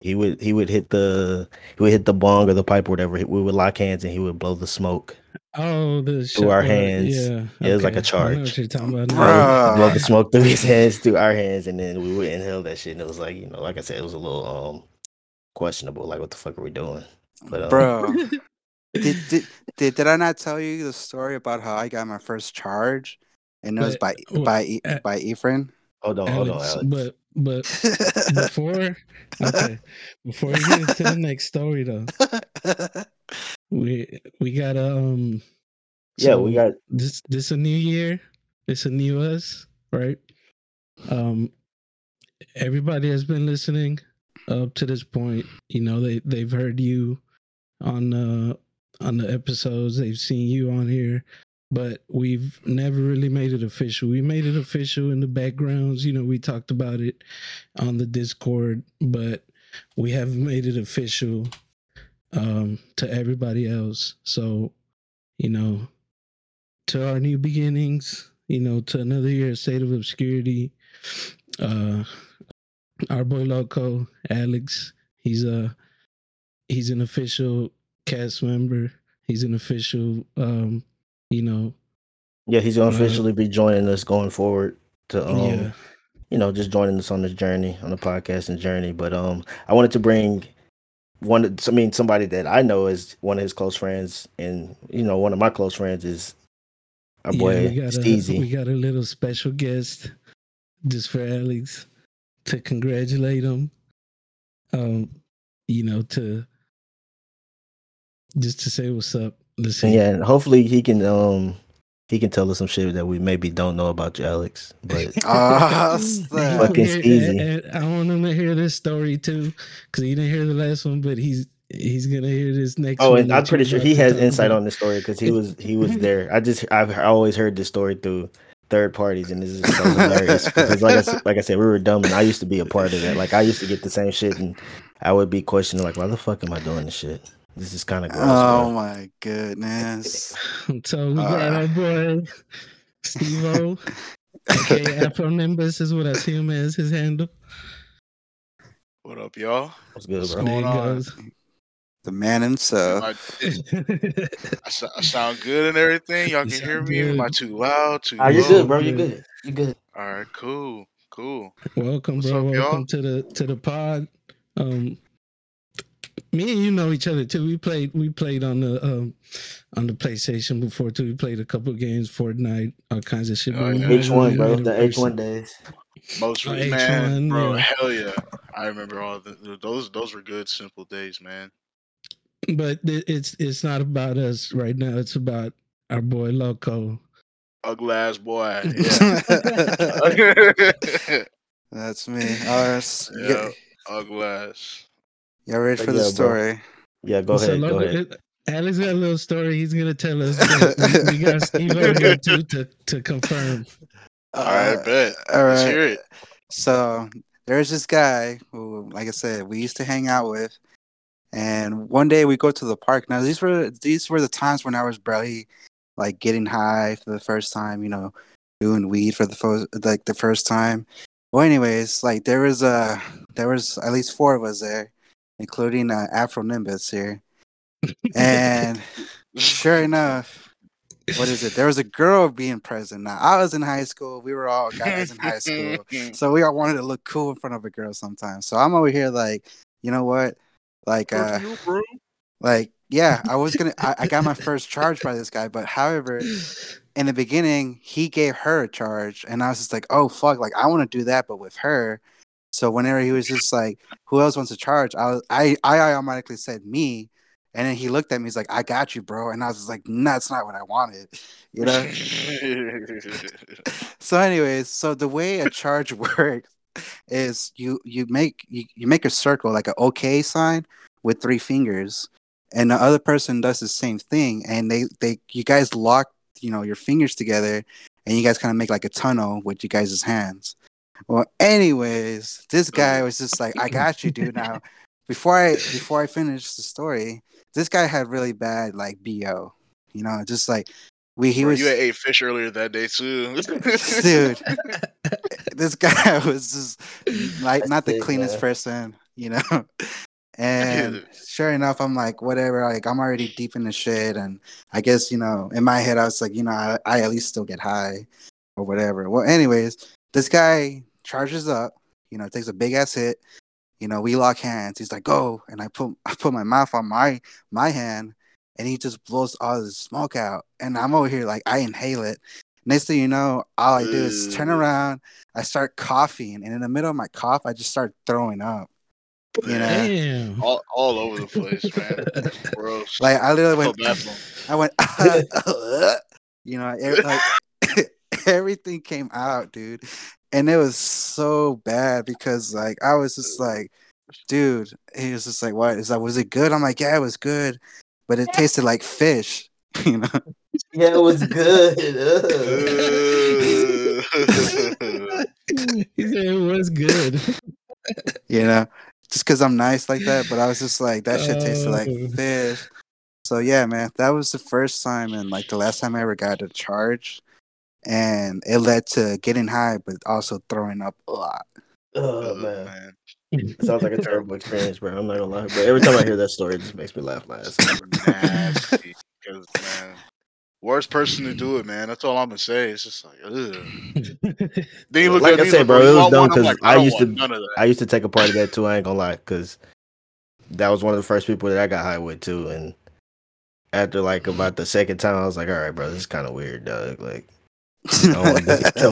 he would hit the bong or the pipe or whatever. We would lock hands and he would blow the smoke. Oh, this through our hands. Yeah, okay. It was like a charge. I know what you're talking about. Blow the smoke through his hands, through our hands, and then we would inhale that shit. And it was like, you know, like I said, it was a little questionable. Like, what the fuck are we doing? But, bro, did I not tell you the story about how I got my first charge? And it was by Ephraim. Hold on, Alex. But before we get into the next story, though. We got we got this a new year, it's a new us, right? Everybody has been listening up to this point, you know, they've heard you on the episodes, they've seen you on here, but we've never really made it official. We made it official in the backgrounds, you know, we talked about it on the Discord, but we haven't made it official to everybody else. So, you know, to our new beginnings, you know, to another year of State of Obscurity. Our boy Loco, Alex, he's an official cast member. He's an official, you know. Yeah, he's going to officially be joining us going forward to, you know, just joining us on this journey, on the podcasting journey. But I wanted to bring one, I mean, somebody that I know is one of his close friends. And, you know, one of my close friends is our boy, Steezy. We got a little special guest just for Alex to congratulate him, you know, to just to say what's up. Listen, yeah, and hopefully he can tell us some shit that we maybe don't know about you, Alex. But fucking easy. I want him to hear this story too, because he didn't hear the last one, but he's gonna hear this next. Oh, and I'm pretty sure he has insight on this story because he was there. I've always heard this story through third parties, and this is so hilarious. Because like I said, we were dumb, and I used to be a part of that. Like I used to get the same shit, and I would be questioning, like, why the fuck am I doing this shit? This is kind of gross. Oh, bro. My goodness. So we got our boy, Steve-O, aka Afronimbus is what I see him as, his handle. What up, y'all? What's good, bro? What's going on? The man himself. I sound good and everything. Y'all can hear me? Am I too loud? Too low? You good, bro. You good. You good. All right, cool. Welcome, What's bro. Up, Welcome y'all? to the pod. Me and you know each other too. We played on the PlayStation before too. We played a couple of games, Fortnite, all kinds of shit. H1, bro, the H1 days. Most man, H1, bro, yeah. Hell yeah! I remember all those were good, simple days, man. But it's not about us right now. It's about our boy Loco, ugly ass boy. Yeah. That's me. Yeah, ugly ass. Y'all ready for the story? Bro. Yeah, go ahead. Alex got a little story he's going to tell us. We got Steve over here too to confirm. All right, bet. All right. Let's hear it. So there's this guy who, like I said, we used to hang out with. And one day we go to the park. Now, these were the times when I was barely, like, getting high for the first time, you know, doing weed for the first time. Well, anyways, like, there was at least four of us there, including Afronimbus here. And sure enough, what is it? There was a girl being present. Now, I was in high school. We were all guys in high school. So we all wanted to look cool in front of a girl sometimes. So I'm over here like, you know what? Like, yeah, I got my first charge by this guy. But however, in the beginning, he gave her a charge. And I was just like, oh, fuck. Like, I want to do that, but with her. So whenever he was just like, who else wants to charge? I automatically said me. And then he looked at me. He's like, I got you, bro. And I was just like, no, that's not what I wanted. You know? So anyways, so the way a charge works is you make a circle, like an OK sign with three fingers. And the other person does the same thing. And you guys lock, you know, your fingers together. And you guys kind of make like a tunnel with you guys' hands. Well, anyways, this guy was just like, I got you, dude. Now, before I finish the story, this guy had really bad, like, BO. You know, just like, you ate fish earlier that day, too. Dude, this guy was just, like, not the cleanest person, you know? And sure enough, I'm like, whatever, like, I'm already deep in the shit. And I guess, you know, in my head, I was like, you know, I at least still get high or whatever. Well, anyways, this guy charges up, you know, takes a big ass hit. You know, we lock hands. He's like, go. And I put my mouth on my hand, and he just blows all the smoke out. And I'm over here like, I inhale it. Next thing you know, all I do is turn around. I start coughing. And in the middle of my cough, I just start throwing up. You know? Damn. All over the place, man. Gross. Like, I literally I went, you know, like... Everything came out, dude, and it was so bad because, like, I was just like, dude, he was just like, what? He's like, was it good? I'm like, yeah, it was good, but it tasted like fish, you know? Yeah, it was good. He said it was good. You know, just because I'm nice like that, but I was just like, that shit tasted like fish. So yeah, man, that was the first time and, like, the last time I ever got a charge. and it led to getting high, but also throwing up a lot. Oh, man. It sounds like a terrible experience, bro. I'm not gonna lie, but every time I hear that story, it just makes me laugh my ass off. Nasty, because man, worst person to do it, man. That's all I'm gonna say. It's just like, ugh. Well, like I said, bro, it was dumb because I used to take a part of that too. I ain't gonna lie, because that was one of the first people that I got high with too. And after like about the second time, I was like, all right, bro, this is kind of weird, dog. Like, I don't want to do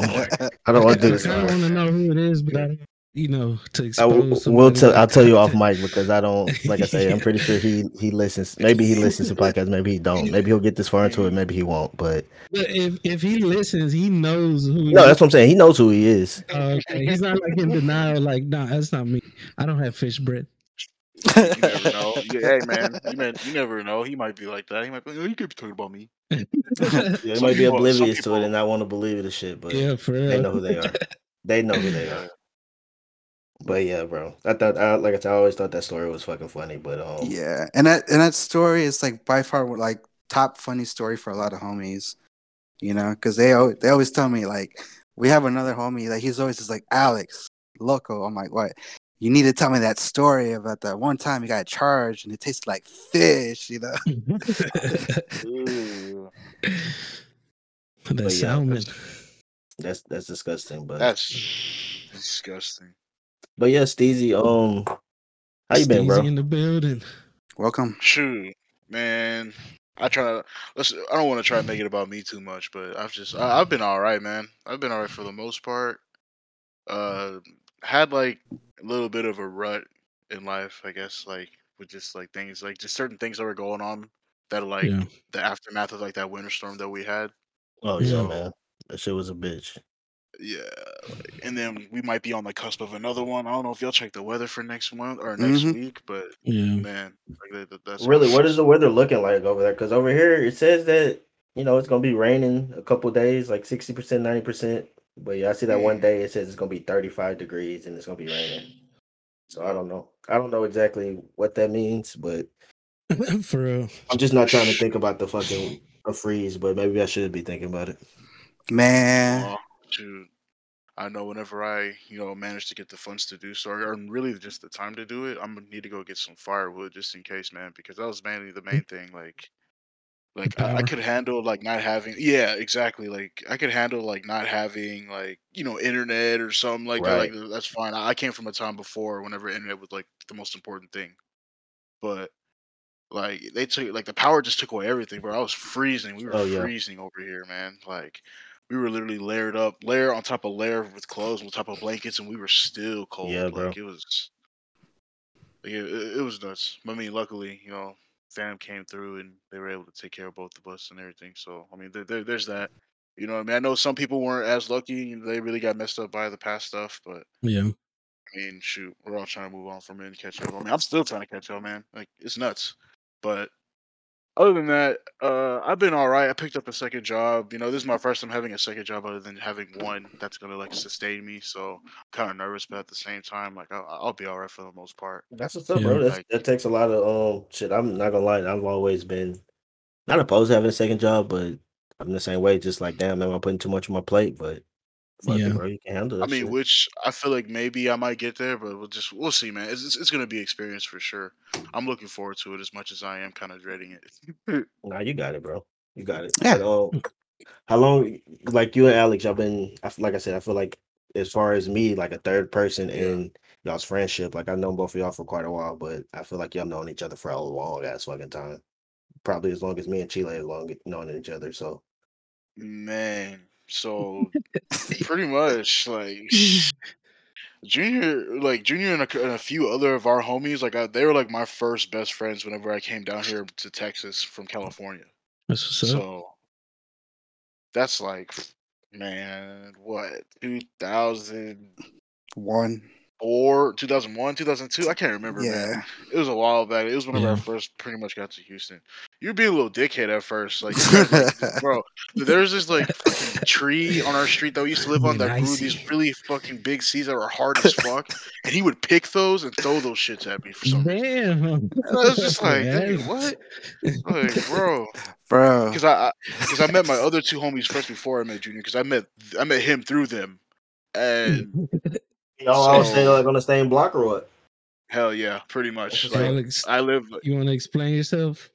this. I don't want to know who it is, but to expose. I'll tell you off mic because I don't. Like I say, I'm pretty sure he listens. Maybe he listens to podcasts. Maybe he don't. Maybe he'll get this far into it. Maybe he won't. But if he listens, he knows who. He is. That's what I'm saying. He knows who he is. Okay, he's not like in denial. Like, nah, that's not me. I don't have fish bread. You never know. Hey, man, you never know. He might be like that. He might be like, oh, you could be talking about me. He might be oblivious to it and not want to believe it and shit, but yeah, for real. They know who they are. They know who they are. But yeah, bro, I always thought that story was fucking funny, but yeah, and that story is like by far like top funny story for a lot of homies, you know, because they always tell me, like, we have another homie that he's always just like, Alex, Loco. I'm like, what? You need to tell me that story about that one time you got charged and it tasted like fish, you know? That salmon. Yeah, that's disgusting, but that's disgusting. But yeah, Steezy, how you been, bro? Steezy in the building. Welcome. Shoot, man. I don't want to try to make it about me too much, but I've been all right, man. I've been all right for the most part. Had like a little bit of a rut in life, I guess, like with just like things, like just certain things that were going on that like the aftermath of like that winter storm that we had. Oh yeah, man, that shit was a bitch. Yeah, like, and then we might be on the cusp of another one. I don't know if y'all check the weather for next month or next week, but man, like, that's really what is the weather looking like over there? Because over here it says that it's gonna be raining a couple days, like 60%, 90%. But yeah, I see that one day it says it's going to be 35 degrees and it's going to be raining. So I don't know. I don't know exactly what that means, but for real, I'm just not trying to think about the fucking freeze, but maybe I should be thinking about it. Man. Dude, I know whenever I, manage to get the funds to do so, or really just the time to do it, I'm going to need to go get some firewood just in case, man, because that was mainly the main thing. Like I could handle like not having internet or something like right. that. Like, that's fine. I came from a time before whenever internet was like the most important thing. But like they took the power just took away everything, bro. I was freezing. We were freezing over here, man. Like we were literally layered up, layer on top of layer with clothes on top of blankets, and we were still cold. Yeah, bro. Like it was nuts. I mean, luckily, fam came through and they were able to take care of both of us and everything. So, I mean, there's that. You know what I mean? I know some people weren't as lucky. They really got messed up by the past stuff, but I mean, shoot, we're all trying to move on from it and catch up. I mean, I'm still trying to catch up, man. Like, it's nuts. But other than that, I've been all right. I picked up a second job. This is my first time having a second job other than having one that's going to sustain me. So I'm kind of nervous, but at the same time, like I'll be all right for the most part. That's what's up, bro. That takes a lot of shit. I'm not going to lie. I've always been not opposed to having a second job, but I'm the same way. Just like, damn, am I putting too much on my plate? But bro, you can handle it. I mean, shit. Which I feel like maybe I might get there, but we'll see, man. It's gonna be experience for sure. I'm looking forward to it as much as I am kind of dreading it. Nah, you got it, bro. You got it. Yeah. How long? Like you and Alex, y'all been? Like I said, I feel like as far as me, like a third person in y'all's friendship. Like I've known both of y'all for quite a while, but I feel like y'all known each other for a long ass fucking time. Probably as long as me and Chile have known each other. So, man. So pretty much like Junior and a few other of our homies, like they were like my first best friends whenever I came down here to Texas from California. That's what's up. So that's like, man, what, 2001 or 2001, 2002? I can't remember, man. It was a while back. It was whenever I first pretty much got to Houston. you'd be a little dickhead at first, like, bro. There's this like fucking tree on our street that we used to live on that grew these really fucking big seeds that were hard as fuck, and he would pick those and throw those shits at me for some reason. And I was just like, hey, what? Like, bro, because I met my other two homies first before I met Junior, because I met him through them, and I was staying like on the same block or what? Hell yeah, pretty much. Like, I live. You want to explain yourself?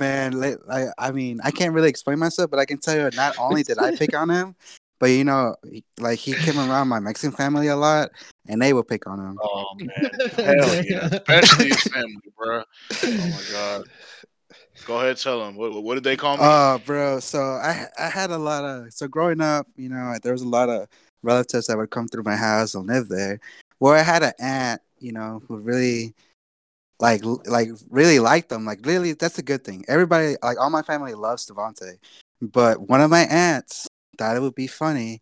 Man, I mean, I can't really explain myself, but I can tell you not only did I pick on him, but you know, like he came around my Mexican family a lot, and they would pick on him. Oh man, hell yeah, especially his family, bro. Oh my god. Go ahead, tell them. What did they call me? Bro. So I had a lot of. So growing up, you know, there was a lot of relatives that would come through my house and live there. Well, I had an aunt, you know, who really. Like, really liked them. Like, really, that's a good thing. Everybody, like, all my family loves Devontae. But one of my aunts thought it would be funny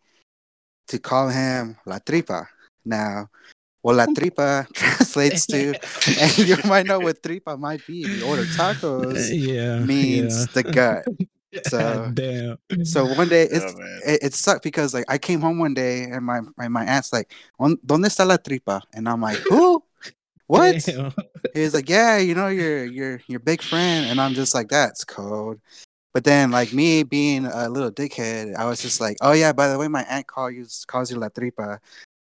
to call him La Tripa. Now, well, La Tripa translates to, and you might know what Tripa might be. If you order tacos, means the gut. So, damn. So one day, it sucked because, like, I came home one day, and my aunt's like, ¿Dónde está la tripa? And I'm like, who? What? Damn. He was like, yeah, you know, your big friend, and I'm just like, that's cold. But then, like me being a little dickhead, I was just like, oh yeah, by the way, my aunt calls you La Tripa.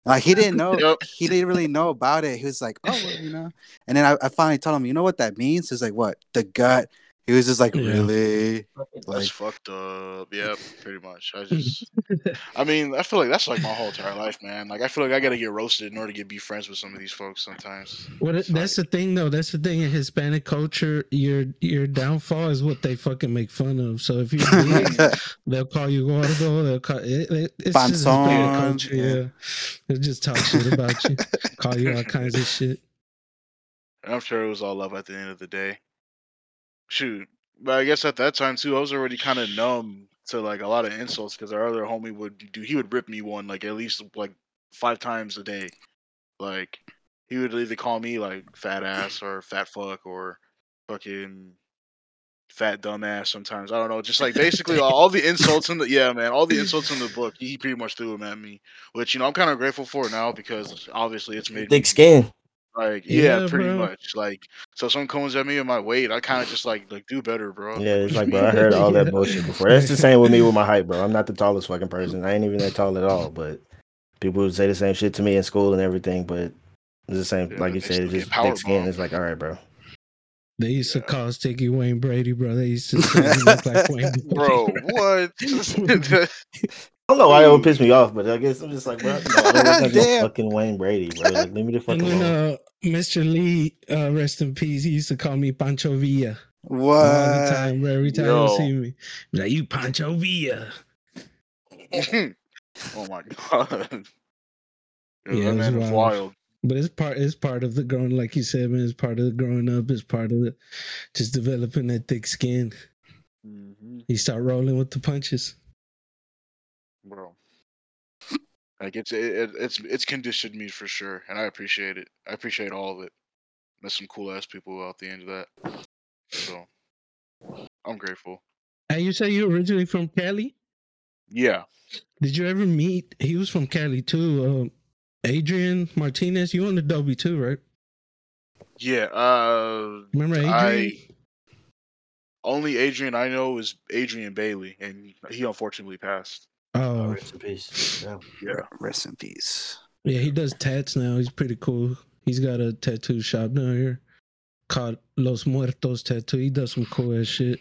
Like he didn't know, he didn't really know about it. He was like, oh, well, you know. And then I finally told him, you know what that means? He's like, what? The gut. He was just like, really? That's like, fucked up. Yeah, pretty much. I mean, I feel like that's like my whole entire life, man. Like, I feel like I got to get roasted in order to be friends with some of these folks sometimes. Well, that's the thing, though. That's the thing in Hispanic culture. Your downfall is what they fucking make fun of. So if you're big, they'll call you gordo. They'll call it's Bonson. Just Hispanic culture. Yeah. They'll just talk shit about you, call you all kinds of shit. I'm sure it was all love at the end of the day. Shoot, but I guess at that time too, I was already kind of numb to like a lot of insults because our other homie would rip me one like at least like 5 times a day. Like he would either call me like fat ass or fat fuck or fucking fat dumbass sometimes. I don't know, just like basically all the insults in the all the insults in the book. He pretty much threw them at me, which you know I'm kind of grateful for now because obviously it's made thick skin. Like, yeah pretty bro. Much. Like, so someone comes at me in my weight, I kind of just like do better, bro. Yeah, it's like, bro, I heard all that bullshit before. That's the same with me with my height, bro. I'm not the tallest fucking person. I ain't even that tall at all, but people would say the same shit to me in school and everything, but it's the same, like you said, it's just thick skin. It's like, all right, bro. They used to call Sticky Wayne Brady, bro. They used to say he looked like Wayne Brady. Bro, what? I don't know why it would piss me off, but I guess I'm just like, bro, I don't look like no fucking Wayne Brady, bro. Like, leave me the fuck alone. Mr. Lee, rest in peace, he used to call me Pancho Villa. What? All the time, bro. Every time he see me, he'd be like, you Pancho Villa. Oh my god. Yeah, that man was wild. But it's part of the growing, like you said, man. It's part of the growing up. It's part of the just developing that thick skin. Mm-hmm. You start rolling with the punches, bro. Like it's conditioned me for sure, and I appreciate it. I appreciate all of it. There's some cool ass people out the end of that, so I'm grateful. And you say you're originally from Cali? Yeah. Did you ever meet? He was from Cali too. Adrian Martinez, you on the Dobie too, right? Yeah. Remember Adrian? Only Adrian I know is Adrian Bailey, and he unfortunately passed. Oh, rest in peace. Yeah. Rest in peace. Yeah, he does tats now. He's pretty cool. He's got a tattoo shop down here called Los Muertos Tattoo. He does some cool ass shit.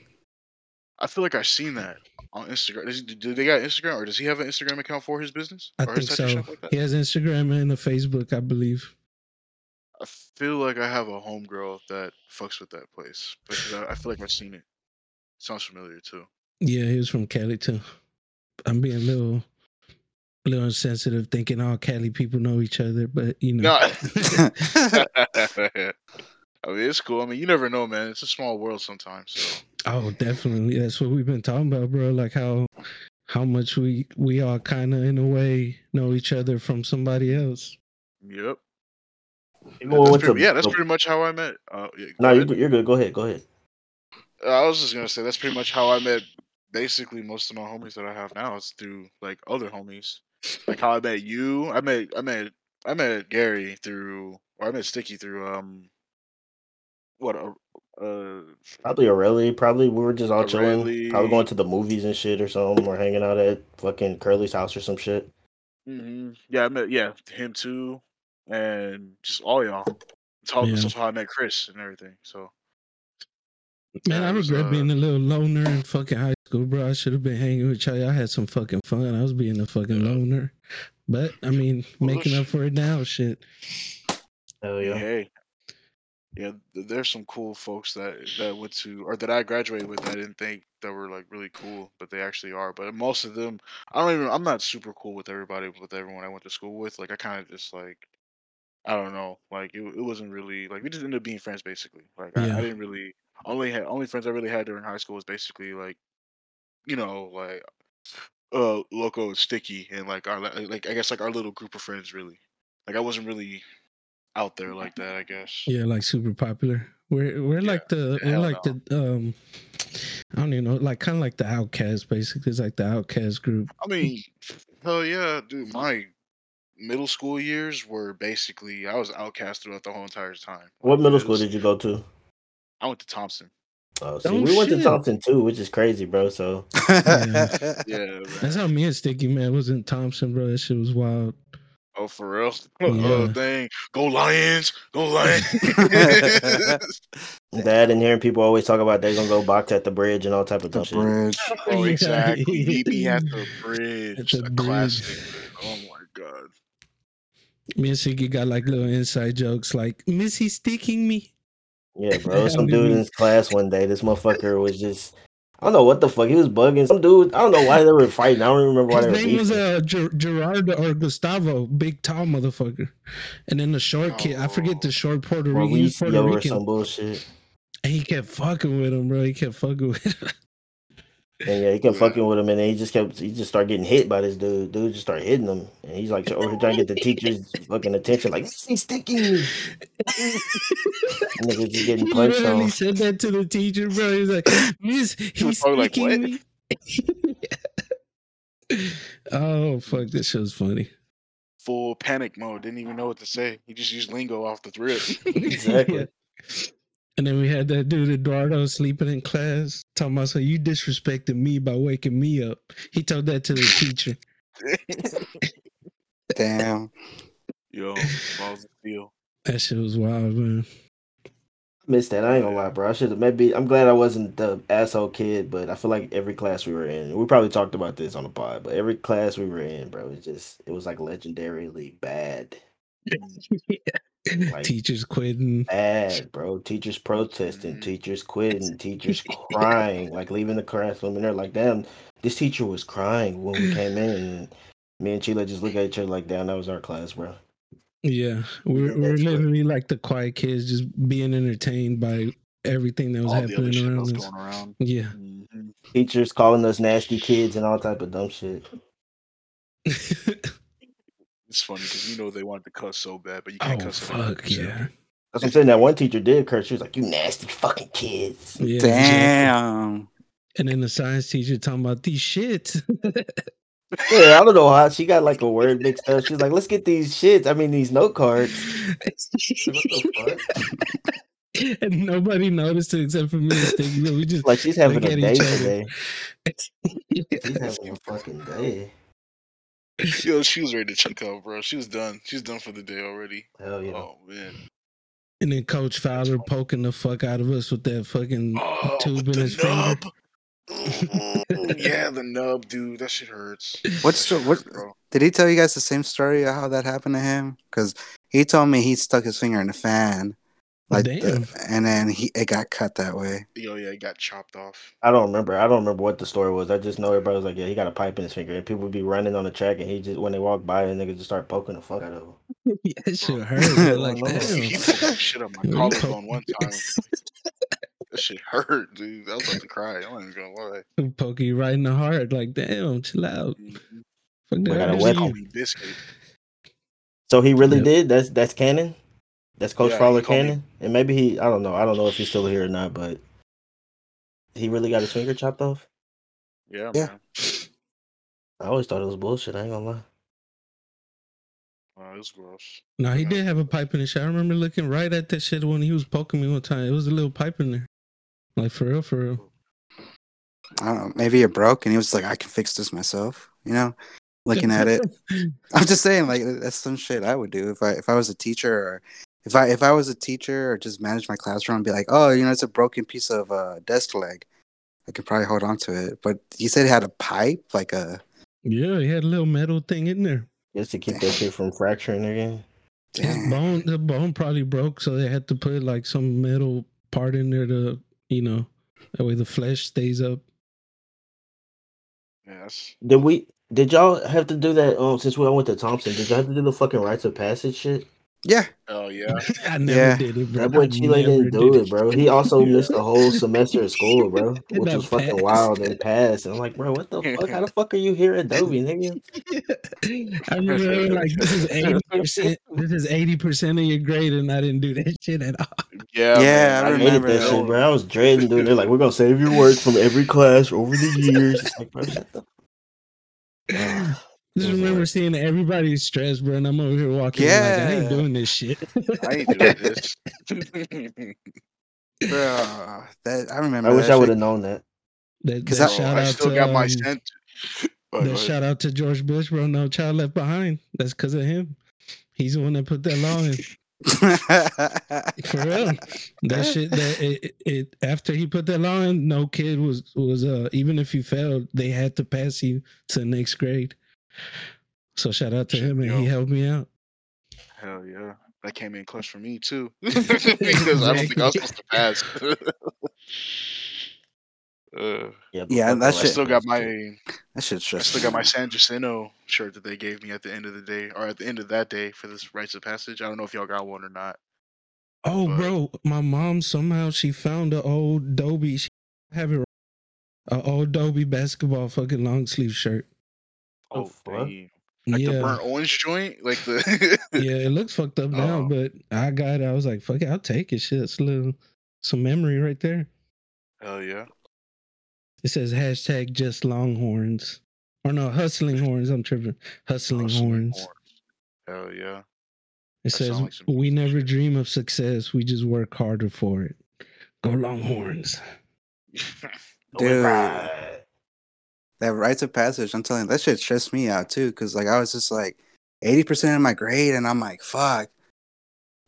I feel like I've seen that on Instagram. Do they got Instagram, or does he have an Instagram account for his business? I think so. Like he has Instagram and a Facebook, I believe. I feel like I have a homegirl that fucks with that place, but I feel like I've seen it. Sounds familiar too. Yeah, he was from Cali too. I'm being a little insensitive, thinking all Cali people know each other, but you know. No. I mean, it's cool. I mean, you never know, man. It's a small world sometimes. So. Oh, definitely. That's what we've been talking about, bro. Like how much we all kind of, in a way, know each other from somebody else. Yep. That's pretty much how I met. You're good. Go ahead. I was just gonna say that's pretty much how I met. Basically, most of my homies that I have now is through like other homies. Like how I met you. I met Gary through, or I met Sticky through probably O'Reilly. Probably we were just all chilling. Probably going to the movies and shit or something, or hanging out at fucking Curly's house or some shit. Mm-hmm. Yeah, I met him too, and just all y'all. That's how I met Chris and everything. So. Man, I regret being a little loner in fucking high school, bro. I should have been hanging with y'all. I had some fucking fun. I was being a fucking loner. But, I mean, making up for it now, shit. Hell yeah. Hey. Yeah, there's some cool folks that went to, or that I graduated with that I didn't think that were, like, really cool, but they actually are. But most of them, I'm not super cool with everybody, with everyone I went to school with. Like, I kind of just, like, I don't know. Like, it wasn't really, like, we just ended up being friends, basically. Like, yeah. I didn't really... Only friends I really had during high school was basically like, you know, like Loco and Sticky, and like our our little group of friends really. Like I wasn't really out there like that, I guess. Yeah, like super popular. We're like the I don't even know, like kind of like the outcast basically. It's like the outcast group. I mean, hell yeah, dude. My middle school years were basically I was outcast throughout the whole entire time. What middle school did you go to? I went to Thompson. Oh, see, we went to Thompson too, which is crazy, bro. So, yeah that's how me and Sticky, man, was in Thompson, bro. That shit was wild. Oh, for real? Yeah. Oh, dang. Go Lions. That and hearing people always talk about they're going to go box at the bridge and all type of dumb shit. Bridge. Oh, exactly. DB at the bridge. It's a classic. Oh, my God. Me and Sticky got like little inside jokes like, Missy sticking me. Yeah, bro. Some dude in his class one day, this motherfucker was just, I don't know what the fuck. He was bugging some dude. I don't know why they were fighting. I don't remember why they were fighting. His name was Gerard or Gustavo, big tall motherfucker. And then the short kid, I forget the short Puerto Rican. Or some bullshit. And he kept fucking with him, bro. And yeah, he kept fucking with him, and then he just started getting hit by this dude. Dude just started hitting him, and he's like over here trying to get the teacher's fucking attention. Like, he's sticking me. Nigga just getting punched on. He said that to the teacher, bro. He was like, Miss, he's sticking me. Oh fuck, this show's funny. Full panic mode. Didn't even know what to say. He just used lingo off the rip. Exactly. Yeah. And then we had that dude, Eduardo, sleeping in class, talking about, so you disrespected me by waking me up. He told that to the teacher. Damn. Yo, balls of steel. That shit was wild, man. I missed that. I ain't gonna lie, bro. I should have maybe. I'm glad I wasn't the asshole kid, but I feel like every class we were in, we probably talked about this on the pod, but every class we were in, bro, it was like legendarily bad. Yeah. Like, teachers quitting, bad, bro. Teachers protesting, teachers quitting, teachers crying, like leaving the classroom, and they're like, "Damn, this teacher was crying when we came in." And me and Chila just look at each other like, "Damn, that was our class, bro." Yeah, we're literally like the quiet kids, just being entertained by everything that was happening around us. Yeah, teachers calling us nasty kids and all type of dumb shit. It's funny because you know they wanted to cuss so bad, but you can't cuss. Oh fuck yeah! That's what I'm saying. That one teacher did curse. She was like, "You nasty fucking kids!" Yeah. Damn. And then the science teacher talking about these shits. Yeah, I don't know how she got like a word mixed up. She's like, "Let's get these shits." I mean, these note cards. What the fuck? And nobody noticed it except for me. We just like she's having a day today. She's having a fucking day. Yo, she was ready to check out, bro. She was done. She's done for the day already. Hell yeah. Oh, man. And then Coach Fowler poking the fuck out of us with that fucking tube in his finger. Yeah, the nub, dude. That shit hurts. Did he tell you guys the same story of how that happened to him? Because he told me he stuck his finger in a fan. Like, and then it got cut that way. Oh yeah, it got chopped off. I don't remember what the story was. I just know everybody was like, yeah, he got a pipe in his finger, and people would be running on the track, and he just when they walk by, and niggas just start poking the fuck out of him. Yeah, that shit hurt. Like, that shit on my collarbone one time. That shit hurt, dude. I was about to cry. I wasn't even gonna lie. Poke you right in the heart, like damn, chill out. Fuck that. I got a weapon. So he really did. That's canon. That's Coach Fowler Cannon. And maybe he, I don't know. I don't know if he's still here or not, but he really got his finger chopped off? Yeah. Man. I always thought it was bullshit. I ain't gonna lie. Oh, it's gross. No, he did have a pipe in his shit. I remember looking right at that shit when he was poking me one time. It was a little pipe in there. Like, for real. I don't know. Maybe it broke and he was like, I can fix this myself. You know? Looking at it. I'm just saying, like, that's some shit I would do if I was a teacher or if I was a teacher or just managed my classroom and be like, oh, you know, it's a broken piece of desk leg. I could probably hold on to it. But you said it had a pipe? Yeah, he had a little metal thing in there. Just to keep that shit from fracturing again. The bone probably broke, so they had to put like some metal part in there to, you know, that way the flesh stays up. Yes. Did y'all have to do that? Since we all went to Thompson, did y'all have to do the fucking rites of passage shit? Yeah. Oh yeah. I never did it. Bro. That boy Chile didn't do it, bro. He also missed a whole semester of school, bro, which was fucking wild and passed. And I'm like, bro, what the fuck? How the fuck are you here at Dobie, nigga? I remember like this is 80% of your grade, and I didn't do that shit at all. Yeah, I remember that shit, bro. I was dreading doing it. They're like, we're gonna save your work from every class over the years. It's like, bro, shut the fuck. Just remember seeing everybody stressed, bro, and I'm over here walking. Yeah, like, I ain't doing this shit. I ain't doing this, bro. I wish I would have known that. Shout out to George Bush, bro. No Child Left Behind. That's because of him. He's the one that put that law in. For real, that shit. That it after he put that law in, no kid was even if you failed, they had to pass you to the next grade. So shout out to him, and he helped me out. Hell yeah, that came in clutch for me too. Because I don't think I was supposed to pass. I still got my San Jacinto shirt that they gave me at the end of that day for this rites of passage. I don't know if y'all got one or not. Oh, but... bro, my mom somehow she found an old Dobie. She have it, an old Dobie basketball fucking long sleeve shirt. Oh, damn. The burnt orange joint, like the it looks fucked up now, but I got it. I was like, fuck it, I'll take it. Shit, it's a little some memory right there. Hell yeah! It says hashtag just Longhorns, or no, hustling horns. I'm tripping, hustling horns. Hell yeah! It says like we never dream of success, we just work harder for it. Go Longhorns, dude. That rites of passage, I'm telling you, that shit stressed me out too. Cause like I was just like 80% of my grade, and I'm like, fuck.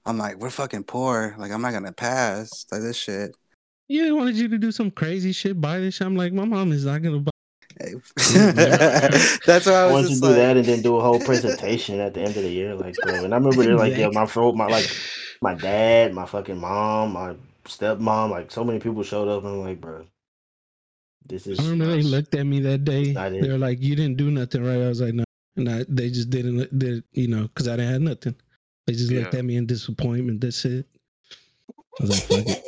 I'm like, we're fucking poor. Like I'm not gonna pass. Like this shit. Yeah, they wanted you to do some crazy shit, buy this shit. I'm like, my mom is not gonna buy. That's why I was just like. Once you do that, and then do a whole presentation at the end of the year, like, bro. And I remember they're like, yo, my dad, my fucking mom, my stepmom, like so many people showed up, and I'm like, bro. I remember they looked at me that day. They were like, "You didn't do nothing, right?" I was like, "No," and they just didn't, you know, because I didn't have nothing. They just looked at me in disappointment. That's it. I was like, "Fuck it."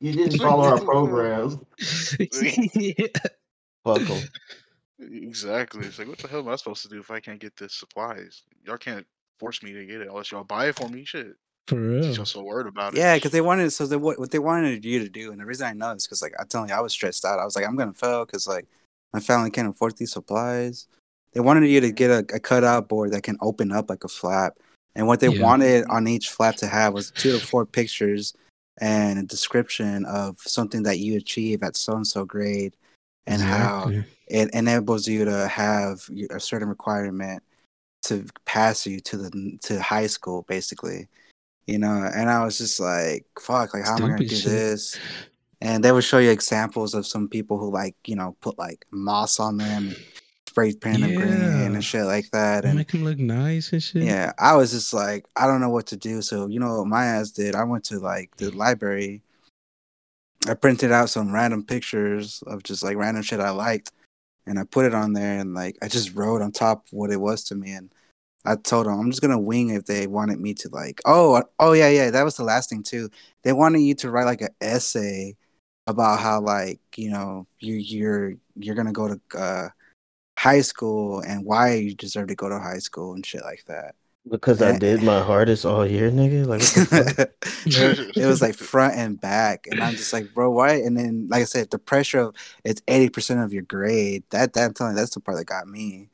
You didn't follow our program. Fuck them. Exactly. It's like, what the hell am I supposed to do if I can't get the supplies? Y'all can't force me to get it unless y'all buy it for me. Shit. For real. Just so worried about it. Yeah, because they wanted what they wanted you to do, and the reason I know is because like I'm telling you, I was stressed out. I was like, I'm gonna fail because like my family can't afford these supplies. They wanted you to get a cutout board that can open up like a flap, and what they wanted on each flap to have was 2 to 4 pictures and a description of something that you achieve at so and so grade, and how it enables you to have a certain requirement to pass you to high school, basically. You know, and I was just like, fuck, like, how am I going to do this? And they would show you examples of some people who, like, you know, put, like, moss on them, spray paint them green and shit like that. And make them look nice and shit. Yeah, I was just like, I don't know what to do. So, you know what my ass did? I went to, like, the library. I printed out some random pictures of just, like, random shit I liked. And I put it on there. And, like, I just wrote on top what it was to me. And I told them I'm just gonna wing if they wanted me to like. Oh yeah. That was the last thing too. They wanted you to write like an essay about how like you know you're gonna go to high school and why you deserve to go to high school and shit like that. Because I did my hardest all year, nigga. Like, what the fuck? It was like front and back, and I'm just like, bro, why? And then, like I said, the pressure of it's 80% of your grade. That I'm telling you, that's the part that got me.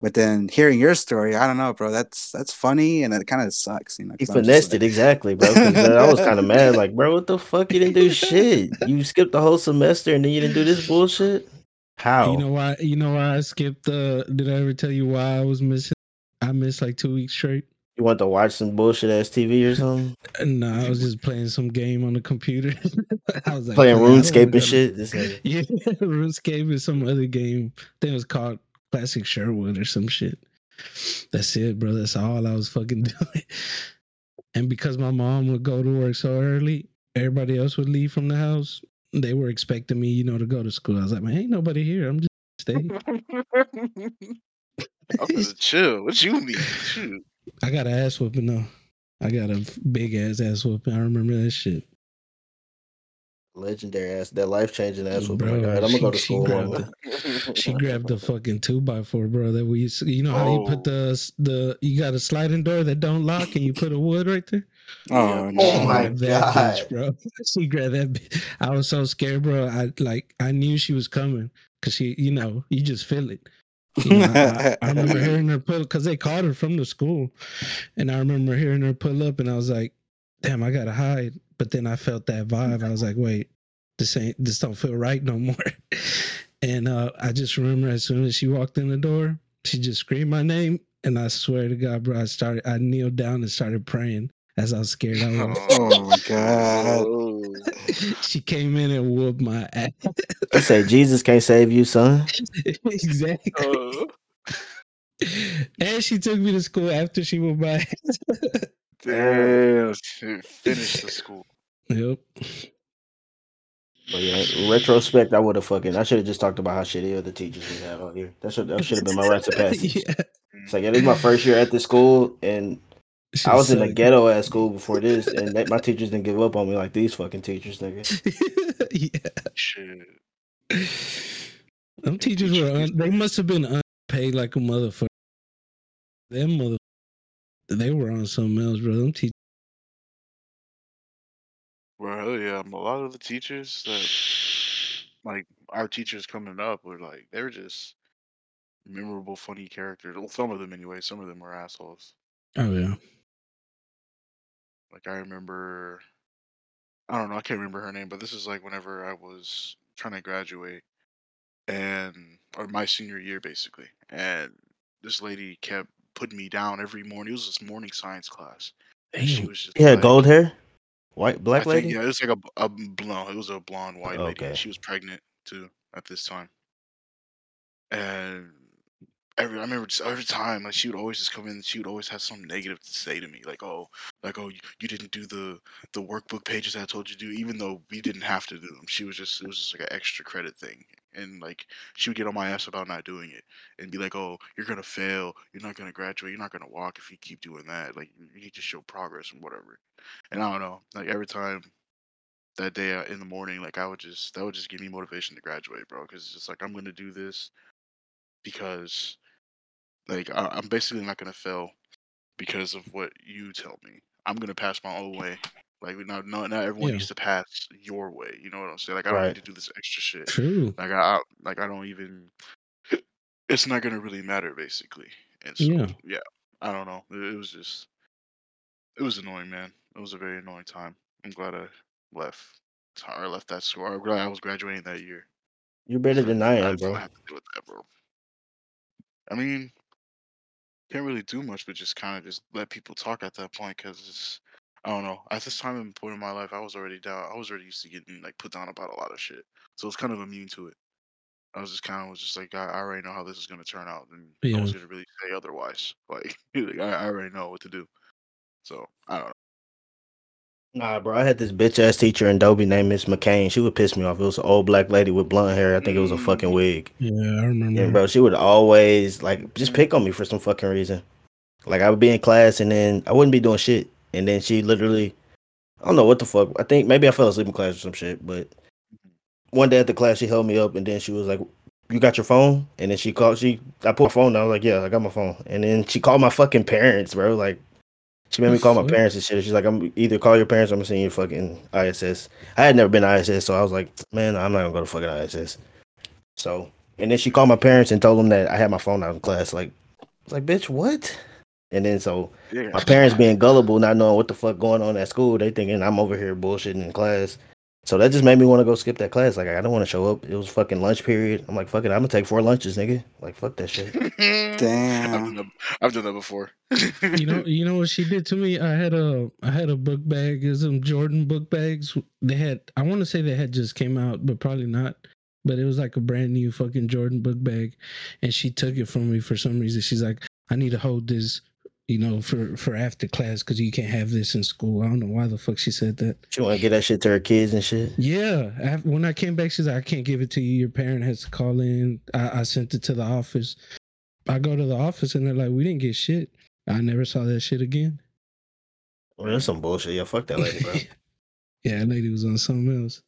But then hearing your story, I don't know, bro. That's funny, and it kind of sucks. You know, he finessed it exactly, bro. I was kind of mad, like, bro, what the fuck? You didn't do shit. You skipped the whole semester, and then you didn't do this bullshit. How? You know why? You know why I skipped the? Did I ever tell you why I was missing? I missed like 2 weeks straight. You want to watch some bullshit ass TV or something? No, I was just playing some game on the computer. I was like, playing RuneScape and shit. Yeah, RuneScape is some other game. I think it was called Classic Sherwood or some shit. That's it, bro. That's all I was fucking doing. And because my mom would go to work so early, everybody else would leave from the house. They were expecting me, you know, to go to school. I was like, man, ain't nobody here. I'm just staying. I'm just chill. What you mean? Shoot. I got an ass whooping though. I got a big ass whooping. I remember that shit. Legendary ass, that life changing ass whooping. All right, I'm gonna go to school. She grabbed the fucking 2x4, bro. That we, you know how you put the you got a sliding door that don't lock, and you put a wood right there. Oh, no. Oh my God, bitch, bro! She grabbed that bitch. I was so scared, bro. I knew she was coming because she, you know, you just feel it. You know, I remember hearing her pull because they called her from the school, and I remember hearing her pull up, and I was like, "Damn, I gotta hide." But then I felt that vibe. I was like, "Wait, this don't feel right no more." And I just remember as soon as she walked in the door, she just screamed my name, and I swear to God, bro, I kneeled down and started praying as I was scared. I was like, "Oh my God!" She came in and whooped my ass. I said, "Jesus can't save you, son." Exactly. And she took me to school after she went by. Damn, she finished the school. Yep. But yeah, in retrospect, I should have just talked about how shitty other teachers we had on here. That should have been my rites of passage. Yeah. It's like, it is my first year at this school, and I was in a ghetto ass school before this, and my teachers didn't give up on me like these fucking teachers, nigga. Yeah. Shit. Them teachers were they must have been unpaid like a motherfucker. They were on something else, bro. Them teachers. Well, yeah, a lot of the teachers that, like, our teachers coming up were like, they were just memorable, funny characters. Well, some of them anyway. Some of them were assholes. Oh yeah. Like, I remember, I don't know, I can't remember her name, but this is like whenever I was trying to graduate, or my senior year basically, and this lady kept putting me down every morning. It was this morning science class. And she was just like, gold hair, white black lady. Yeah, it was like a blonde. It was a blonde white lady. And she was pregnant too at this time, and I remember just every time, like, she would always just come in and she would always have something negative to say to me. Like, oh, you didn't do the workbook pages I told you to do, even though we didn't have to do them. It was just like an extra credit thing. And, like, she would get on my ass about not doing it and be like, oh, you're going to fail. You're not going to graduate. You're not going to walk if you keep doing that. Like, you need to show progress and whatever. And I don't know, like, every time that day in the morning, like, that would just give me motivation to graduate, bro. Because it's just like, I'm going to do this because, like, I'm basically not going to fail because of what you tell me. I'm going to pass my own way. Like, not everyone needs to pass your way. You know what I'm saying? Like, I don't need to do this extra shit. True. Like, I don't even... It's not going to really matter, basically. And so, yeah, I don't know. It was just... It was annoying, man. It was a very annoying time. I'm glad I left that school. I'm glad I was graduating that year. You're better than I am, bro. I have to deal with that, bro. I mean... Can't really do much, but just kind of just let people talk at that point, because I don't know. At this time and point in my life, I was already down. I was already used to getting, like, put down about a lot of shit, so I was kind of immune to it. I was just like, I already know how this is gonna turn out, and I was gonna really say otherwise. Like I already know what to do, so I don't know. Nah, bro, I had this bitch ass teacher in Dobie named Miss McCain. She would piss me off. It was an old black lady with blonde hair. I think it was a fucking wig. Yeah, I remember. Yeah, bro, she would always, like, just pick on me for some fucking reason. Like, I would be in class and then I wouldn't be doing shit, and then she literally, I don't know what the fuck. I think maybe I fell asleep in class or some shit. But one day at the class, she held me up, and then she was like, you got your phone? And then she called. I put my phone down. I was like, yeah, I got my phone. And then she called my fucking parents, bro. Like, she made me call my parents and shit. She's like, I'm either call your parents or I'm gonna send you fucking ISS. I had never been to ISS, so I was like, man, I'm not gonna go to fucking ISS. So, and then she called my parents and told them that I had my phone out in class. Like, I was like, bitch, what? And then so my parents being gullible, not knowing what the fuck going on at school, they thinking I'm over here bullshitting in class. So that just made me want to go skip that class. Like, I don't want to show up. It was fucking lunch period. I'm like, fuck it. I'm going to take 4 lunches, nigga. Like, fuck that shit. Damn. I've done that before. you know what she did to me? I had a book bag and some Jordan book bags. I want to say they had just came out, but probably not. But it was like a brand new fucking Jordan book bag. And she took it from me for some reason. She's like, I need to hold this, for after class, because you can't have this in school. I don't know why the fuck she said that. She want to get that shit to her kids and shit? Yeah. When I came back, she's like, I can't give it to you. Your parent has to call in. I sent it to the office. I go to the office, and they're like, we didn't get shit. I never saw that shit again. Well, that's some bullshit. Yeah, fuck that lady, bro. Yeah, that lady was on something else.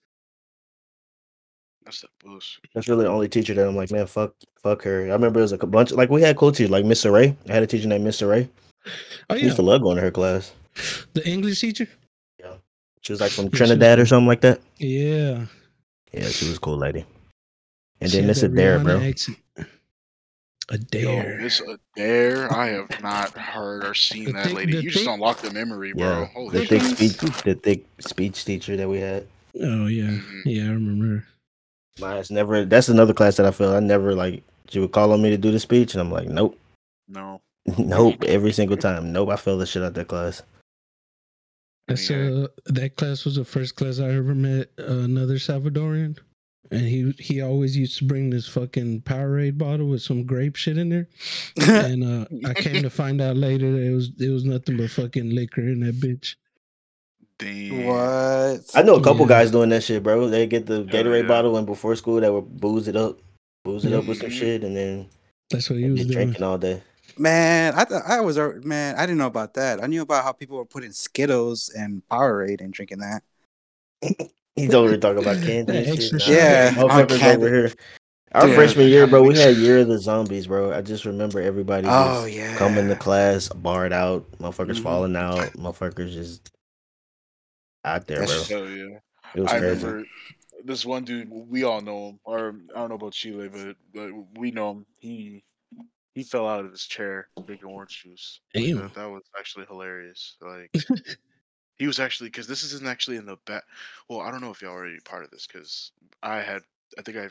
That's the bullshit. That's really the only teacher that I'm like, man, fuck her. I remember it was like a bunch. Like, we had cool teachers, like Mr. Ray. I had a teacher named Mr. Ray. Oh, yeah. I used to love going to her class. The English teacher? Yeah. She was like from Trinidad or something like that. Yeah. Yeah, she was a cool lady. And then Miss Adair, bro. Adair. Yo, Miss Adair? I have not heard or seen that lady. You just don't lock the memory, bro. Yeah. Holy shit. The thick speech teacher that we had. Oh, yeah. Mm-hmm. Yeah, I remember her. That's another class that I feel I never, like, she would call on me to do the speech, and I'm like, nope. No. Nope, every single time. Nope, I feel the shit out that class. That class was the first class I ever met another Salvadorian, and he always used to bring this fucking Powerade bottle with some grape shit in there, and I came to find out later that it was nothing but fucking liquor in that bitch. Damn. What? I know a couple guys doing that shit, bro. They get the Gatorade bottle, and before school they would booze it up with some shit, and then that's what he was drinking all day. Man, I didn't know about that. I knew about how people were putting Skittles and Powerade and drinking that. He's over here talking about candy and shit. Yeah, over here. Our freshman year, bro, we had Year of the Zombies, bro. I just remember everybody coming to class, barred out, motherfuckers falling out, motherfuckers just out there, bro. So, yeah. It was crazy. Remember this one dude, we all know him, or I don't know about Chile, but we know him. He fell out of his chair drinking orange juice. Damn. That was actually hilarious. Like, he was actually, because this isn't actually in the back. Well, I don't know if y'all already part of this, because I think I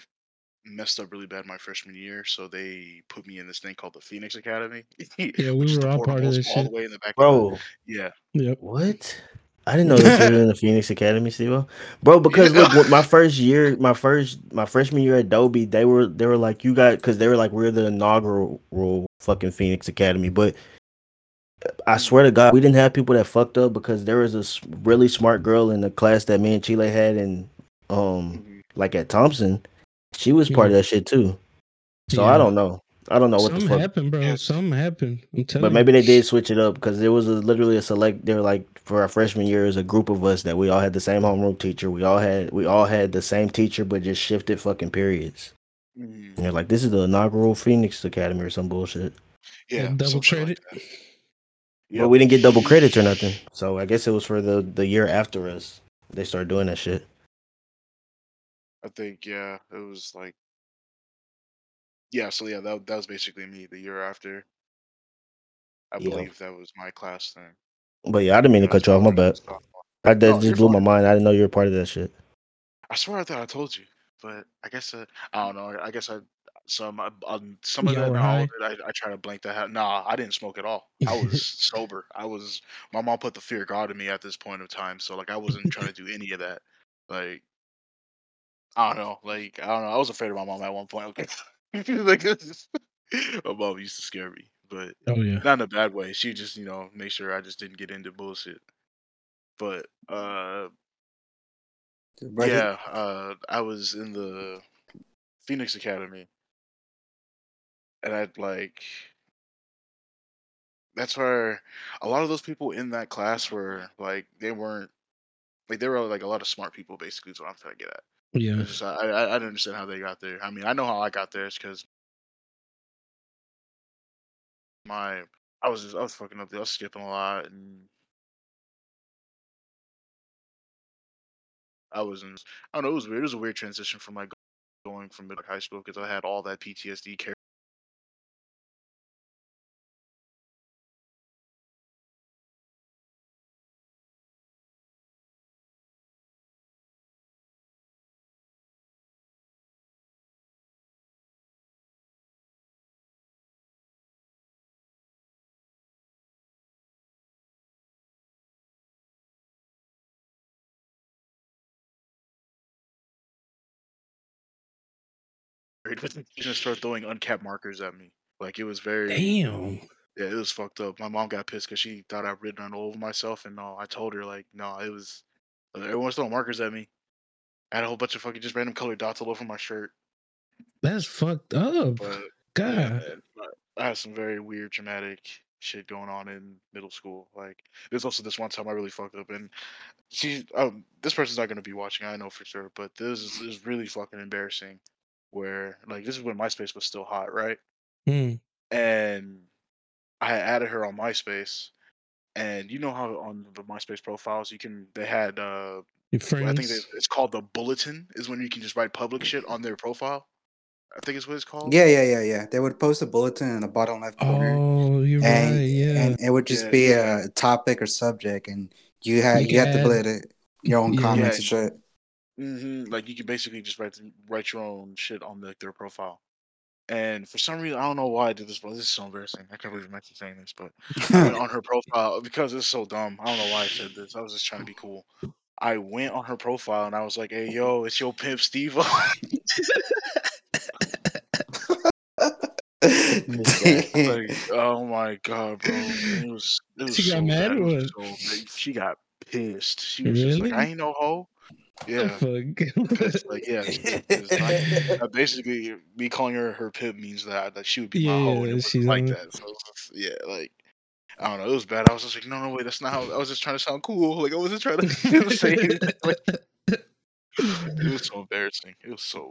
messed up really bad my freshman year, so they put me in this thing called the Phoenix Academy. Yeah, we were all part of this all shit. The way in the back. Bro. Yeah. Yep. What? I didn't know that you were in the Phoenix Academy, Steve. Bro, because look, my freshman year at Dobie, they were like, you got, because they were like, we're the inaugural fucking Phoenix Academy. But I swear to God, we didn't have people that fucked up, because there was a really smart girl in the class that me and Chile had, and like at Thompson, she was part of that shit too. So yeah. I don't know what the fuck. Something happened, bro. Something happened. I'm telling you. But maybe they did switch it up, because there was literally a select. They were like, for our freshman year, it was a group of us that we all had the same homeroom teacher. We all had the same teacher, but just shifted fucking periods. Mm. And they're like, this is the inaugural Phoenix Academy or some bullshit. Yeah, and double credit. Like, yeah, well, we didn't get double credits or nothing. So I guess it was for the year after us. They started doing that shit. I think it was like. Yeah, so that was basically me the year after. I believe that was my class thing. But yeah, I didn't mean to cut you off, my bad. That just blew my mind. I didn't know you were part of that shit. I swear I thought I told you, but I guess I don't know. I guess some of that, all of it, I try to blank that out. Nah, I didn't smoke at all. I was sober. My mom put the fear of God in me at this point of time, so like I wasn't trying to do any of that. Like, I don't know. I was afraid of my mom at one point. Okay. Like, my mom used to scare me, but not in a bad way. She just, make sure I just didn't get into bullshit. But I was in the Phoenix Academy, and that's where a lot of those people in that class were like, they were like a lot of smart people. Basically, is what I'm trying to get at. Yeah. Just, I don't understand how they got there. I mean, I know how I got there. It's because I was fucking up there. I was skipping a lot, and I wasn't. I don't know. It was weird. It was a weird transition from like going from middle to high school, because I had all that PTSD care. He's gonna start throwing uncapped markers at me. Like, it was very damn. Yeah, it was fucked up. My mom got pissed because she thought I'd ridden all over myself, and I told her, like, no, it was everyone's throwing markers at me. I had a whole bunch of fucking just random colored dots all over my shirt. That's fucked up. But, God, yeah, I had some very weird traumatic shit going on in middle school. Like, there's also this one time I really fucked up, and this person's not gonna be watching. I know for sure, but this is really fucking embarrassing. Where, like, this is when MySpace was still hot, right? Mm. And I added her on MySpace, and you know how on the MySpace profiles they had your friends. I think it's called the bulletin, is when you can just write public shit on their profile. I think it's what it's called. Yeah. They would post a bulletin in the bottom left corner. Oh, you're right. Yeah, and it would just be a topic or subject, and you had to put it your own comments and shit. Mm-hmm. Like, you can basically just write your own shit on their profile. And for some reason, I don't know why I did this, but this is so embarrassing. I can't believe I'm actually saying this, but I went on her profile because it's so dumb. I don't know why I said this. I was just trying to be cool. I went on her profile and I was like, hey, yo, it's your pimp, Steve-O. Like, oh my God, bro. It was she got so mad or what? She got pissed. She was just like, I ain't no hoe. Yeah, like, I basically, me calling her pimp means that she would be my hoe, and she's like that. So yeah, like, I don't know, it was bad. I was just like, no, wait, that's not how. I was just trying to sound cool. Like, I wasn't trying to say anything. Like, it was so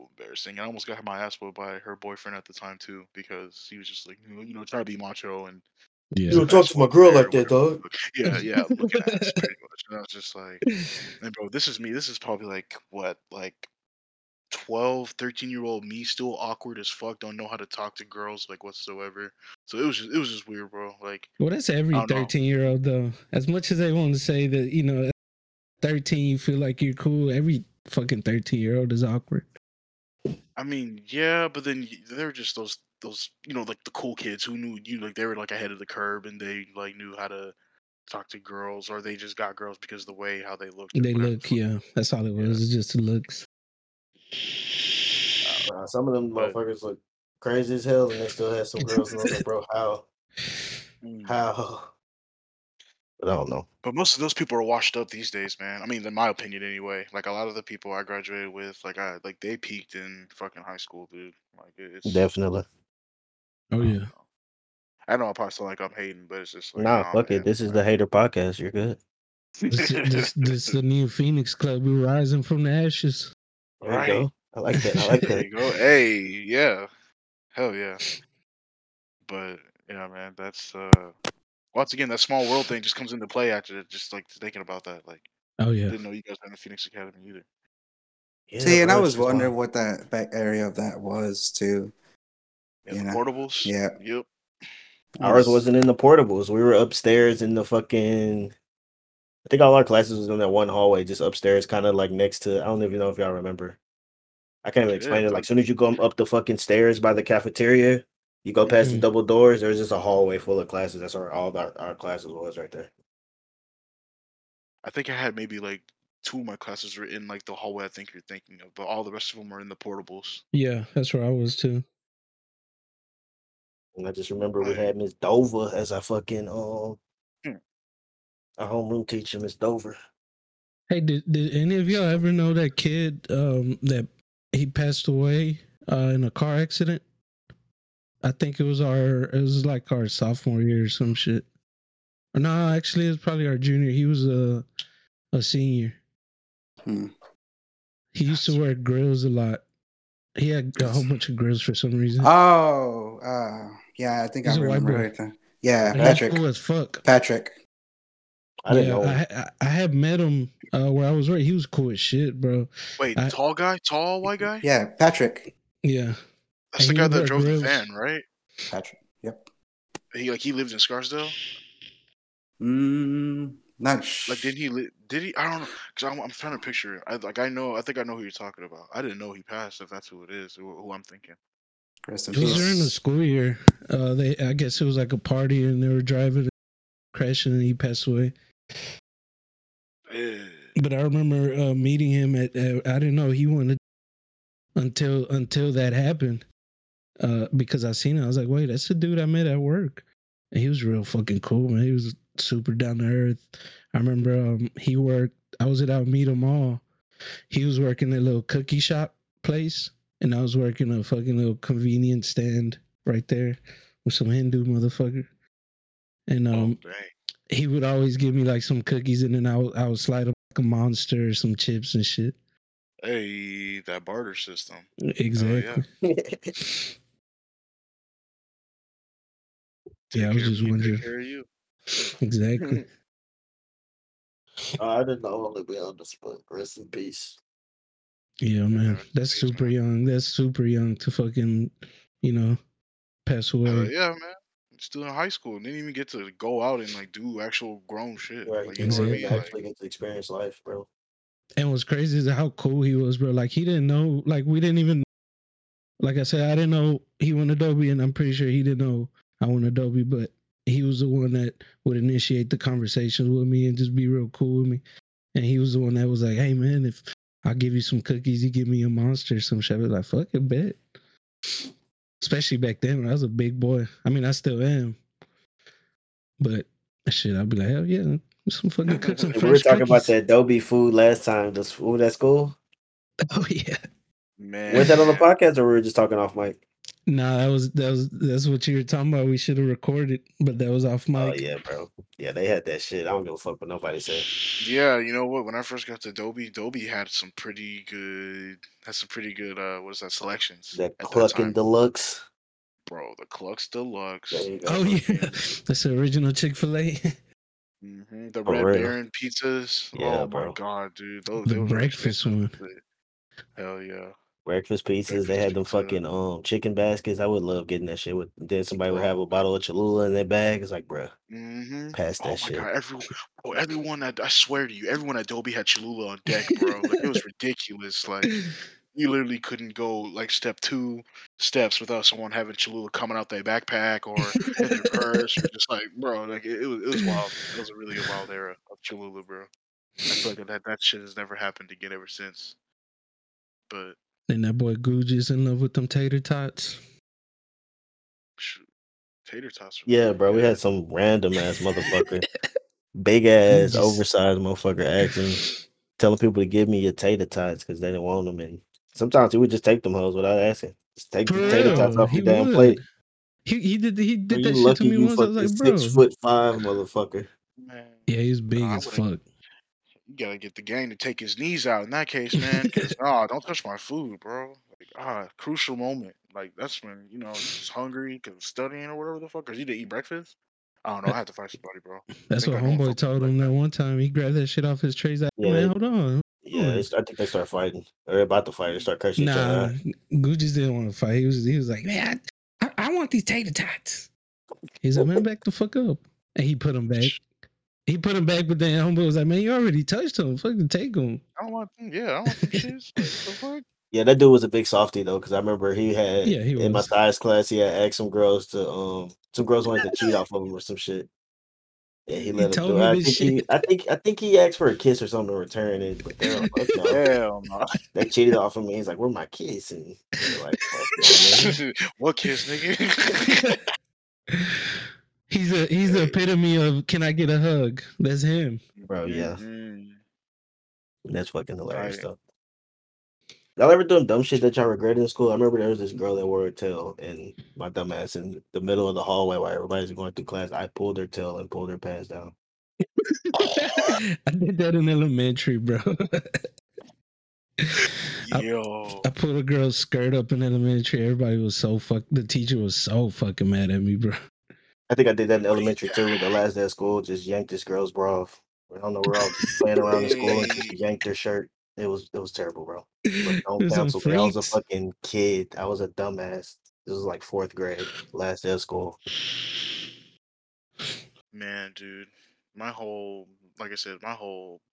embarrassing. I almost got my ass whipped by her boyfriend at the time too, because he was just like, trying to be macho and. Yeah. You don't talk to my girl like that, dog. Yeah. Looking at us pretty much. And I was just like, and bro, this is me. This is probably like, what, like 12, 13-year-old me, still awkward as fuck. Don't know how to talk to girls, like, whatsoever. So it was just weird, bro. Like, well, that's every 13-year-old, though. As much as they want to say that, 13, you feel like you're cool. Every fucking 13-year-old is awkward. I mean, yeah, but then they're just those like the cool kids who knew they were like ahead of the curve, and they like knew how to talk to girls, or they just got girls because of the way how they looked. They look, yeah, that's all it was. It's just looks. Some of them motherfuckers look crazy as hell, and they still had some girls. And I was like, bro, how? But I don't know. But most of those people are washed up these days, man. I mean, in my opinion, anyway. Like, a lot of the people I graduated with, like they peaked in fucking high school, dude. Like, it's definitely. Oh yeah. I know I probably sound like I'm hating, but it's just like, fuck it. This is the Hater Podcast. You're good. This is the new Phoenix Club. We're rising from the ashes. There you go. I like that. There you go. Hey, yeah. Hell yeah. But yeah, man, that's once again, that small world thing just comes into play after just like thinking about that. Like, oh yeah, I didn't know you guys were in the Phoenix Academy either. Yeah, see, and I was wondering what that back area of that was too. Yeah, the portables. Yeah. Yep. Ours wasn't in the portables. We were upstairs in the fucking. I think all our classes was in that one hallway, just upstairs, kind of like next to. I don't even know if y'all remember. I can't even explain it. Like, as soon as you go up the fucking stairs by the cafeteria. You go past the double doors, there's just a hallway full of classes. That's where all our classes was right there. I think I had maybe like two of my classes were in like the hallway I think you're thinking of, but all the rest of them were in the portables. Yeah, that's where I was too. And I just remember we had Miss Dover as our fucking our homeroom teacher, Miss Dover. Hey, did any of y'all ever know that kid that he passed away in a car accident? I think it was like our sophomore year or some shit. No, actually, it was probably our junior. He was a senior. Hmm. He used to wear grills a lot. He had a whole bunch of grills for some reason. Oh, yeah, I think I remember everything. Yeah, Patrick. Cool as fuck. Patrick. I didn't know. I had met him where I was working. He was cool as shit, bro. Wait, tall guy? Tall white guy? Yeah, Patrick. Yeah. That's the guy that drove the van, right? Patrick, yep. He lived in Scarsdale? Nice. Like, did he? I don't know. Cause I'm trying to picture it. I think I know who you're talking about. I didn't know he passed. If that's who it is, who I'm thinking. It was during the school year. I guess it was like a party, and they were driving, and crashing, and he passed away. But I remember meeting him at I didn't know he wanted until that happened. Because I seen it, I was like, wait, that's the dude I met at work. And he was real fucking cool, man. He was super down to earth. I remember I was at Alameda Mall. He was working at a little cookie shop place, and I was working a fucking little convenience stand right there with some Hindu motherfucker. And he would always give me like some cookies, and then I would slide him like a monster or some chips and shit. Hey, that barter system. Exactly. Oh, yeah. Yeah, I was just wondering. You. Exactly. I didn't know that we on the split. Rest in peace. Yeah, man. That's super young. That's super young to fucking, pass away. Yeah, man. Still in high school. Didn't even get to go out and like do actual grown shit. Right. Like, exactly. You know what I mean? Actually get to experience life, bro. And what's crazy is how cool he was, bro. Like, he didn't know. Like, we didn't even. Like I said, I didn't know he went to Dobie, and I'm pretty sure he didn't know I went to Dobie, but he was the one that would initiate the conversations with me and just be real cool with me. And he was the one that was like, hey, man, if I give you some cookies, you give me a monster or some shit. I was like, fuck it, bet. Especially back then when I was a big boy. I mean, I still am. But shit, I'd be like, hell yeah, some fucking cookies. We were talking about that Dobie food last time. The food at school? Oh, yeah. Man. Was that on the podcast, or we were just talking off mic? Nah, that's what you were talking about. We should have recorded, but that was off mic. Oh yeah, bro. Yeah, they had that shit. I don't give a fuck what nobody said. Yeah, you know what? When I first got to Dobie had some pretty good. That's some pretty good. What is that? Selections. That Cluckin' Deluxe. Bro, the Clucks Deluxe. Oh yeah, that's the original Chick-fil-A. Mm-hmm. The Red Baron pizzas. Yeah, oh bro. My god, dude. The breakfast one. Hell yeah. Breakfast pizzas. They had them fucking chicken baskets. I would love getting that shit. Then somebody would have a bottle of Cholula in their bag. It's like, bro, pass that shit. God, everyone, I swear to you, everyone at Dobie had Cholula on deck, bro. Like, it was ridiculous. Like, you literally couldn't go like two steps without someone having Cholula coming out their backpack or in their purse. Or just like, bro, like it was wild. It was a really wild era of Cholula, bro. I feel like that shit has never happened again ever since. But and that boy Gucci is in love with them tater tots. Tater tots? Yeah, bro. We had some random-ass motherfucker. Big-ass, oversized motherfucker acting. Telling people to give me your tater tots because they didn't want them. And sometimes he would just take them hoes without asking. Just take the tater tots off your damn plate. He did that shit to me once. I was like, bro. 6'5" motherfucker. Man. Yeah, he's big as fuck. You gotta get the gang to take his knees out in that case, man. Cause don't touch my food, bro. Like, crucial moment. Like, that's when he's hungry, cause studying or whatever the fuck. Cause you didn't eat breakfast. I don't know. I had to find somebody, bro. That's what homeboy told him that one time. He grabbed that shit off his trays. Like, yeah, man, hold on. Yeah, I think they start fighting. They're about to fight. They start cursing each other. Gucci's didn't want to fight. He was like, man, I want these tater tots. He's like, man, back the fuck up, and he put him back. He put him back, but then homeboy was like, man, you already touched him. Fucking take him. I don't want them shits. The fuck? Yeah, that dude was a big softy, though, because I remember he was. In my science class, he had asked some girls wanted to cheat off of him or some shit. Yeah, he let him do it. I think he asked for a kiss or something to return it, but hell no. They cheated off of me. He's like, where my kiss? And they're like, fuck, man. What kiss, nigga? He's the epitome of can I get a hug? That's him, bro. Yeah, that's fucking hilarious stuff. Y'all ever doing dumb shit that y'all regretted in school? I remember there was this girl that wore her tail, and my dumb ass in the middle of the hallway while everybody's going through class, I pulled her tail and pulled her pants down. I did that in elementary, bro. Yo. I put a girl's skirt up in elementary. Everybody was so fucked. The teacher was so fucking mad at me, bro. I think I did that in elementary too. The last day of school, just yanked this girl's bra off. I don't know. We're all playing around in school and just yanked her shirt. It was terrible, bro. But don't counsel me. I was a fucking kid. I was a dumbass. This was like fourth grade, last day of school. Man, dude, my whole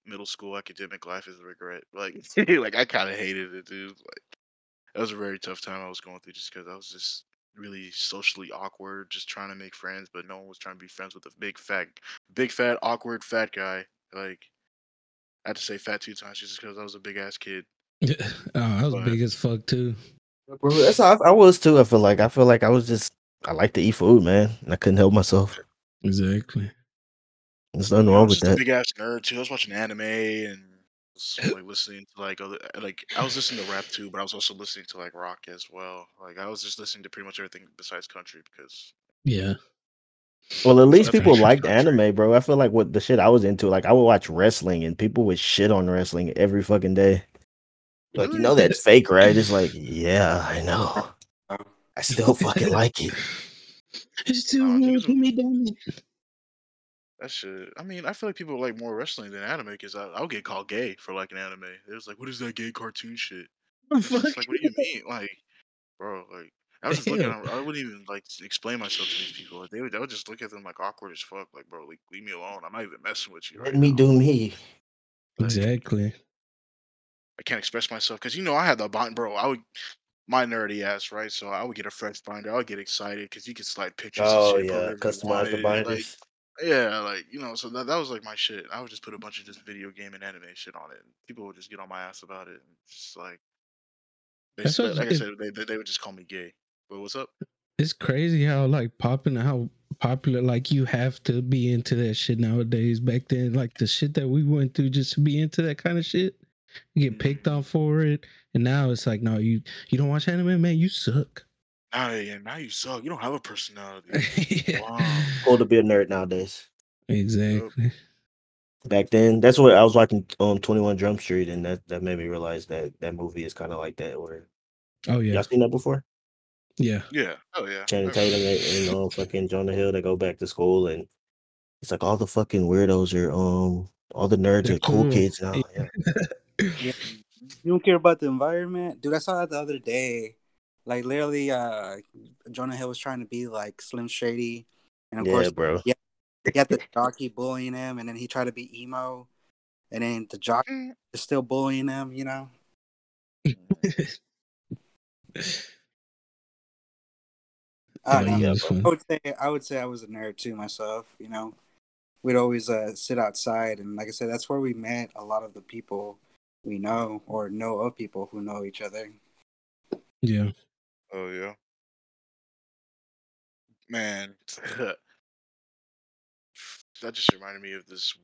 middle school academic life is a regret. Like, like I kind of hated it, dude. Like, that was a very tough time I was going through, just because I was just really socially awkward, just trying to make friends, but no one was trying to be friends with a big fat, awkward fat guy. Like, I had to say fat 2 times just because I was a big ass kid. Yeah. Oh, I was big as fuck too. Bro, that's how I was too. I feel like I like to eat food, man, and I couldn't help myself. Exactly. There's nothing wrong with that. Big ass nerd too. I was watching anime and was, like, listening to like other, like I was listening to rap too, but I was also listening to like rock as well. Like I was just listening to pretty much everything besides country because yeah. Well, at least people liked anime, bro. I feel like what the shit I was into, like I would watch wrestling and people would shit on wrestling every fucking day. Like, you know that's fake, right? It's like, yeah, I know. I still fucking like it. It's too weird for me, damn it. That shit. I mean, I feel like people like more wrestling than anime because I'll get called gay for like an anime. It was like, what is that gay cartoon shit? It's just like, what do you mean? Like, bro, like, I was just looking at them. I wouldn't even like explain myself to these people. Like, I would just look at them like awkward as fuck. Like, bro, like, leave me alone. I'm not even messing with you. Let me do me. Like, exactly. I can't express myself because, you know, I had the binder, bro. My nerdy ass, right? So I would get a fresh binder. I would get excited because you could slide pictures. Oh, and shit, yeah. Customize the binders. Like, yeah. Like, you know, so that was like my shit. I would just put a bunch of just video game and anime shit on it. And people would just get on my ass about it. And just like, they would just call me gay. But what's up? It's crazy how like popular, like you have to be into that shit nowadays. Back then, like the shit that we went through just to be into that kind of shit. You get picked on for it, and now it's like, no, you don't watch anime, man. You suck. Now you suck. You don't have a personality. Yeah. Wow. Cool to be a nerd nowadays. Exactly. Back then, that's what I was watching. 21 Jump Street, and that made me realize that movie is kind of like that. Where, oh yeah, y'all seen that before? Yeah, yeah, oh yeah. Channing Tatum and fucking Jonah Hill, they go back to school, and it's like all the fucking weirdos are all the nerds are cool kids now. Yeah. Yeah. You don't care about the environment, dude. I saw that the other day. Like literally, Jonah Hill was trying to be like Slim Shady, and of course, bro. Yeah, he got the jockey bullying him, and then he tried to be emo, and then the jockey is still bullying him. You know. I would say I was a nerd too myself. You know, we'd always sit outside, and like I said, that's where we met a lot of the people. We know or know of people who know each other. Yeah. Oh, yeah. Man, that just reminded me of this.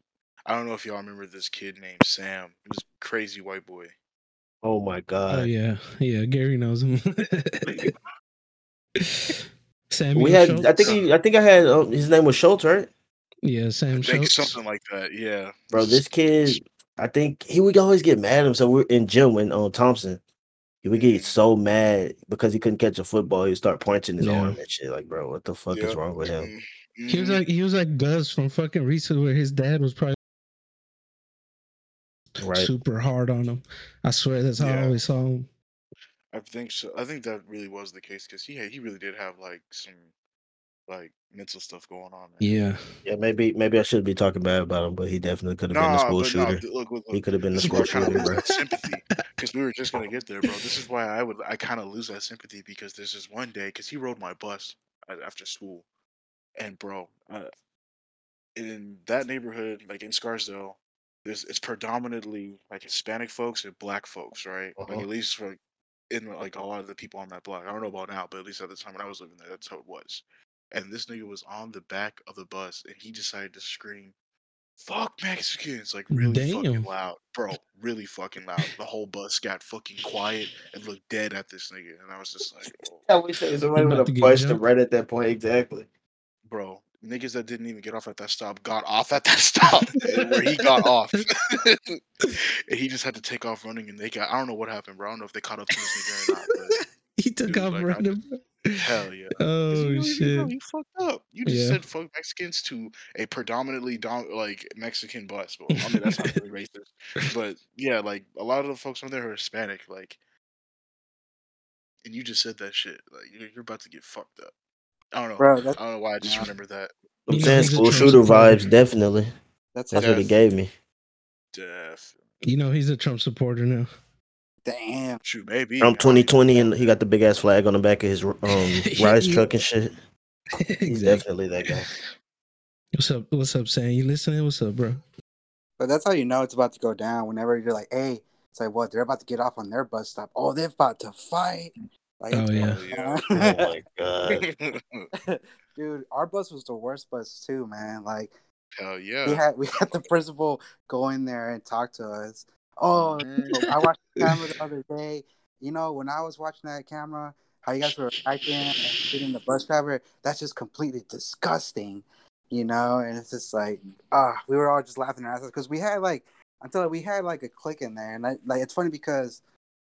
I don't know if y'all remember this kid named Sam. He was a crazy white boy. Oh, my God. Oh, yeah. Yeah, Gary knows him. Samuel Schultz? I think his name was Schultz, right? Yeah, Sam Schultz. Something like that, yeah. Bro, this kid... I think he would always get mad at him. So we're in gym when Thompson, he would get so mad because he couldn't catch a football. He'd start punching his arm and shit. Like, bro, what the fuck is wrong with him? He was like Gus from fucking Reese's, where his dad was probably super hard on him. I swear that's how I always saw him. I think so. I think that really was the case because he really did have like some like mental stuff going on, man. Yeah maybe I should be talking bad about him, but he definitely could have been the school shooter. Look, he could have been the school shooter, bro. Sympathy, because we were just gonna get there, bro. This is why I kind of lose that sympathy, because there's this one day, because he rode my bus after school, and bro, in that neighborhood, like in Scarsdale, it's predominantly like Hispanic folks and black folks, right? Uh-huh. Like at least for in like a lot of the people on that block. I don't know about now, but at least at the time when I was living there, that's how it was. And this nigga was on the back of the bus, and he decided to scream, "Fuck Mexicans!" Like really fucking loud, bro. Really fucking loud. The whole bus got fucking quiet and looked dead at this nigga. And I was just like, oh. I wish somebody would have pushed him right at that point. Exactly, bro. niggas that didn't even get off at that stop got off at that stop where he got off. And he just had to take off running, and they got, I don't know what happened, bro. I don't know if they caught up to this nigga or not. But he took off like, running. Hell yeah. Oh, shit. You fucked up. You just said fuck Mexicans to a predominantly Mexican bus. Well, I mean, that's not really racist. But yeah, like a lot of the folks on there are Hispanic. Like, and you just said that shit. Like, you're about to get fucked up. I don't know. Bro, I don't know why I just remember that. I'm saying school shooter vibes, definitely. That's what it gave me. Definitely. You know, he's a Trump supporter now. Damn. Shoot, maybe. Trump 2020, and he got the big ass flag on the back of his rice truck and shit. Exactly. He's definitely that guy. What's up, Sam? You listening? What's up, bro? But that's how you know it's about to go down. Whenever you're like, hey, it's like, what? They're about to get off on their bus stop. Oh, they're about to fight. Like, oh, yeah. Oh, my God. Dude, our bus was the worst bus, too, man. Like, hell yeah. We had the principal go in there and talk to us. Oh, I watched the camera the other day. You know, when I was watching that camera, how you guys were acting and shooting the bus driver, that's just completely disgusting, you know? And it's just like, we were all just laughing at us because we had, like, until we had, like, a clique in there. And, like, it's funny because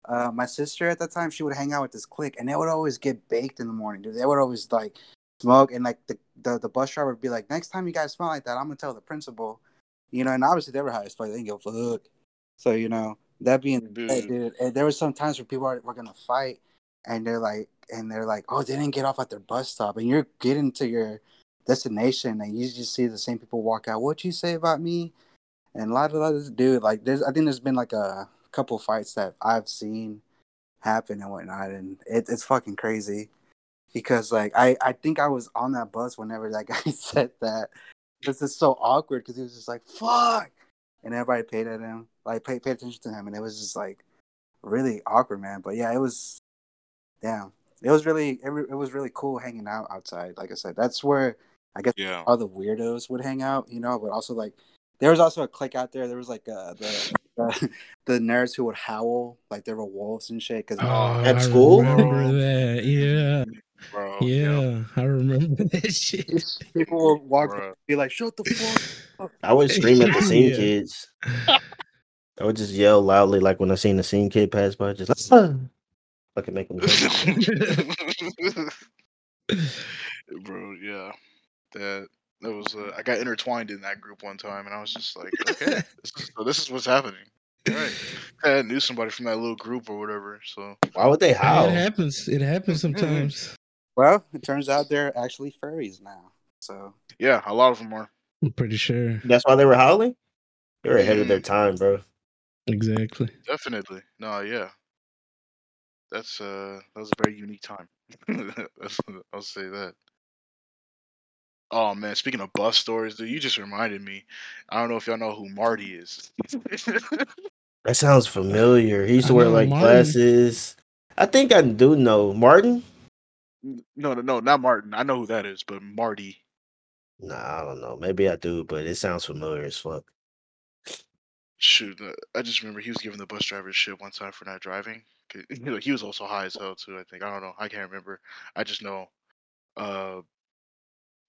my sister at that time, she would hang out with this clique, and they would always get baked in the morning, dude. They would always, like, smoke, and, like, the bus driver would be like, next time you guys smell like that, I'm going to tell the principal, you know? And obviously, they were high as fuck. They didn't give a fuck. So, you know, that being said, dude, and there were some times where people were going to fight, and they're like, oh, they didn't get off at their bus stop. And you're getting to your destination, and you just see the same people walk out. What'd you say about me? And a lot of others, dude, like, I think there's been, like, a couple fights that I've seen happen and whatnot, and it's fucking crazy. Because, like, I think I was on that bus whenever that guy said that. This is so awkward because he was just like, fuck! And everybody paid at him. Like, pay attention to him, and it was just, like, really awkward, man. But, yeah, it was really cool hanging out outside. Like I said, that's where, I guess, all the weirdos would hang out, you know. But also, like, there was also a clique out there. There was, like, the nerds who would howl, like, there were wolves and shit. Cause at school? I remember that, yeah. Bro, yeah, I remember that shit. People will walk and be like, shut the fuck up. I would scream at the scene kids. I would just yell loudly, like when I seen the scene kid pass by, just fucking make them go. Bro, yeah. That was, I got intertwined in that group one time, and I was just like, okay, this is what's happening. All right. I knew somebody from that little group or whatever, so. Why would they howl? It happens sometimes. Mm-hmm. Well, it turns out they're actually furries now. So yeah, a lot of them are. I'm pretty sure. That's why they were howling? They were ahead of their time, bro. Exactly. Definitely. No, yeah. That was a very unique time. I'll say that. Oh man, speaking of bus stories, dude, you just reminded me. I don't know if y'all know who Marty is. That sounds familiar. He used to wear like Martin glasses. I think I do know. Martin? No, not Martin. I know who that is, but Marty. Nah, I don't know. Maybe I do, but it sounds familiar as fuck. Shoot, I just remember he was giving the bus driver shit one time for not driving. He was also high as hell too, I think. I don't know. I can't remember. I just know,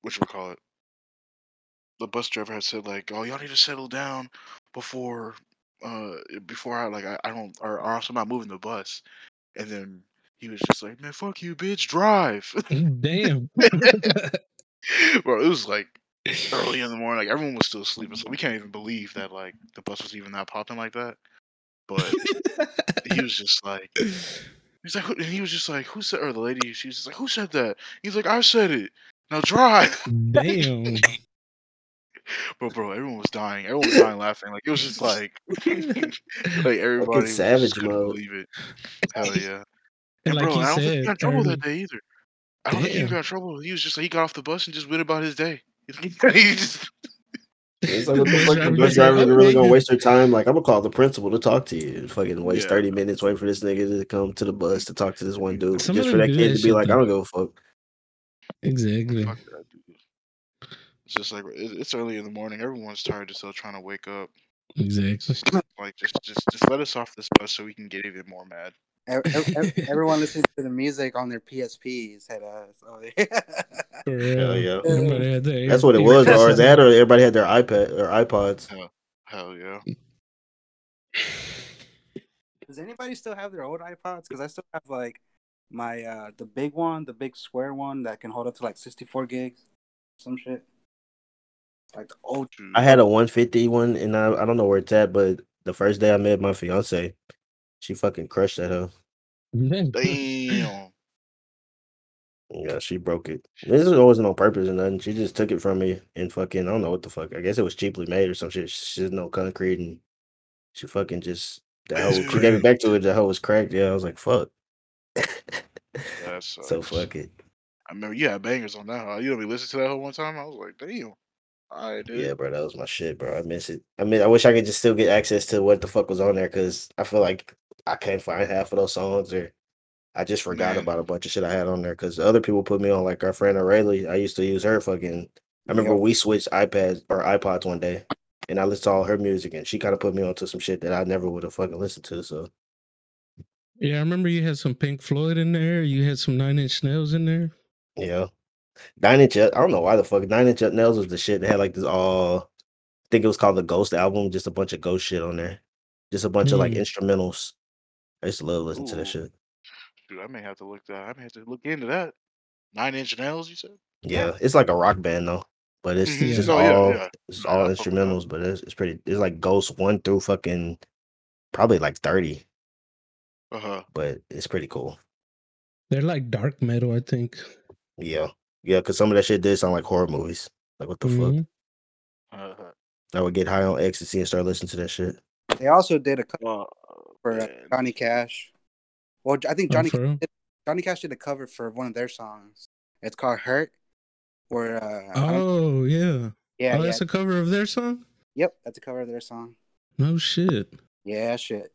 whatchamacallit, the bus driver had said like, "Oh, y'all need to settle down before I like I don't or else I'm not moving the bus," and then. He was just like, man, fuck you, bitch, drive. Damn. Bro, it was like early in the morning. Like, everyone was still sleeping, so we can't even believe that, like, the bus was even that popping like that. But he was just like, who said, or the lady, she was just like, who said that? He's like, I said it. Now drive. Damn. But bro, everyone was dying. Everyone was dying laughing. Like, it was just like, like, everybody was savage, just couldn't believe it. Hell yeah. And like bro, I don't think he got in trouble that day either. I don't think he got in trouble. He was just like, he got off the bus and just went about his day. It's like, what the fuck? The bus drivers are really going to waste their time. Like, I'm going to call the principal to talk to you. Fucking waste 30 minutes waiting for this nigga to come to the bus to talk to this one dude. Some just for that kid to be like, I don't give a fuck. Exactly. Fuck that dude. It's just like, it's early in the morning. Everyone's tired of still trying to wake up. Exactly. Like, just let us off this bus so we can get even more mad. Everyone listening to the music on their PSPs had us. Oh, yeah. For real. Yeah. Their, that's what it was. Or that, or everybody had their iPad or iPods. Oh, hell yeah. Does anybody still have their old iPods? Because I still have like my the big one, the big square one that can hold up to like 64 gigs, some shit. Like the old. I had a 150 one, and I don't know where it's at, but the first day I met my fiance, she fucking crushed that hoe. Damn. Yeah, she broke it. This wasn't on purpose or nothing. She just took it from me and fucking, I don't know what the fuck. I guess it was cheaply made or some shit. She didn't know concrete and she fucking just, the hoe, she gave it back to her. The hoe was cracked. Yeah, I was like, fuck. So fuck it. I remember you had bangers on that hoe. You know, we listened to that hoe one time. I was like, damn. All right, dude. Yeah, bro, that was my shit, bro. I miss it. I mean, I wish I could just still get access to what the fuck was on there because I feel like I can't find half of those songs, or I just forgot about a bunch of shit I had on there because other people put me on, like our friend O'Reilly. I used to use her fucking. I remember we switched iPads or iPods one day, and I listened to all her music, and she kind of put me onto some shit that I never would have fucking listened to. So yeah, I remember you had some Pink Floyd in there. You had some Nine Inch Nails in there. Yeah. 9 Inch, I don't know why the fuck 9 Inch Nails was the shit. They had like this all, I think it was called the Ghost album. Just a bunch of ghost shit on there, just a bunch of like instrumentals. I used to love listening to that shit. Dude, I may have to look that. I may have to look into that. 9 Inch Nails, you said? Yeah, it's like a rock band though, but it's just it's all instrumentals. But it's pretty. It's like Ghost 1 through fucking probably like 30. But it's pretty cool. They're like dark metal, I think. Yeah. Yeah, because some of that shit did sound like horror movies. Like, what the fuck? I would get high on ecstasy and start listening to that shit. They also did a cover for Johnny Cash. Well, I think Johnny Cash did a cover for one of their songs. It's called Hurt. Where, that's a cover of their song? Yep, that's a cover of their song. No shit. Yeah, shit.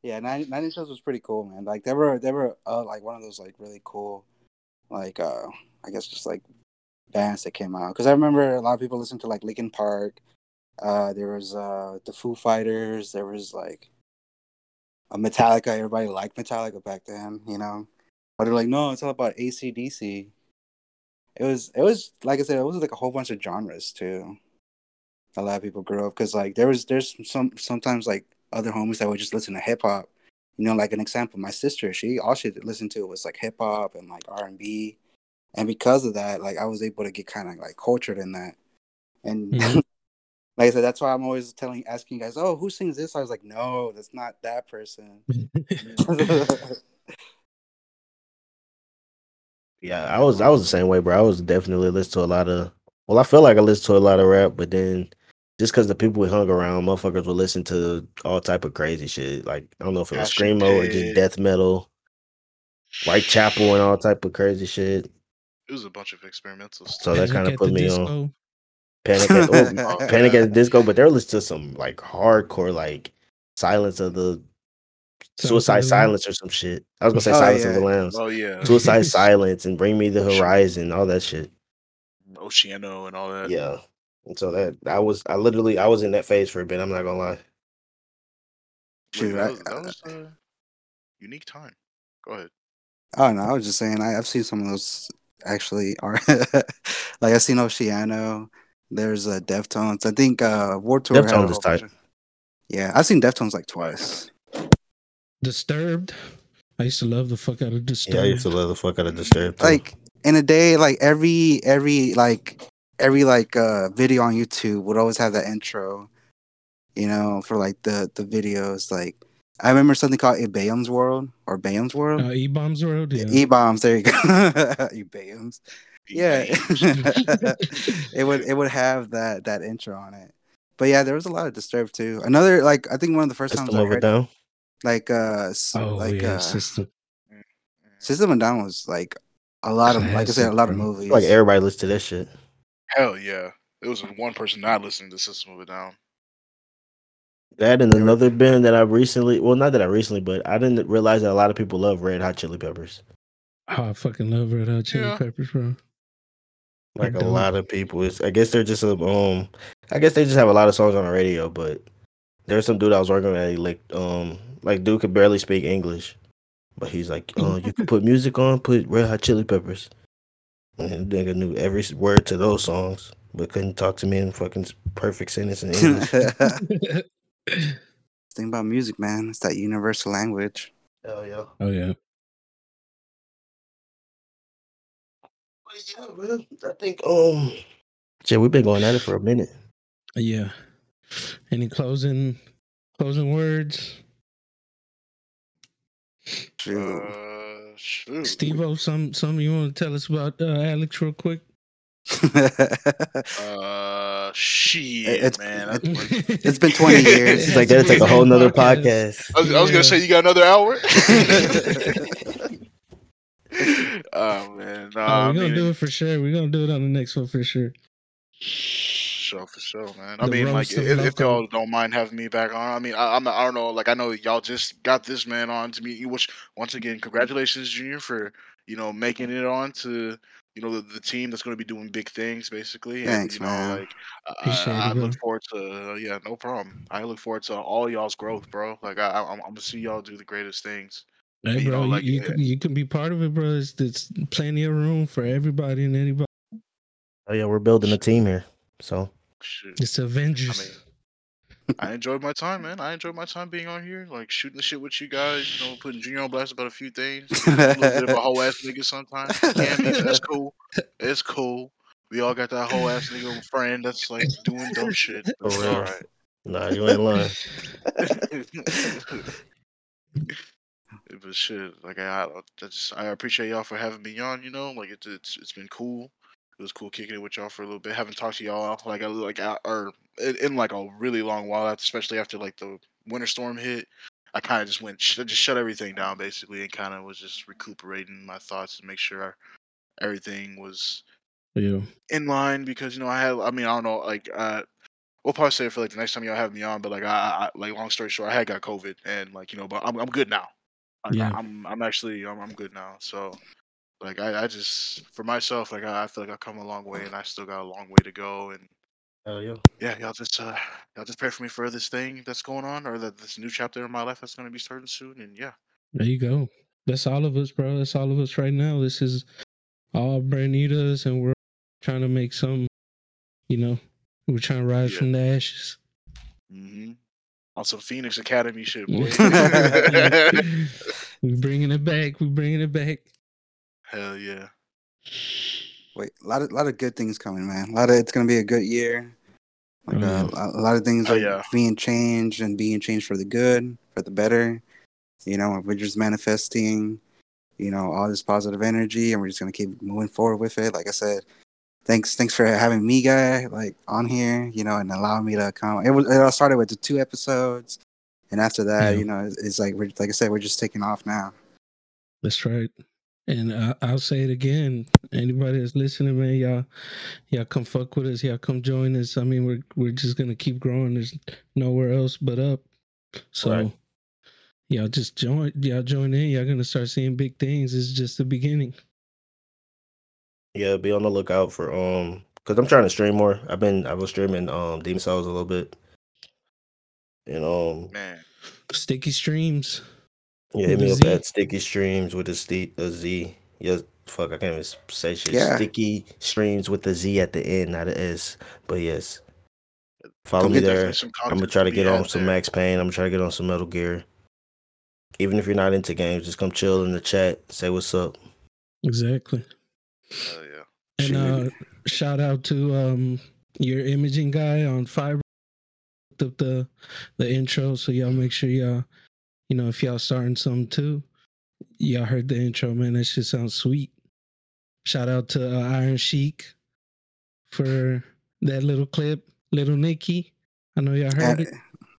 Yeah, Nine Inch Nails was pretty cool, man. Like, they were like one of those like really cool, like I guess just like bands that came out, because I remember a lot of people listened to like Linkin Park, there was the Foo Fighters, there was like a Metallica. Everybody liked Metallica back then, you know, but they're like, no, it's all about AC/DC. It was like I said, it was like a whole bunch of genres too. A lot of people grew up because like there's sometimes like other homies that would just listen to hip-hop. You know, like an example, my sister, all she listened to was like hip hop and like R&B, and because of that, like I was able to get kind of like cultured in that. And like I said, that's why I'm always asking you guys, oh, who sings this? I was like, no, that's not that person. Yeah, I was the same way, bro. I was definitely listening to a lot of. Well, I feel like I listened to a lot of rap, but then. Just because the people we hung around, motherfuckers would listen to all type of crazy shit. Like, I don't know if it was screamo or just death metal, Whitechapel and all type of crazy shit. It was a bunch of experimental stuff. So that kind of put me on Panic at the Disco. But they're listening to some like hardcore, like Suicide Silence or some shit. I was gonna say Silence of the Lambs. Oh yeah, Suicide Silence and Bring Me the Horizon, all that shit. Oceano and all that. Yeah. And so that I was in that phase for a bit. I'm not gonna lie. Dude, that was a unique time. Go ahead. Oh no, I was just saying I've seen some of those actually are like I've seen Oceano. There's Deftones. I think War Tour. Deftones is tight. Yeah, I've seen Deftones like twice. Disturbed. I used to love the fuck out of Disturbed. Yeah, I used to love the fuck out of Disturbed. Too. Like in a day, like every video on YouTube would always have that intro, you know, for like the videos. Like I remember something called Ebayam's World or Bayam's World. E-Bomb's World, yeah. E-Bombs, there you go. E-Bayam's. Yeah. It would have that intro on it. But yeah, there was a lot of Disturbed too. Another, like I think one of the first times I heard it, like System of a Down was like a lot of a lot of movies. Like everybody listens to that shit. Hell yeah. It was one person not listening to System of a Down. That and another band that I recently... Well, not that I recently, but I didn't realize that a lot of people love Red Hot Chili Peppers. Oh, I fucking love Red Hot Chili Peppers, bro. Like a lot of people. I guess they're just I guess they just have a lot of songs on the radio, but there's some dude I was working with that he licked Like, dude could barely speak English, but he's like, "Oh, you can put music on, put Red Hot Chili Peppers." And nigga knew every word to those songs, but couldn't talk to me in fucking perfect sentence in English. Thing about music, man, it's that universal language. Hell yeah! Oh yeah! Yeah, man. I think yeah, we've been going at it for a minute. Yeah. Any closing words? Sure. Steve-O, something you want to tell us about Alex real quick? Man. It's been 20 years. It's like that'll take a whole nother podcast. I was gonna say you got another hour. Oh man, nah, we're gonna do it for sure. We're gonna do it on the next one for sure. For sure, man. I mean, like, if y'all don't mind having me back on, I mean, I don't know, like, I know y'all just got this man on to me, which, once again, congratulations, Junior, for, you know, making it on to, you know, the team that's going to be doing big things, basically. Thanks, and, you know, like, I look forward to, yeah, no problem. I look forward to all y'all's growth, bro. Like, I'm going to see y'all do the greatest things. Hey, you bro, know, like, you can be part of it, bro. There's plenty of room for everybody and anybody. Oh, yeah, we're building a team here. So shit. It's Avengers. I enjoyed my time, man. I enjoyed my time being on here, like shooting the shit with you guys, you know, putting Junior on blast about a few things. A little bit of a whole ass nigga sometimes. Yeah, man, that's cool. It's cool. We all got that whole ass nigga friend that's like doing dumb shit. That's all right. Nah, you ain't lying. But shit, like I appreciate y'all for having me on. You know, like it's been cool. It was cool kicking it with y'all for a little bit. Haven't talked to y'all in like a really long while, especially after like the winter storm hit. I kind of just shut everything down basically, and kind of was just recuperating my thoughts and make sure everything was in line, because you know we'll probably say it for like the next time y'all have me on, but like I like long story short, I had got COVID and like you know, but I'm good now. I'm good now. So. Like I just for myself, like I feel like I've come a long way, and I still got a long way to go. And y'all just pray for me for this thing that's going on, or this new chapter in my life that's going to be starting soon. And yeah, there you go. That's all of us, bro. That's all of us right now. This is all Branitas, and we're trying to make some. You know, we're trying to rise from the ashes. Mm-hmm. On some Phoenix Academy shit, boy. We're bringing it back. We're bringing it back. Hell yeah! Wait, a lot of good things coming, man. It's gonna be a good year. Like a lot of things being changed for the good, for the better. You know, we're just manifesting. You know, all this positive energy, and we're just gonna keep moving forward with it. Like I said, thanks for having me, guy, like on here. You know, and allowing me to come. It all started with the 2 episodes, and after that, you know, it's like like I said, we're just taking off now. That's right. And I'll say it again. Anybody that's listening, man, y'all come fuck with us. Y'all come join us. I mean, we're just gonna keep growing. There's nowhere else but up. So y'all just join. Y'all join in. Y'all gonna start seeing big things. It's just the beginning. Yeah, be on the lookout for because I'm trying to stream more. I was streaming Demon Souls a little bit. And man, Sticky Streams. Yeah, hit me up at Sticky Streams with a Z. Yeah, fuck, I can't even say shit. Yeah. Sticky Streams with a Z at the end, not an S. But yes, follow me there. I'm gonna try to get on some Max Payne. I'm gonna try to get on some Metal Gear. Even if you're not into games, just come chill in the chat. Say what's up. Exactly. Hell yeah. And shout out to your imaging guy on Fiber. The intro, so y'all make sure y'all. You know, if y'all starting something too, y'all heard the intro, man. That shit sounds sweet. Shout out to Iron Sheik for that little clip. Little Nicky. I know y'all heard it.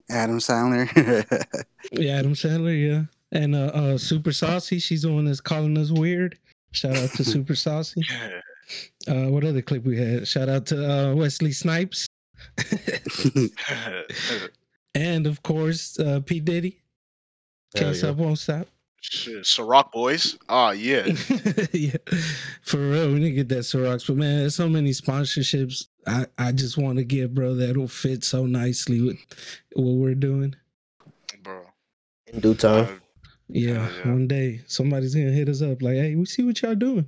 Adam Sandler. Yeah, Adam Sandler, yeah. And Super Saucy. She's the one that's calling us weird. Shout out to Super Saucy. What other clip we had? Shout out to Wesley Snipes. And, of course, P. Diddy. Can't stop, won't stop. Shit, Ciroc boys. Ah, yeah. Yeah. For real, we need to get that Ciroc. But man, there's so many sponsorships I just want to get, bro, that'll fit so nicely with what we're doing. Bro. in due time. Yeah, one day somebody's gonna hit us up like, "Hey, we see what y'all doing."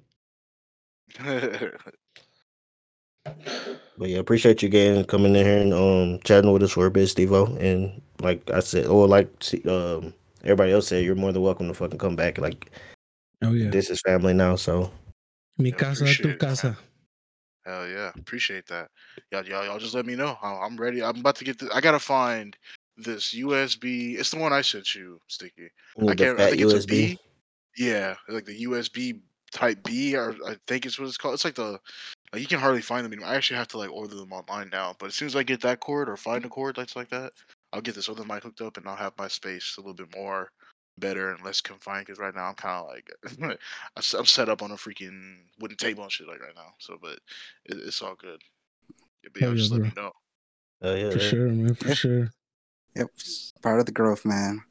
But yeah, appreciate you again coming in here and chatting with us for a bit, Steve-O. And like I said, or like everybody else said, you're more than welcome to fucking come back. Like, oh yeah, this is family now. So, mi casa, tu casa. Hell yeah, appreciate that. Y'all just let me know. I'm ready. I'm about to get this. I gotta find this USB. It's the one I sent you, Sticky. Ooh, I can't. I think it's USB. A B. Yeah, like the USB Type B, or I think it's what it's called. It's like the. You can hardly find them anymore. I actually have to like order them online now. But as soon as I get that cord or find a cord that's like that, I'll get this other mic hooked up and I'll have my space a little bit more better and less confined. Because right now I'm kind of like I'm set up on a freaking wooden table and shit like right now. So, but it's all good. But yeah, just let me know. Sure, man. For sure. Yep, part of the growth, man.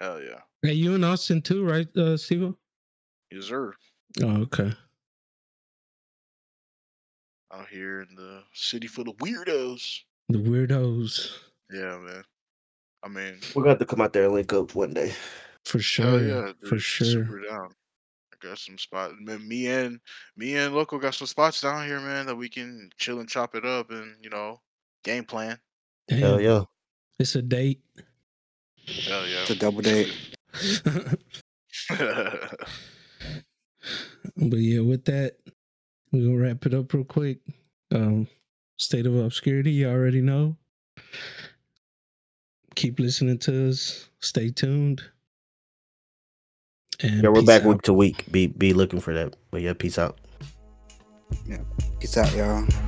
Hell yeah. Hey, you in Austin too, right, Steve? Yes, sir. Oh, okay. Out here in the city full of weirdos. The weirdos. Yeah, man. I mean, we're gonna have to come out there and link up one day. For sure. Oh, yeah, for sure. Super down. I got some spots. Me and Loco got some spots down here, man, that we can chill and chop it up and, you know, game plan. Damn. Hell yeah. It's a date. Hell yeah. It's a double date. But yeah, with that, we're going to wrap it up real quick. State of Obscurity, you already know. Keep listening to us. Stay tuned. And yeah, we're back out. Week to week. Be looking for that. But yeah, peace out. Yeah, peace out, y'all.